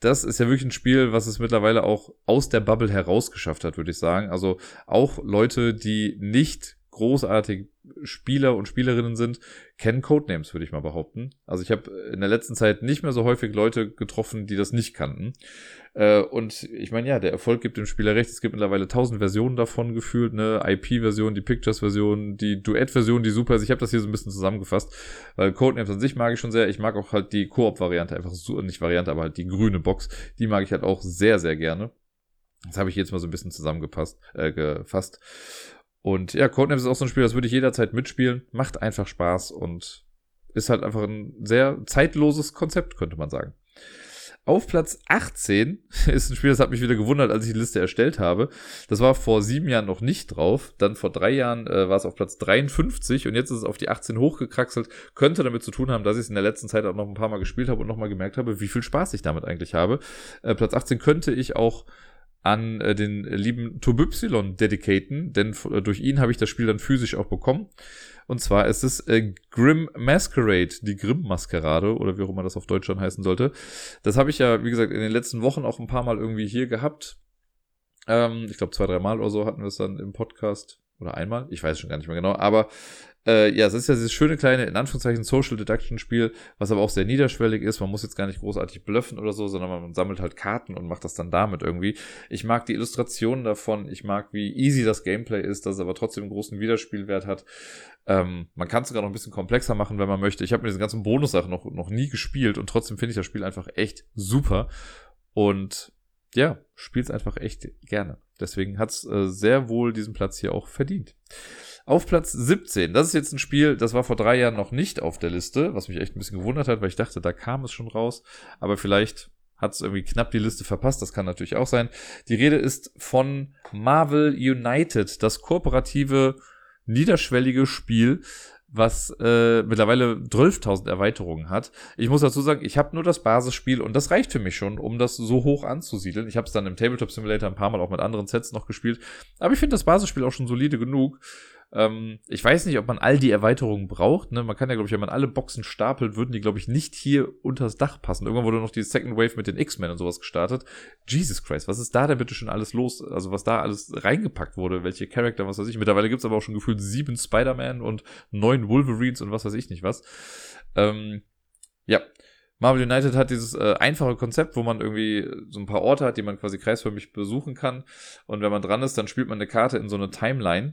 Das ist ja wirklich ein Spiel, was es mittlerweile auch aus der Bubble herausgeschafft hat, würde ich sagen. Also auch Leute, die nicht großartig Spieler und Spielerinnen sind, kennen Codenames, würde ich mal behaupten. Also ich habe in der letzten Zeit nicht mehr so häufig Leute getroffen, die das nicht kannten. Und ich meine, ja, der Erfolg gibt dem Spieler recht. Es gibt mittlerweile 1000 Versionen davon gefühlt, ne? IP-Version, die Pictures-Version, die Duett-Version, die super ist. Ich habe das hier so ein bisschen zusammengefasst, weil Codenames an sich mag ich schon sehr. Ich mag auch halt die Koop-Variante, einfach so, nicht Variante, aber halt die grüne Box. Die mag ich halt auch sehr, sehr gerne. Das habe ich jetzt mal so ein bisschen zusammengefasst. Und ja, Codenames ist auch so ein Spiel, das würde ich jederzeit mitspielen. Macht einfach Spaß und ist halt einfach ein sehr zeitloses Konzept, könnte man sagen. Auf Platz 18 ist ein Spiel, das hat mich wieder gewundert, als ich die Liste erstellt habe. Das war vor 7 Jahren noch nicht drauf. Dann vor 3 Jahren war es auf Platz 53 und jetzt ist es auf die 18 hochgekraxelt. Könnte damit zu tun haben, dass ich es in der letzten Zeit auch noch ein paar Mal gespielt habe und nochmal gemerkt habe, wie viel Spaß ich damit eigentlich habe. Platz 18 könnte ich auch an den lieben Tobypsilon dedicaten, denn durch ihn habe ich das Spiel dann physisch auch bekommen. Und zwar ist es Grim Masquerade, die Grim Masquerade oder wie auch immer das auf Deutsch dann heißen sollte. Das habe ich ja, wie gesagt, in den letzten Wochen auch ein paar Mal irgendwie hier gehabt. Ich glaube 2-3 Mal oder so hatten wir es dann im Podcast oder einmal, ich weiß schon gar nicht mehr genau, aber ja, es ist ja dieses schöne kleine, in Anführungszeichen, Social-Deduction-Spiel, was aber auch sehr niederschwellig ist. Man muss jetzt gar nicht großartig bluffen oder so, sondern man sammelt halt Karten und macht das dann damit irgendwie. Ich mag die Illustrationen davon, ich mag, wie easy das Gameplay ist, dass es aber trotzdem einen großen Wiederspielwert hat. Man kann es sogar noch ein bisschen komplexer machen, wenn man möchte. Ich habe mir diese ganzen Bonussachen noch nie gespielt und trotzdem finde ich das Spiel einfach echt super. Und ja, spiele es einfach echt gerne. Deswegen hat es sehr wohl diesen Platz hier auch verdient. Auf Platz 17, das ist jetzt ein Spiel, das war vor 3 Jahren noch nicht auf der Liste, was mich echt ein bisschen gewundert hat, weil ich dachte, da kam es schon raus, aber vielleicht hat es irgendwie knapp die Liste verpasst, das kann natürlich auch sein. Die Rede ist von Marvel United, das kooperative, niederschwellige Spiel, was mittlerweile 12.000 Erweiterungen hat. Ich muss dazu sagen, ich habe nur das Basisspiel und das reicht für mich schon, um das so hoch anzusiedeln. Ich habe es dann im Tabletop Simulator ein paar Mal auch mit anderen Sets noch gespielt, aber ich finde das Basisspiel auch schon solide genug. Ich weiß nicht, ob man all die Erweiterungen braucht, ne? Man kann ja, glaube ich, wenn man alle Boxen stapelt, würden die, glaube ich, nicht hier unters Dach passen. Irgendwann wurde noch die Second Wave mit den X-Men und sowas gestartet. Jesus Christ, was ist da denn bitte schon alles los? Also was da alles reingepackt wurde, welche Charakter, was weiß ich. Mittlerweile gibt's aber auch schon gefühlt 7 Spider-Man und 9 Wolverines und was weiß ich nicht was. Ja. Marvel United hat dieses einfache Konzept, wo man irgendwie so ein paar Orte hat, die man quasi kreisförmig besuchen kann. Und wenn man dran ist, dann spielt man eine Karte in so eine Timeline.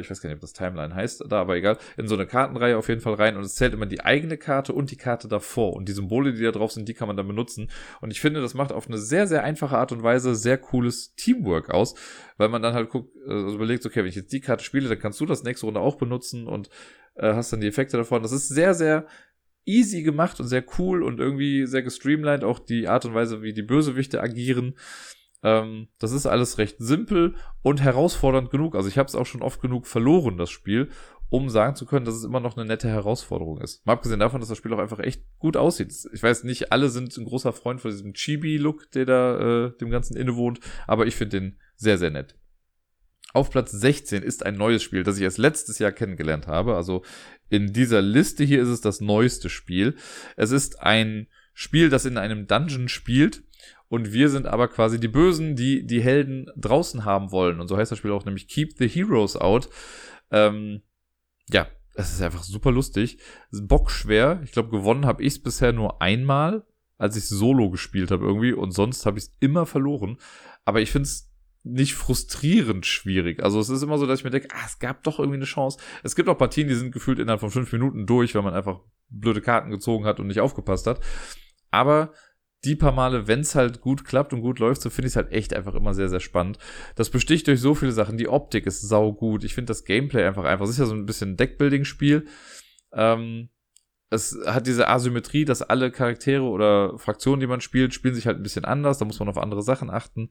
ich weiß gar nicht, ob das Timeline heißt, da aber egal, in so eine Kartenreihe auf jeden Fall rein und es zählt immer die eigene Karte und die Karte davor und die Symbole, die da drauf sind, die kann man dann benutzen und ich finde, das macht auf eine sehr, sehr einfache Art und Weise sehr cooles Teamwork aus, weil man dann halt guckt, also überlegt, okay, wenn ich jetzt die Karte spiele, dann kannst du das nächste Runde auch benutzen und hast dann die Effekte davon. Das ist sehr, sehr easy gemacht und sehr cool und irgendwie sehr gestreamlined, auch die Art und Weise, wie die Bösewichte agieren. Das ist alles recht simpel und herausfordernd genug. Also ich habe es auch schon oft genug verloren, das Spiel, um sagen zu können, dass es immer noch eine nette Herausforderung ist. Mal abgesehen davon, dass das Spiel auch einfach echt gut aussieht. Ich weiß nicht, alle sind ein großer Freund von diesem Chibi-Look, der da dem Ganzen innewohnt, aber ich finde den sehr, sehr nett. Auf Platz 16 ist ein neues Spiel, das ich erst letztes Jahr kennengelernt habe. Also in dieser Liste hier ist es das neueste Spiel. Es ist ein Spiel, das in einem Dungeon spielt. Und wir sind aber quasi die Bösen, die die Helden draußen haben wollen. Und so heißt das Spiel auch, nämlich Keep the Heroes Out. Ja, das ist einfach super lustig. Bockschwer. Ich glaube, gewonnen habe ich es bisher nur einmal, als ich solo gespielt habe irgendwie. Und sonst habe ich es immer verloren. Aber ich finde es nicht frustrierend schwierig. Also es ist immer so, dass ich mir denke, es gab doch irgendwie eine Chance. Es gibt auch Partien, die sind gefühlt innerhalb von 5 Minuten durch, weil man einfach blöde Karten gezogen hat und nicht aufgepasst hat. Aber die paar Male, wenn es halt gut klappt und gut läuft, so finde ich es halt echt einfach immer sehr, sehr spannend. Das besticht durch so viele Sachen. Die Optik ist saugut. Ich finde das Gameplay einfach. Es ist ja so ein bisschen ein Deckbuilding-Spiel. Es hat diese Asymmetrie, dass alle Charaktere oder Fraktionen, die man spielt, spielen sich halt ein bisschen anders. Da muss man auf andere Sachen achten.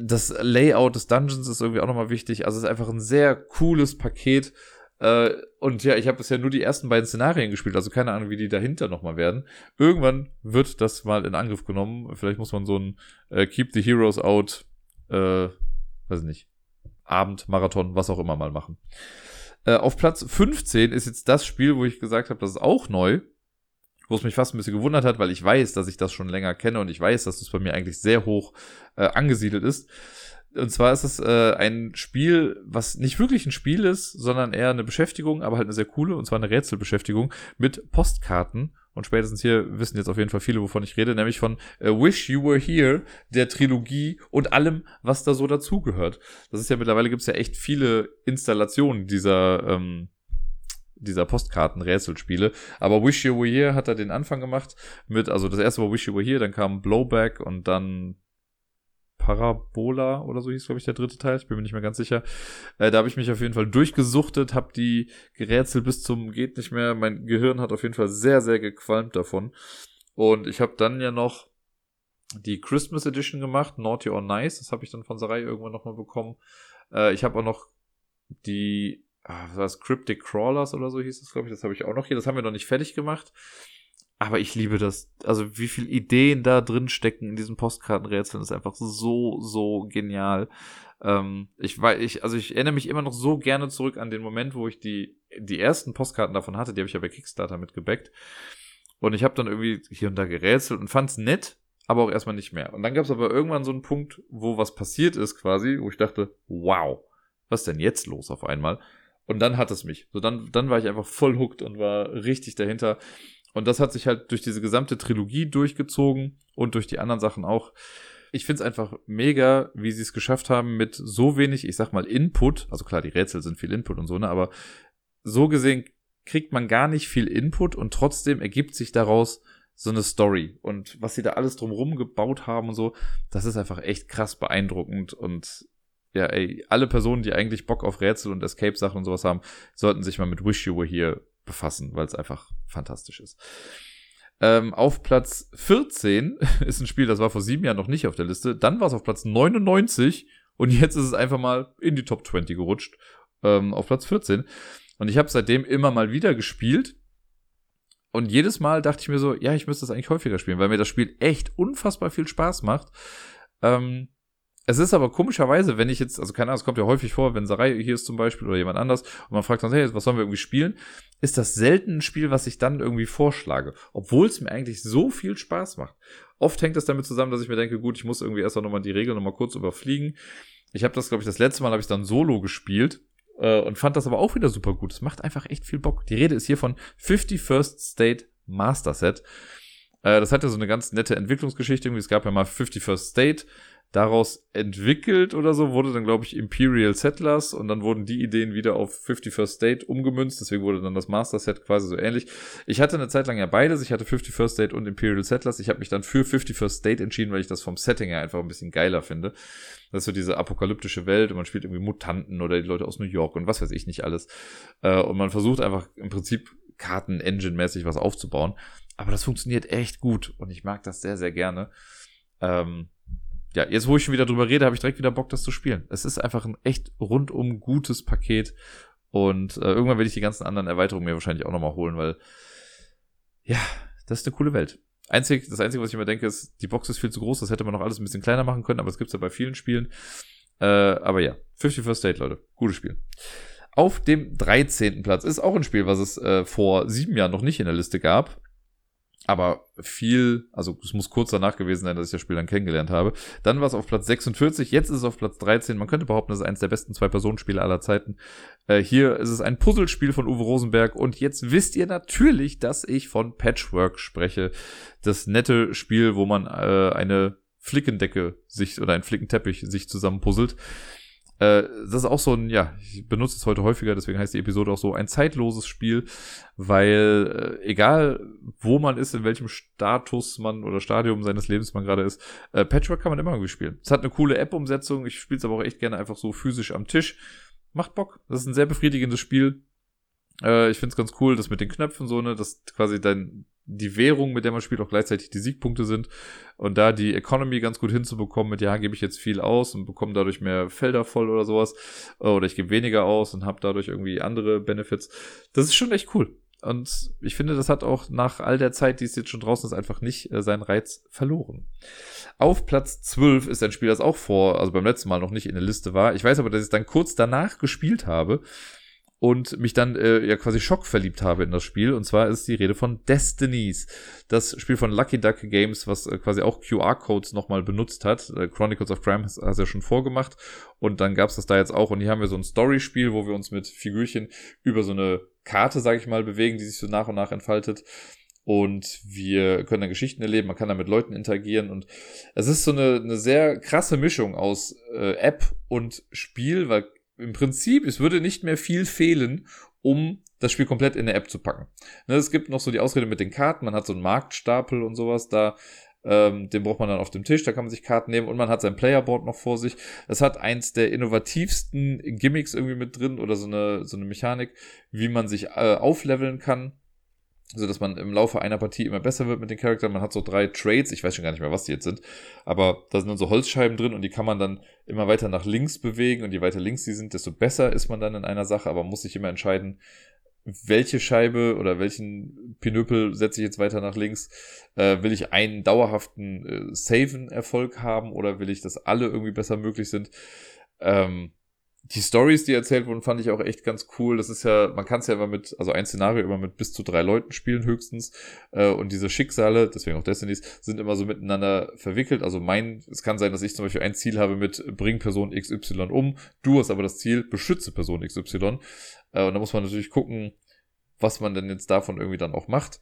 Das Layout des Dungeons ist irgendwie auch nochmal wichtig. Also es ist einfach ein sehr cooles Paket. Und ja, ich habe bisher nur die ersten beiden Szenarien gespielt, also keine Ahnung, wie die dahinter nochmal werden. Irgendwann wird das mal in Angriff genommen. Vielleicht muss man so ein Keep the Heroes Out, weiß nicht, Abend, Marathon, was auch immer mal machen. Auf Platz 15 ist jetzt das Spiel, wo ich gesagt habe, das ist auch neu. Wo es mich fast ein bisschen gewundert hat, weil ich weiß, dass ich das schon länger kenne und ich weiß, dass das bei mir eigentlich sehr hoch angesiedelt ist. Und zwar ist es ein Spiel, was nicht wirklich ein Spiel ist, sondern eher eine Beschäftigung, aber halt eine sehr coole, und zwar eine Rätselbeschäftigung mit Postkarten. Und spätestens hier wissen jetzt auf jeden Fall viele, wovon ich rede, nämlich von Wish You Were Here, der Trilogie und allem, was da so dazugehört. Das ist ja mittlerweile, gibt es ja echt viele Installationen dieser Postkarten-Rätselspiele. Aber Wish You Were Here hat er den Anfang gemacht mit, also das erste war Wish You Were Here, dann kam Blowback und dann Parabola oder so hieß, glaube ich, der dritte Teil. Ich bin mir nicht mehr ganz sicher. Da habe ich mich auf jeden Fall durchgesuchtet, habe die gerätselt bis zum geht nicht mehr. Mein Gehirn hat auf jeden Fall sehr, sehr gequalmt davon. Und ich habe dann ja noch die Christmas Edition gemacht, Naughty or Nice. Das habe ich dann von Sarai irgendwann nochmal bekommen. Ich habe auch noch die Cryptic Crawlers oder so hieß es, glaube ich. Das habe ich auch noch hier. Das haben wir noch nicht fertig gemacht. Aber ich liebe das. Also wie viele Ideen da drin stecken in diesen Postkartenrätseln, ist einfach so, so genial. Ich erinnere mich immer noch so gerne zurück an den Moment, wo ich die ersten Postkarten davon hatte. Die habe ich ja bei Kickstarter mitgebackt. Und ich habe dann irgendwie hier und da gerätselt und fand's nett, aber auch erstmal nicht mehr. Und dann gab's aber irgendwann so einen Punkt, wo was passiert ist quasi, wo ich dachte, wow, was ist denn jetzt los auf einmal? Und dann hat es mich. So, dann war ich einfach voll hooked und war richtig dahinter. Und das hat sich halt durch diese gesamte Trilogie durchgezogen und durch die anderen Sachen auch. Ich finde es einfach mega, wie sie es geschafft haben mit so wenig, ich sag mal, Input. Also klar, die Rätsel sind viel Input und so, ne? Aber so gesehen kriegt man gar nicht viel Input und trotzdem ergibt sich daraus so eine Story. Und was sie da alles drumherum gebaut haben und so, das ist einfach echt krass beeindruckend. Und ja, ey, alle Personen, die eigentlich Bock auf Rätsel und Escape-Sachen und sowas haben, sollten sich mal mit Wish You Were Here befassen, weil es einfach fantastisch ist. Auf Platz 14 ist ein Spiel, das war vor 7 Jahren noch nicht auf der Liste. Dann war es auf Platz 99 und jetzt ist es einfach mal in die Top 20 gerutscht. Auf Platz 14. Und ich habe seitdem immer mal wieder gespielt. Und jedes Mal dachte ich mir so, ja, ich müsste das eigentlich häufiger spielen, weil mir das Spiel echt unfassbar viel Spaß macht. Es ist aber komischerweise, wenn ich jetzt, also keine Ahnung, es kommt ja häufig vor, wenn Sarai hier ist zum Beispiel oder jemand anders und man fragt dann, hey, was sollen wir irgendwie spielen, ist das selten ein Spiel, was ich dann irgendwie vorschlage, obwohl es mir eigentlich so viel Spaß macht. Oft hängt das damit zusammen, dass ich mir denke, gut, ich muss irgendwie erst nochmal die Regeln nochmal kurz überfliegen. Ich habe das, glaube ich, das letzte Mal habe ich dann solo gespielt und fand das aber auch wieder super gut. Es macht einfach echt viel Bock. Die Rede ist hier von 51st State Master Set. Das hat ja so eine ganz nette Entwicklungsgeschichte irgendwie. Es gab ja mal 51st State, Daraus entwickelt oder so wurde dann, glaube ich, Imperial Settlers, und dann wurden die Ideen wieder auf 51st State umgemünzt, deswegen wurde dann das Master Set quasi so ähnlich. Ich hatte eine Zeit lang ja beides, ich hatte 51st State und Imperial Settlers. Ich habe mich dann für 51st State entschieden, weil ich das vom Setting her einfach ein bisschen geiler finde. Das ist so diese apokalyptische Welt, und man spielt irgendwie Mutanten oder die Leute aus New York und was weiß ich nicht alles. Und man versucht einfach im Prinzip Karten-Engine-mäßig was aufzubauen. Aber das funktioniert echt gut, und ich mag das sehr, sehr gerne. Ja, jetzt wo ich schon wieder drüber rede, habe ich direkt wieder Bock, das zu spielen. Es ist einfach ein echt rundum gutes Paket, und irgendwann werde ich die ganzen anderen Erweiterungen mir wahrscheinlich auch nochmal holen, weil ja, das ist eine coole Welt. Das Einzige, was ich immer denke, ist, die Box ist viel zu groß, das hätte man noch alles ein bisschen kleiner machen können, aber das gibt's ja bei vielen Spielen. Aber ja, 51st State, Leute, gutes Spiel. Auf dem 13. Platz ist auch ein Spiel, was es vor 7 Jahren noch nicht in der Liste gab. Aber viel, also es muss kurz danach gewesen sein, dass ich das Spiel dann kennengelernt habe. Dann war es auf Platz 46, jetzt ist es auf Platz 13. Man könnte behaupten, das ist eines der besten 2-Personen-Spiele aller Zeiten. Hier ist es ein Puzzlespiel von Uwe Rosenberg. Und jetzt wisst ihr natürlich, dass ich von Patchwork spreche. Das nette Spiel, wo man eine Flickendecke sich oder einen Flickenteppich sich zusammenpuzzelt. Das ist auch so ein, ja, ich benutze es heute häufiger, deswegen heißt die Episode auch so, ein zeitloses Spiel, weil egal wo man ist, in welchem Status man oder Stadium seines Lebens man gerade ist, Patchwork kann man immer irgendwie spielen. Es hat eine coole App-Umsetzung, ich spiele es aber auch echt gerne einfach so physisch am Tisch. Macht Bock, das ist ein sehr befriedigendes Spiel. Ich finde es ganz cool, das mit den Knöpfen so, ne, dass quasi die Währung, mit der man spielt, auch gleichzeitig die Siegpunkte sind. Und da die Economy ganz gut hinzubekommen mit, ja, gebe ich jetzt viel aus und bekomme dadurch mehr Felder voll oder sowas. Oder ich gebe weniger aus und habe dadurch irgendwie andere Benefits. Das ist schon echt cool. Und ich finde, das hat auch nach all der Zeit, die es jetzt schon draußen ist, einfach nicht seinen Reiz verloren. Auf Platz 12 ist ein Spiel, das auch also beim letzten Mal noch nicht in der Liste war. Ich weiß aber, dass ich es dann kurz danach gespielt habe. Und mich dann ja quasi schockverliebt habe in das Spiel. Und zwar ist die Rede von Destinies. Das Spiel von Lucky Duck Games, was quasi auch QR-Codes nochmal benutzt hat. Chronicles of Crime hat es ja schon vorgemacht. Und dann gab's das da jetzt auch. Und hier haben wir so ein Story-Spiel, wo wir uns mit Figürchen über so eine Karte, sag ich mal, bewegen, die sich so nach und nach entfaltet. Und wir können dann Geschichten erleben, man kann da mit Leuten interagieren. Und es ist so eine sehr krasse Mischung aus App und Spiel, weil im Prinzip, es würde nicht mehr viel fehlen, um das Spiel komplett in der App zu packen. Ne, es gibt noch so die Ausrede mit den Karten, man hat so einen Marktstapel und sowas da, den braucht man dann auf dem Tisch, da kann man sich Karten nehmen und man hat sein Playerboard noch vor sich. Es hat eins der innovativsten Gimmicks irgendwie mit drin oder so eine Mechanik, wie man sich aufleveln kann. So, dass man im Laufe einer Partie immer besser wird mit den Charakteren. Man hat so 3 Trades, ich weiß schon gar nicht mehr, was die jetzt sind, aber da sind dann so Holzscheiben drin und die kann man dann immer weiter nach links bewegen und je weiter links die sind, desto besser ist man dann in einer Sache, aber man muss sich immer entscheiden, welche Scheibe oder welchen Pinöpel setze ich jetzt weiter nach links, will ich einen dauerhaften Saven-Erfolg haben oder will ich, dass alle irgendwie besser möglich sind. Die Stories, die erzählt wurden, fand ich auch echt ganz cool. Das ist ja, man kann es ja immer mit, also ein Szenario immer mit bis zu 3 Leuten spielen höchstens. Und diese Schicksale, deswegen auch Destinies, sind immer so miteinander verwickelt. Also es kann sein, dass ich zum Beispiel ein Ziel habe mit bring Person XY um. Du hast aber das Ziel, beschütze Person XY. Und da muss man natürlich gucken, was man denn jetzt davon irgendwie dann auch macht.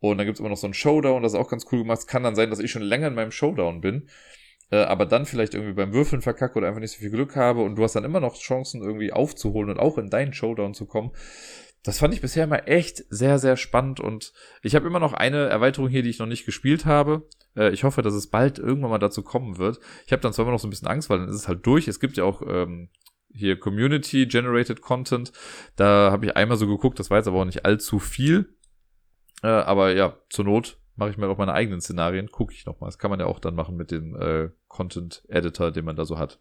Und dann gibt's immer noch so einen Showdown, das ist auch ganz cool gemacht. Es kann dann sein, dass ich schon länger in meinem Showdown bin. Aber dann vielleicht irgendwie beim Würfeln verkacke oder einfach nicht so viel Glück habe und du hast dann immer noch Chancen irgendwie aufzuholen und auch in deinen Showdown zu kommen. Das fand ich bisher mal echt sehr, sehr spannend und ich habe immer noch eine Erweiterung hier, die ich noch nicht gespielt habe. Ich hoffe, dass es bald irgendwann mal dazu kommen wird. Ich habe dann zwar immer noch so ein bisschen Angst, weil dann ist es halt durch. Es gibt ja auch hier Community-Generated Content. Da habe ich einmal so geguckt, das war jetzt aber auch nicht allzu viel. Aber ja, zur Not mache ich mir auch meine eigenen Szenarien, gucke ich nochmal. Das kann man ja auch dann machen mit dem Content-Editor, den man da so hat.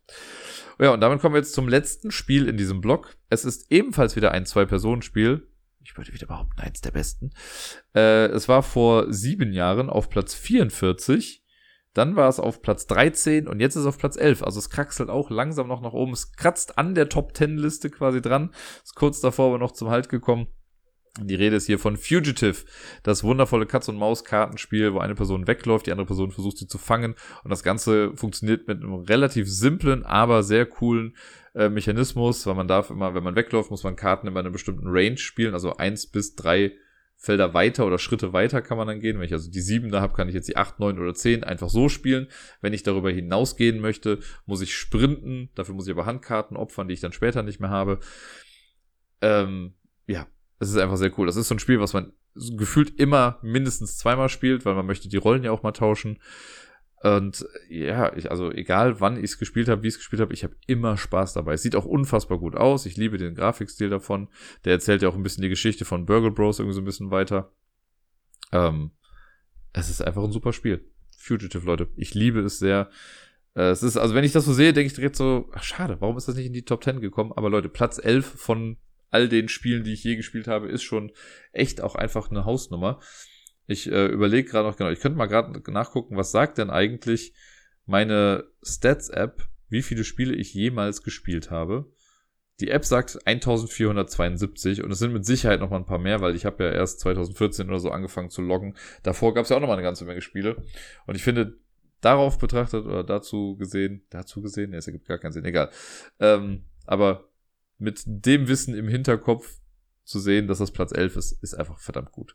Ja, und damit kommen wir jetzt zum letzten Spiel in diesem Block. Es ist ebenfalls wieder ein 2-Personen-Spiel. Ich würde wieder behaupten, eins der besten. Es war vor 7 Jahren auf Platz 44. Dann war es auf Platz 13 und jetzt ist es auf Platz 11. Also es kraxelt auch langsam noch nach oben. Es kratzt an der Top-10-Liste quasi dran. Ist kurz davor aber noch zum Halt gekommen. Die Rede ist hier von Fugitive, das wundervolle Katz-und-Maus-Kartenspiel, wo eine Person wegläuft, die andere Person versucht, sie zu fangen. Und das Ganze funktioniert mit einem relativ simplen, aber sehr coolen Mechanismus, weil man darf immer, wenn man wegläuft, muss man Karten immer in einer bestimmten Range spielen, also 1 bis 3 Felder weiter oder Schritte weiter kann man dann gehen. Wenn ich also die 7 da habe, kann ich jetzt die 8, 9 oder 10 einfach so spielen. Wenn ich darüber hinausgehen möchte, muss ich sprinten. Dafür muss ich aber Handkarten opfern, die ich dann später nicht mehr habe. Ja, das ist einfach sehr cool. Das ist so ein Spiel, was man gefühlt immer mindestens zweimal spielt, weil man möchte die Rollen ja auch mal tauschen. Und ja, also egal wann ich es gespielt habe, wie ich es gespielt habe, ich habe immer Spaß dabei. Es sieht auch unfassbar gut aus. Ich liebe den Grafikstil davon. Der erzählt ja auch ein bisschen die Geschichte von Burgle Bros irgendwie so ein bisschen weiter. Es ist einfach ein super Spiel. Fugitive, Leute. Ich liebe es sehr. Es ist, also wenn ich das so sehe, denke ich direkt so, ach, schade, warum ist das nicht in die Top 10 gekommen? Aber Leute, Platz 11 von all den Spielen, die ich je gespielt habe, ist schon echt auch einfach eine Hausnummer. Ich überlege gerade noch, genau, ich könnte mal gerade nachgucken, was sagt denn eigentlich meine Stats-App, wie viele Spiele ich jemals gespielt habe. Die App sagt 1472 und es sind mit Sicherheit noch mal ein paar mehr, weil ich habe ja erst 2014 oder so angefangen zu loggen. Davor gab es ja auch noch mal eine ganze Menge Spiele. Und ich finde, darauf betrachtet oder dazu gesehen, es ergibt gar keinen Sinn, egal. Aber mit dem Wissen im Hinterkopf zu sehen, dass das Platz 11 ist, ist einfach verdammt gut.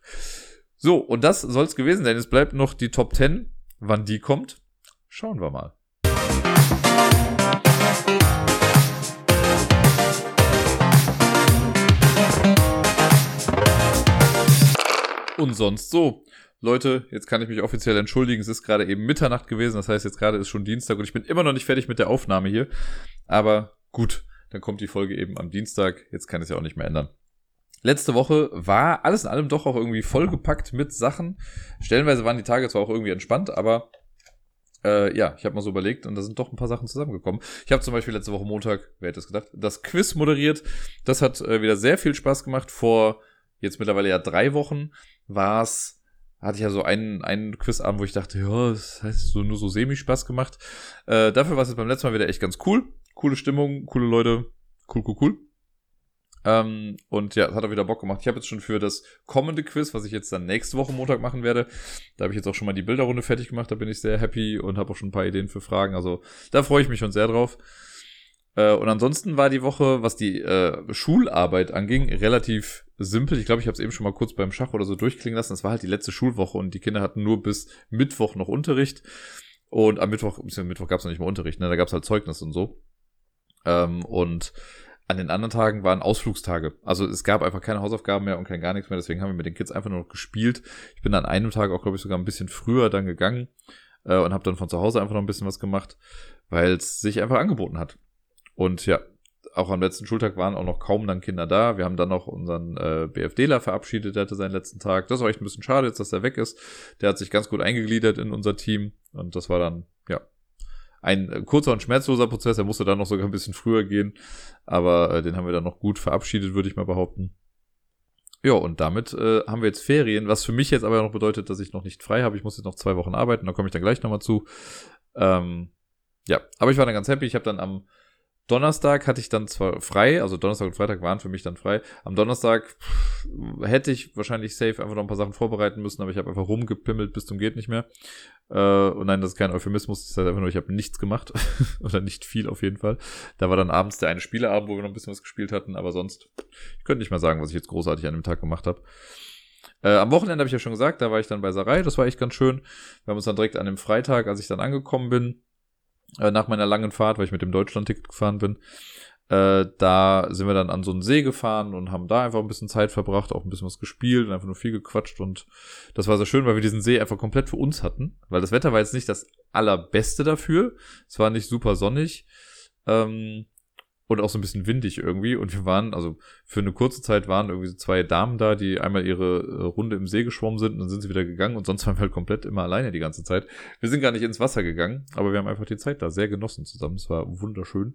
So, und das soll's gewesen sein. Es bleibt noch die Top 10. Wann die kommt, schauen wir mal. Und sonst so. Leute, jetzt kann ich mich offiziell entschuldigen. Es ist gerade eben Mitternacht gewesen. Das heißt, jetzt gerade ist schon Dienstag und ich bin immer noch nicht fertig mit der Aufnahme hier. Aber gut, dann kommt die Folge eben am Dienstag. Jetzt kann ich es ja auch nicht mehr ändern. Letzte Woche war alles in allem doch auch irgendwie vollgepackt mit Sachen. Stellenweise waren die Tage zwar auch irgendwie entspannt, aber ja, ich habe mal so überlegt und da sind doch ein paar Sachen zusammengekommen. Ich habe zum Beispiel letzte Woche Montag, wer hätte es gedacht, das Quiz moderiert. Das hat wieder sehr viel Spaß gemacht. Vor jetzt mittlerweile ja 3 Wochen hatte ich ja so einen Quizabend, wo ich dachte, ja, das heißt so nur so semi-Spaß gemacht. Dafür war es jetzt beim letzten Mal wieder echt ganz cool. Coole Stimmung, coole Leute, cool. Und ja, hat auch wieder Bock gemacht. Ich habe jetzt schon für das kommende Quiz, was ich jetzt dann nächste Woche Montag machen werde, da habe ich jetzt auch schon mal die Bilderrunde fertig gemacht, da bin ich sehr happy und habe auch schon ein paar Ideen für Fragen, also da freue ich mich schon sehr drauf. Und ansonsten war die Woche, was die Schularbeit anging, relativ simpel. Ich glaube, ich habe es eben schon mal kurz beim Schach oder so durchklingen lassen. Das war halt die letzte Schulwoche und die Kinder hatten nur bis Mittwoch noch Unterricht und am Mittwoch gab es noch nicht mal Unterricht, ne? Da gab es halt Zeugnis und so. Und an den anderen Tagen waren Ausflugstage. Also es gab einfach keine Hausaufgaben mehr und kein gar nichts mehr. Deswegen haben wir mit den Kids einfach nur noch gespielt. Ich bin an einem Tag auch, glaube ich, sogar ein bisschen früher dann gegangen und habe dann von zu Hause einfach noch ein bisschen was gemacht, weil es sich einfach angeboten hat. Und ja, auch am letzten Schultag waren auch noch kaum dann Kinder da. Wir haben dann noch unseren BFDler verabschiedet, der hatte seinen letzten Tag. Das war echt ein bisschen schade jetzt, dass der weg ist. Der hat sich ganz gut eingegliedert in unser Team und das war dann, ja, ein kurzer und schmerzloser Prozess, er musste dann noch sogar ein bisschen früher gehen, aber den haben wir dann noch gut verabschiedet, würde ich mal behaupten. Ja, und damit haben wir jetzt Ferien, was für mich jetzt aber noch bedeutet, dass ich noch nicht frei habe. Ich muss jetzt noch 2 Wochen arbeiten, da komme ich dann gleich nochmal zu. Ja, aber ich war dann ganz happy. Ich habe dann am Donnerstag hatte ich dann zwar frei, also Donnerstag und Freitag waren für mich dann frei. Am Donnerstag hätte ich wahrscheinlich safe einfach noch ein paar Sachen vorbereiten müssen, aber ich habe einfach rumgepimmelt bis zum geht nicht mehr. Und nein, das ist kein Euphemismus, das ist halt einfach nur, ich habe nichts gemacht oder nicht viel auf jeden Fall. Da war dann abends der eine Spieleabend, wo wir noch ein bisschen was gespielt hatten, aber sonst, ich könnte nicht mal sagen, was ich jetzt großartig an dem Tag gemacht habe. Am Wochenende habe ich ja schon gesagt, da war ich dann bei Sarai, das war echt ganz schön. Wir haben uns dann direkt an dem Freitag, als ich dann angekommen bin, nach meiner langen Fahrt, weil ich mit dem Deutschland-Ticket gefahren bin, da sind wir dann an so einen See gefahren und haben da einfach ein bisschen Zeit verbracht, auch ein bisschen was gespielt und einfach nur viel gequatscht und das war sehr schön, weil wir diesen See einfach komplett für uns hatten, weil das Wetter war jetzt nicht das allerbeste dafür, es war nicht super sonnig und auch so ein bisschen windig irgendwie und wir waren, also für eine kurze Zeit waren irgendwie so 2 Damen da, die einmal ihre Runde im See geschwommen sind und dann sind sie wieder gegangen und sonst waren wir halt komplett immer alleine die ganze Zeit. Wir sind gar nicht ins Wasser gegangen, aber wir haben einfach die Zeit da sehr genossen zusammen, es war wunderschön.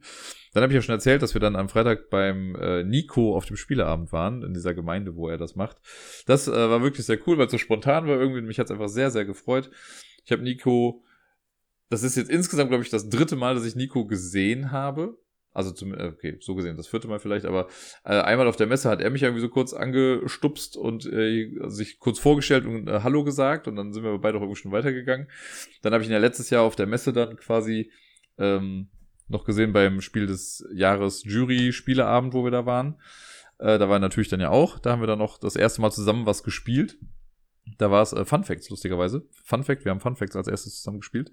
Dann habe ich ja schon erzählt, dass wir dann am Freitag beim Nico auf dem Spieleabend waren, in dieser Gemeinde, wo er das macht. Das war wirklich sehr cool, weil es so spontan war irgendwie und mich hat es einfach sehr, sehr gefreut. Ich habe Nico, das ist jetzt insgesamt, glaube ich, das 3. Mal, dass ich Nico gesehen habe. Also, okay, so gesehen, das 4. Mal vielleicht, aber einmal auf der Messe hat er mich irgendwie so kurz angestupst und sich kurz vorgestellt und Hallo gesagt und dann sind wir beide auch irgendwie schon weitergegangen. Dann habe ich ihn ja letztes Jahr auf der Messe dann quasi noch gesehen beim Spiel des Jahres Jury-Spieleabend, wo wir da waren. Da war natürlich dann ja auch, da haben wir dann noch das erste Mal zusammen was gespielt. Da war es Fun Facts, lustigerweise. Fun Fact, wir haben Fun Facts als erstes zusammen gespielt.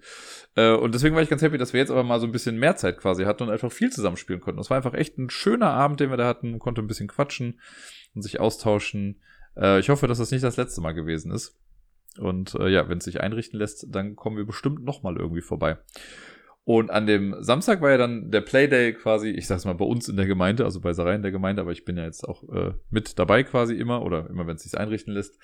Und deswegen war ich ganz happy, dass wir jetzt aber mal so ein bisschen mehr Zeit quasi hatten und einfach viel zusammenspielen konnten. Es war einfach echt ein schöner Abend, den wir da hatten. Man konnte ein bisschen quatschen und sich austauschen. Ich hoffe, dass das nicht das letzte Mal gewesen ist. Und ja, wenn es sich einrichten lässt, dann kommen wir bestimmt nochmal irgendwie vorbei. Und an dem Samstag war ja dann der Playday quasi, ich sag's mal, bei uns in der Gemeinde, also bei Sarai in der Gemeinde, aber ich bin ja jetzt auch mit dabei quasi immer oder immer, wenn es sich einrichten lässt.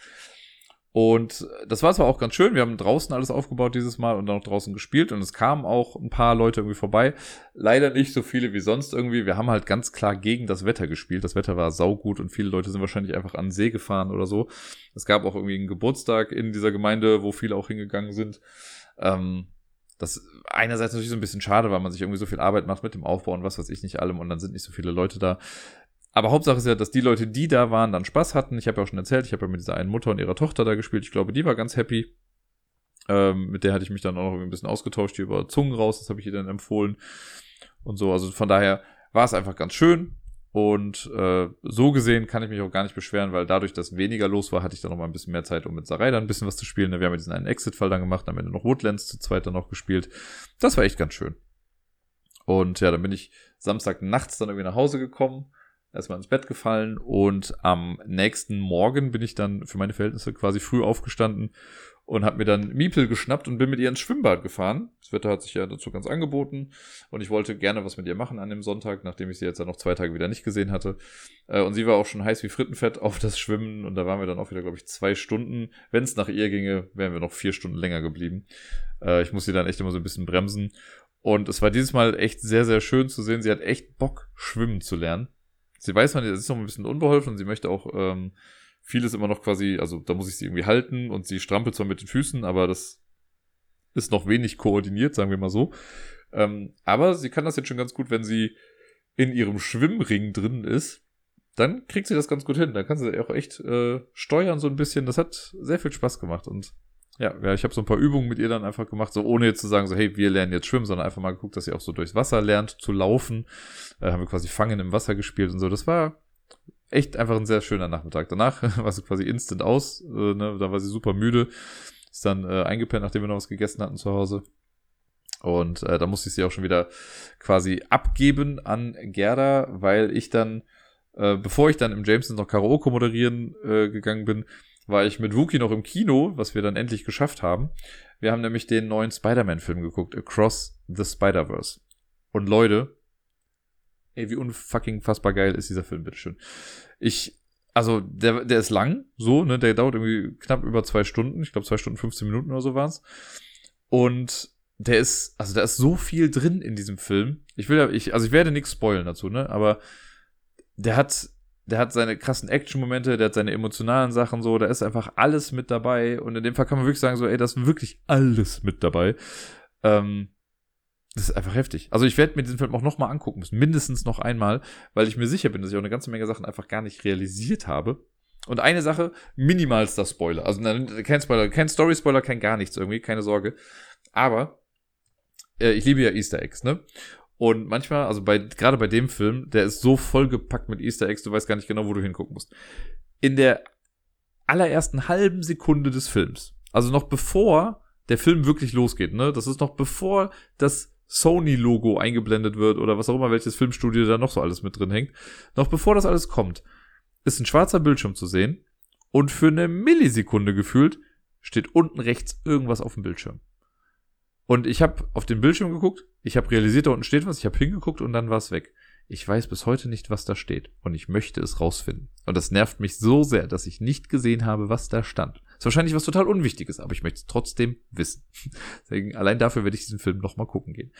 Und das war zwar auch ganz schön, wir haben draußen alles aufgebaut dieses Mal und dann auch draußen gespielt und es kamen auch ein paar Leute irgendwie vorbei, leider nicht so viele wie sonst irgendwie, wir haben halt ganz klar gegen das Wetter gespielt, das Wetter war saugut und viele Leute sind wahrscheinlich einfach an den See gefahren oder so, es gab auch irgendwie einen Geburtstag in dieser Gemeinde, wo viele auch hingegangen sind, das einerseits natürlich so ein bisschen schade, weil man sich irgendwie so viel Arbeit macht mit dem Aufbau und was weiß ich nicht allem und dann sind nicht so viele Leute da. Aber Hauptsache ist ja, dass die Leute, die da waren, dann Spaß hatten. Ich habe ja auch schon erzählt, ich habe ja mit dieser einen Mutter und ihrer Tochter da gespielt. Ich glaube, die war ganz happy. Mit der hatte ich mich dann auch noch ein bisschen ausgetauscht, die über Zungen raus, das habe ich ihr dann empfohlen. Und so, also von daher war es einfach ganz schön. Und so gesehen kann ich mich auch gar nicht beschweren, weil dadurch, dass weniger los war, hatte ich dann noch mal ein bisschen mehr Zeit, um mit Sarai dann ein bisschen was zu spielen. Wir haben ja diesen einen Exit-Fall dann gemacht, am Ende noch Woodlands zu zweit dann noch gespielt. Das war echt ganz schön. Und ja, dann bin ich Samstag nachts dann irgendwie nach Hause gekommen. Erstmal ins Bett gefallen und am nächsten Morgen bin ich dann für meine Verhältnisse quasi früh aufgestanden und habe mir dann Miepel geschnappt und bin mit ihr ins Schwimmbad gefahren. Das Wetter hat sich ja dazu ganz angeboten und ich wollte gerne was mit ihr machen an dem Sonntag, nachdem ich sie jetzt ja noch 2 Tage wieder nicht gesehen hatte. Und sie war auch schon heiß wie Frittenfett auf das Schwimmen und da waren wir dann auch wieder, glaube ich, 2 Stunden. Wenn es nach ihr ginge, wären wir noch 4 Stunden länger geblieben. Ich muss sie dann echt immer so ein bisschen bremsen und es war dieses Mal echt sehr, sehr schön zu sehen. Sie hat echt Bock, schwimmen zu lernen. Sie weiß man, sie ist noch ein bisschen unbeholfen und sie möchte auch vieles immer noch quasi, also da muss ich sie irgendwie halten und sie strampelt zwar mit den Füßen, aber das ist noch wenig koordiniert, sagen wir mal so. Aber sie kann das jetzt schon ganz gut, wenn sie in ihrem Schwimmring drin ist, dann kriegt sie das ganz gut hin. Dann kann sie auch echt steuern so ein bisschen. Das hat sehr viel Spaß gemacht und ja, ich habe so ein paar Übungen mit ihr dann einfach gemacht, so ohne jetzt zu sagen, so hey, wir lernen jetzt schwimmen, sondern einfach mal geguckt, dass sie auch so durchs Wasser lernt zu laufen. Da haben wir quasi Fangen im Wasser gespielt und so. Das war echt einfach ein sehr schöner Nachmittag. Danach war sie quasi instant aus, ne? Da war sie super müde, ist dann eingepennt, nachdem wir noch was gegessen hatten zu Hause. Und da musste ich sie auch schon wieder quasi abgeben an Gerda, weil ich dann, bevor ich dann im Jamesons noch Karaoke moderieren gegangen bin, war ich mit Wookie noch im Kino, was wir dann endlich geschafft haben. Wir haben nämlich den neuen Spider-Man-Film geguckt, Across the Spider-Verse. Und Leute, ey, wie unfassbar geil ist dieser Film, bitteschön. Der ist lang, so, ne, der dauert irgendwie knapp über 2 Stunden, ich glaube 2 Stunden, 15 Minuten oder so war's. Und der ist, also da ist so viel drin in diesem Film. Ich werde nichts spoilen dazu, ne, aber der hat seine krassen Action-Momente, der hat seine emotionalen Sachen so, da ist einfach alles mit dabei und in dem Fall kann man wirklich sagen so, ey, da ist wirklich alles mit dabei. Das ist einfach heftig. Also ich werde mir diesen Film auch nochmal angucken müssen, mindestens noch einmal, weil ich mir sicher bin, dass ich auch eine ganze Menge Sachen einfach gar nicht realisiert habe. Und eine Sache, minimalster Spoiler, also kein Spoiler, kein Story-Spoiler, kein gar nichts irgendwie, keine Sorge. Aber ich liebe ja Easter Eggs, ne? Und manchmal, also gerade bei dem Film, der ist so vollgepackt mit Easter Eggs, du weißt gar nicht genau, wo du hingucken musst. In der allerersten halben Sekunde des Films, also noch bevor der Film wirklich losgeht, ne, das ist noch bevor das Sony-Logo eingeblendet wird oder was auch immer, welches Filmstudio da noch so alles mit drin hängt, noch bevor das alles kommt, ist ein schwarzer Bildschirm zu sehen und für eine Millisekunde gefühlt steht unten rechts irgendwas auf dem Bildschirm. Und ich habe auf den Bildschirm geguckt, ich habe realisiert, da unten steht was, ich habe hingeguckt und dann war es weg. Ich weiß bis heute nicht, was da steht und ich möchte es rausfinden. Und das nervt mich so sehr, dass ich nicht gesehen habe, was da stand. Ist wahrscheinlich was total Unwichtiges, aber ich möchte es trotzdem wissen. Deswegen, allein dafür werde ich diesen Film nochmal gucken gehen.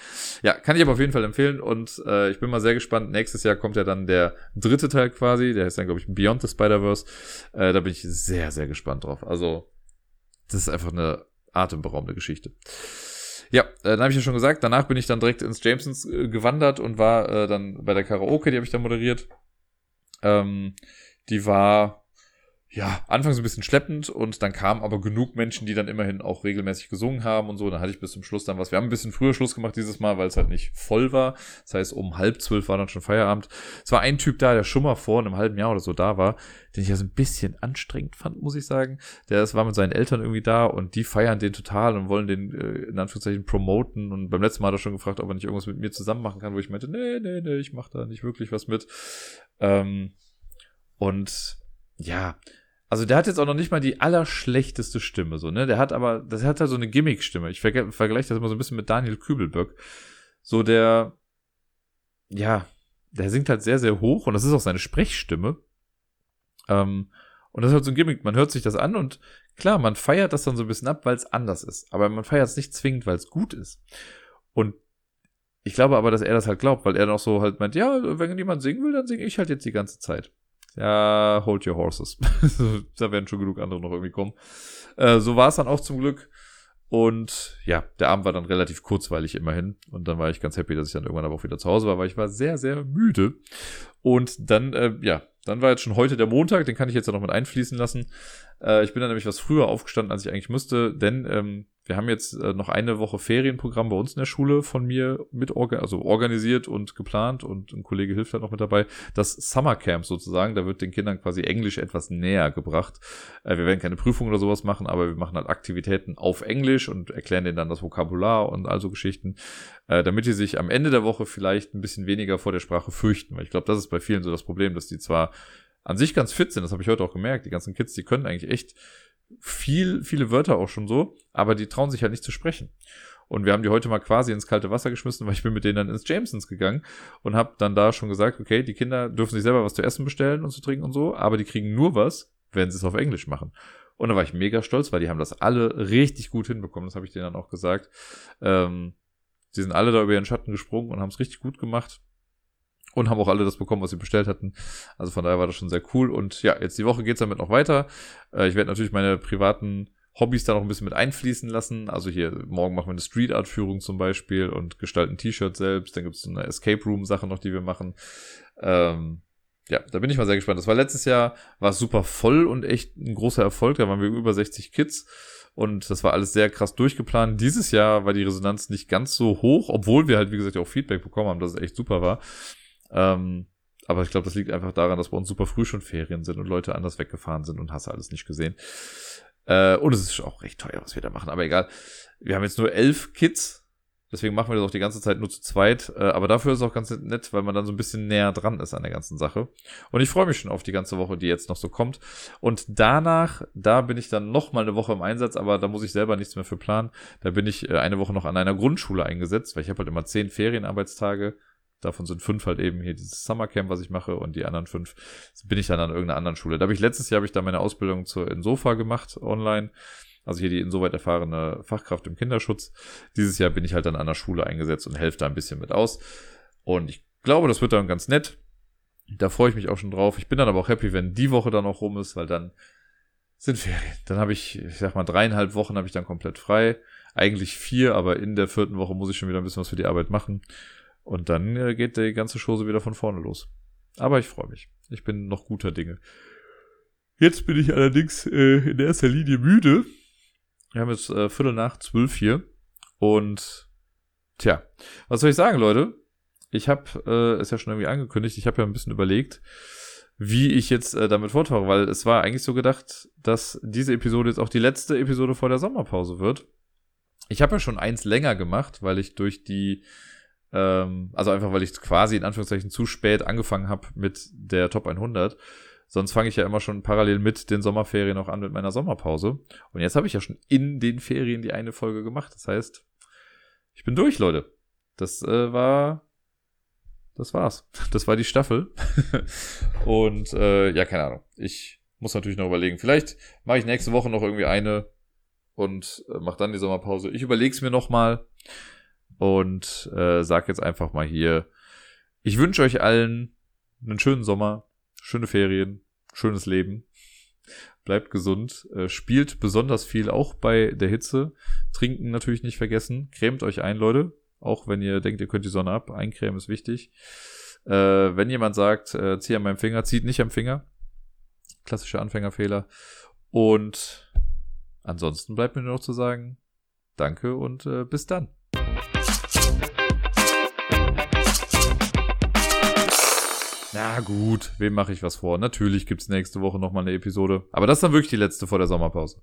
Ja, kann ich aber auf jeden Fall empfehlen und ich bin mal sehr gespannt. Nächstes Jahr kommt ja dann der 3. Teil quasi, der heißt dann, glaube ich, Beyond the Spider-Verse. Da bin ich sehr, sehr gespannt drauf. Also, das ist einfach eine atemberaubende Geschichte. Ja, dann habe ich ja schon gesagt, danach bin ich dann direkt ins Jamesons gewandert und war dann bei der Karaoke, die habe ich dann moderiert. Die war, ja, anfangs ein bisschen schleppend und dann kamen aber genug Menschen, die dann immerhin auch regelmäßig gesungen haben und so. Dann hatte ich bis zum Schluss dann was. Wir haben ein bisschen früher Schluss gemacht dieses Mal, weil es halt nicht voll war. Das heißt, um 11:30 war dann schon Feierabend. Es war ein Typ da, der schon mal vor einem halben Jahr oder so da war, den ich ja so ein bisschen anstrengend fand, muss ich sagen. Der war mit seinen Eltern irgendwie da und die feiern den total und wollen den in Anführungszeichen promoten. Und beim letzten Mal hat er schon gefragt, ob er nicht irgendwas mit mir zusammen machen kann, wo ich meinte, nee, ich mache da nicht wirklich was mit. Und ja, also der hat jetzt auch noch nicht mal die allerschlechteste Stimme, so, ne? Das hat halt so eine Gimmick-Stimme. Ich vergleiche das immer so ein bisschen mit Daniel Kübelböck. So, der singt halt sehr, sehr hoch und das ist auch seine Sprechstimme. Und das ist halt so ein Gimmick. Man hört sich das an und klar, man feiert das dann so ein bisschen ab, weil es anders ist. Aber man feiert es nicht zwingend, weil es gut ist. Und ich glaube aber, dass er das halt glaubt, weil er dann auch so halt meint, ja, wenn jemand singen will, dann singe ich halt jetzt die ganze Zeit. Ja, hold your horses. Da werden schon genug andere noch irgendwie kommen. So war es dann auch zum Glück. Und ja, der Abend war dann relativ kurzweilig immerhin. Und dann war ich ganz happy, dass ich dann irgendwann aber auch wieder zu Hause war, weil ich war sehr, sehr müde. Und dann, dann war jetzt schon heute der Montag. Den kann ich jetzt ja noch mit einfließen lassen. Ich bin dann nämlich was früher aufgestanden, als ich eigentlich müsste. Denn wir haben jetzt noch eine Woche Ferienprogramm bei uns in der Schule von mir organisiert und geplant, und ein Kollege hilft halt noch mit dabei. Das Summer Camp sozusagen, da wird den Kindern quasi Englisch etwas näher gebracht. Wir werden keine Prüfung oder sowas machen, aber wir machen halt Aktivitäten auf Englisch und erklären denen dann das Vokabular und all so Geschichten, damit die sich am Ende der Woche vielleicht ein bisschen weniger vor der Sprache fürchten. Weil ich glaube, das ist bei vielen so das Problem, dass die zwar an sich ganz fit sind, das habe ich heute auch gemerkt, die ganzen Kids, die können eigentlich echt viele Wörter auch schon so, aber die trauen sich halt nicht zu sprechen. Und wir haben die heute mal quasi ins kalte Wasser geschmissen, weil ich bin mit denen dann ins Jamesons gegangen und habe dann da schon gesagt, okay, die Kinder dürfen sich selber was zu essen bestellen und zu trinken und so, aber die kriegen nur was, wenn sie es auf Englisch machen. Und da war ich mega stolz, weil die haben das alle richtig gut hinbekommen, das habe ich denen dann auch gesagt. Die sind alle da über ihren Schatten gesprungen und haben es richtig gut gemacht. Und haben auch alle das bekommen, was sie bestellt hatten. Also von daher war das schon sehr cool. Und ja, jetzt die Woche geht's damit noch weiter. Ich werde natürlich meine privaten Hobbys da noch ein bisschen mit einfließen lassen. Also hier, morgen machen wir eine Street-Art-Führung zum Beispiel und gestalten T-Shirts selbst. Dann gibt's so eine Escape-Room-Sache noch, die wir machen. Ja, da bin ich mal sehr gespannt. Das war letztes Jahr, war super voll und echt ein großer Erfolg. Da waren wir über 60 Kids. Und das war alles sehr krass durchgeplant. Dieses Jahr war die Resonanz nicht ganz so hoch, obwohl wir halt, wie gesagt, auch Feedback bekommen haben, dass es echt super war. Aber ich glaube, das liegt einfach daran, dass bei uns super früh schon Ferien sind und Leute anders weggefahren sind und hast alles nicht gesehen. Und es ist auch recht teuer, was wir da machen, aber egal. Wir haben jetzt nur 11 Kids, deswegen machen wir das auch die ganze Zeit nur zu zweit. Aber dafür ist es auch ganz nett, weil man dann so ein bisschen näher dran ist an der ganzen Sache. Und ich freue mich schon auf die ganze Woche, die jetzt noch so kommt. Und danach, da bin ich dann nochmal eine Woche im Einsatz, aber da muss ich selber nichts mehr für planen. Da bin ich eine Woche noch an einer Grundschule eingesetzt, weil ich habe halt immer 10 Ferienarbeitstage. Davon sind 5 halt eben hier dieses Summercamp, was ich mache, und die anderen 5 bin ich dann an irgendeiner anderen Schule. Da habe ich letztes Jahr da meine Ausbildung zur Insofa gemacht online, also hier die insoweit erfahrene Fachkraft im Kinderschutz. Dieses Jahr bin ich halt dann an einer Schule eingesetzt und helfe da ein bisschen mit aus. Und ich glaube, das wird dann ganz nett. Da freue ich mich auch schon drauf. Ich bin dann aber auch happy, wenn die Woche dann auch rum ist, weil dann sind Ferien. Dann habe ich sag mal, 3,5 Wochen habe ich dann komplett frei. Eigentlich 4, aber in der 4. Woche muss ich schon wieder ein bisschen was für die Arbeit machen. Und dann geht die ganze Chose wieder von vorne los. Aber ich freue mich. Ich bin noch guter Dinge. Jetzt bin ich allerdings in erster Linie müde. Wir haben jetzt 11:45 hier. Und tja, was soll ich sagen, Leute? Ich habe es ja schon irgendwie angekündigt. Ich habe ja ein bisschen überlegt, wie ich jetzt damit vortauche. Weil es war eigentlich so gedacht, dass diese Episode jetzt auch die letzte Episode vor der Sommerpause wird. Ich habe ja schon eins länger gemacht, weil ich weil ich quasi in Anführungszeichen zu spät angefangen habe mit der Top 100. Sonst fange ich ja immer schon parallel mit den Sommerferien auch an mit meiner Sommerpause. Und jetzt habe ich ja schon in den Ferien die eine Folge gemacht. Das heißt, ich bin durch, Leute. Das war's. Das war die Staffel. Und keine Ahnung. Ich muss natürlich noch überlegen. Vielleicht mache ich nächste Woche noch irgendwie eine und mache dann die Sommerpause. Ich überlege es mir nochmal. Und sag jetzt einfach mal hier, ich wünsche euch allen einen schönen Sommer, schöne Ferien, schönes Leben. Bleibt gesund, spielt besonders viel, auch bei der Hitze. Trinken natürlich nicht vergessen, cremt euch ein, Leute. Auch wenn ihr denkt, ihr könnt die Sonne ab, eincremen ist wichtig. Wenn jemand sagt, zieh an meinem Finger, zieht nicht am Finger. klassischer Anfängerfehler. Und ansonsten bleibt mir nur noch zu sagen, danke und bis dann. Na gut, wem mache ich was vor? Natürlich gibt's nächste Woche nochmal eine Episode. Aber das ist dann wirklich die letzte vor der Sommerpause.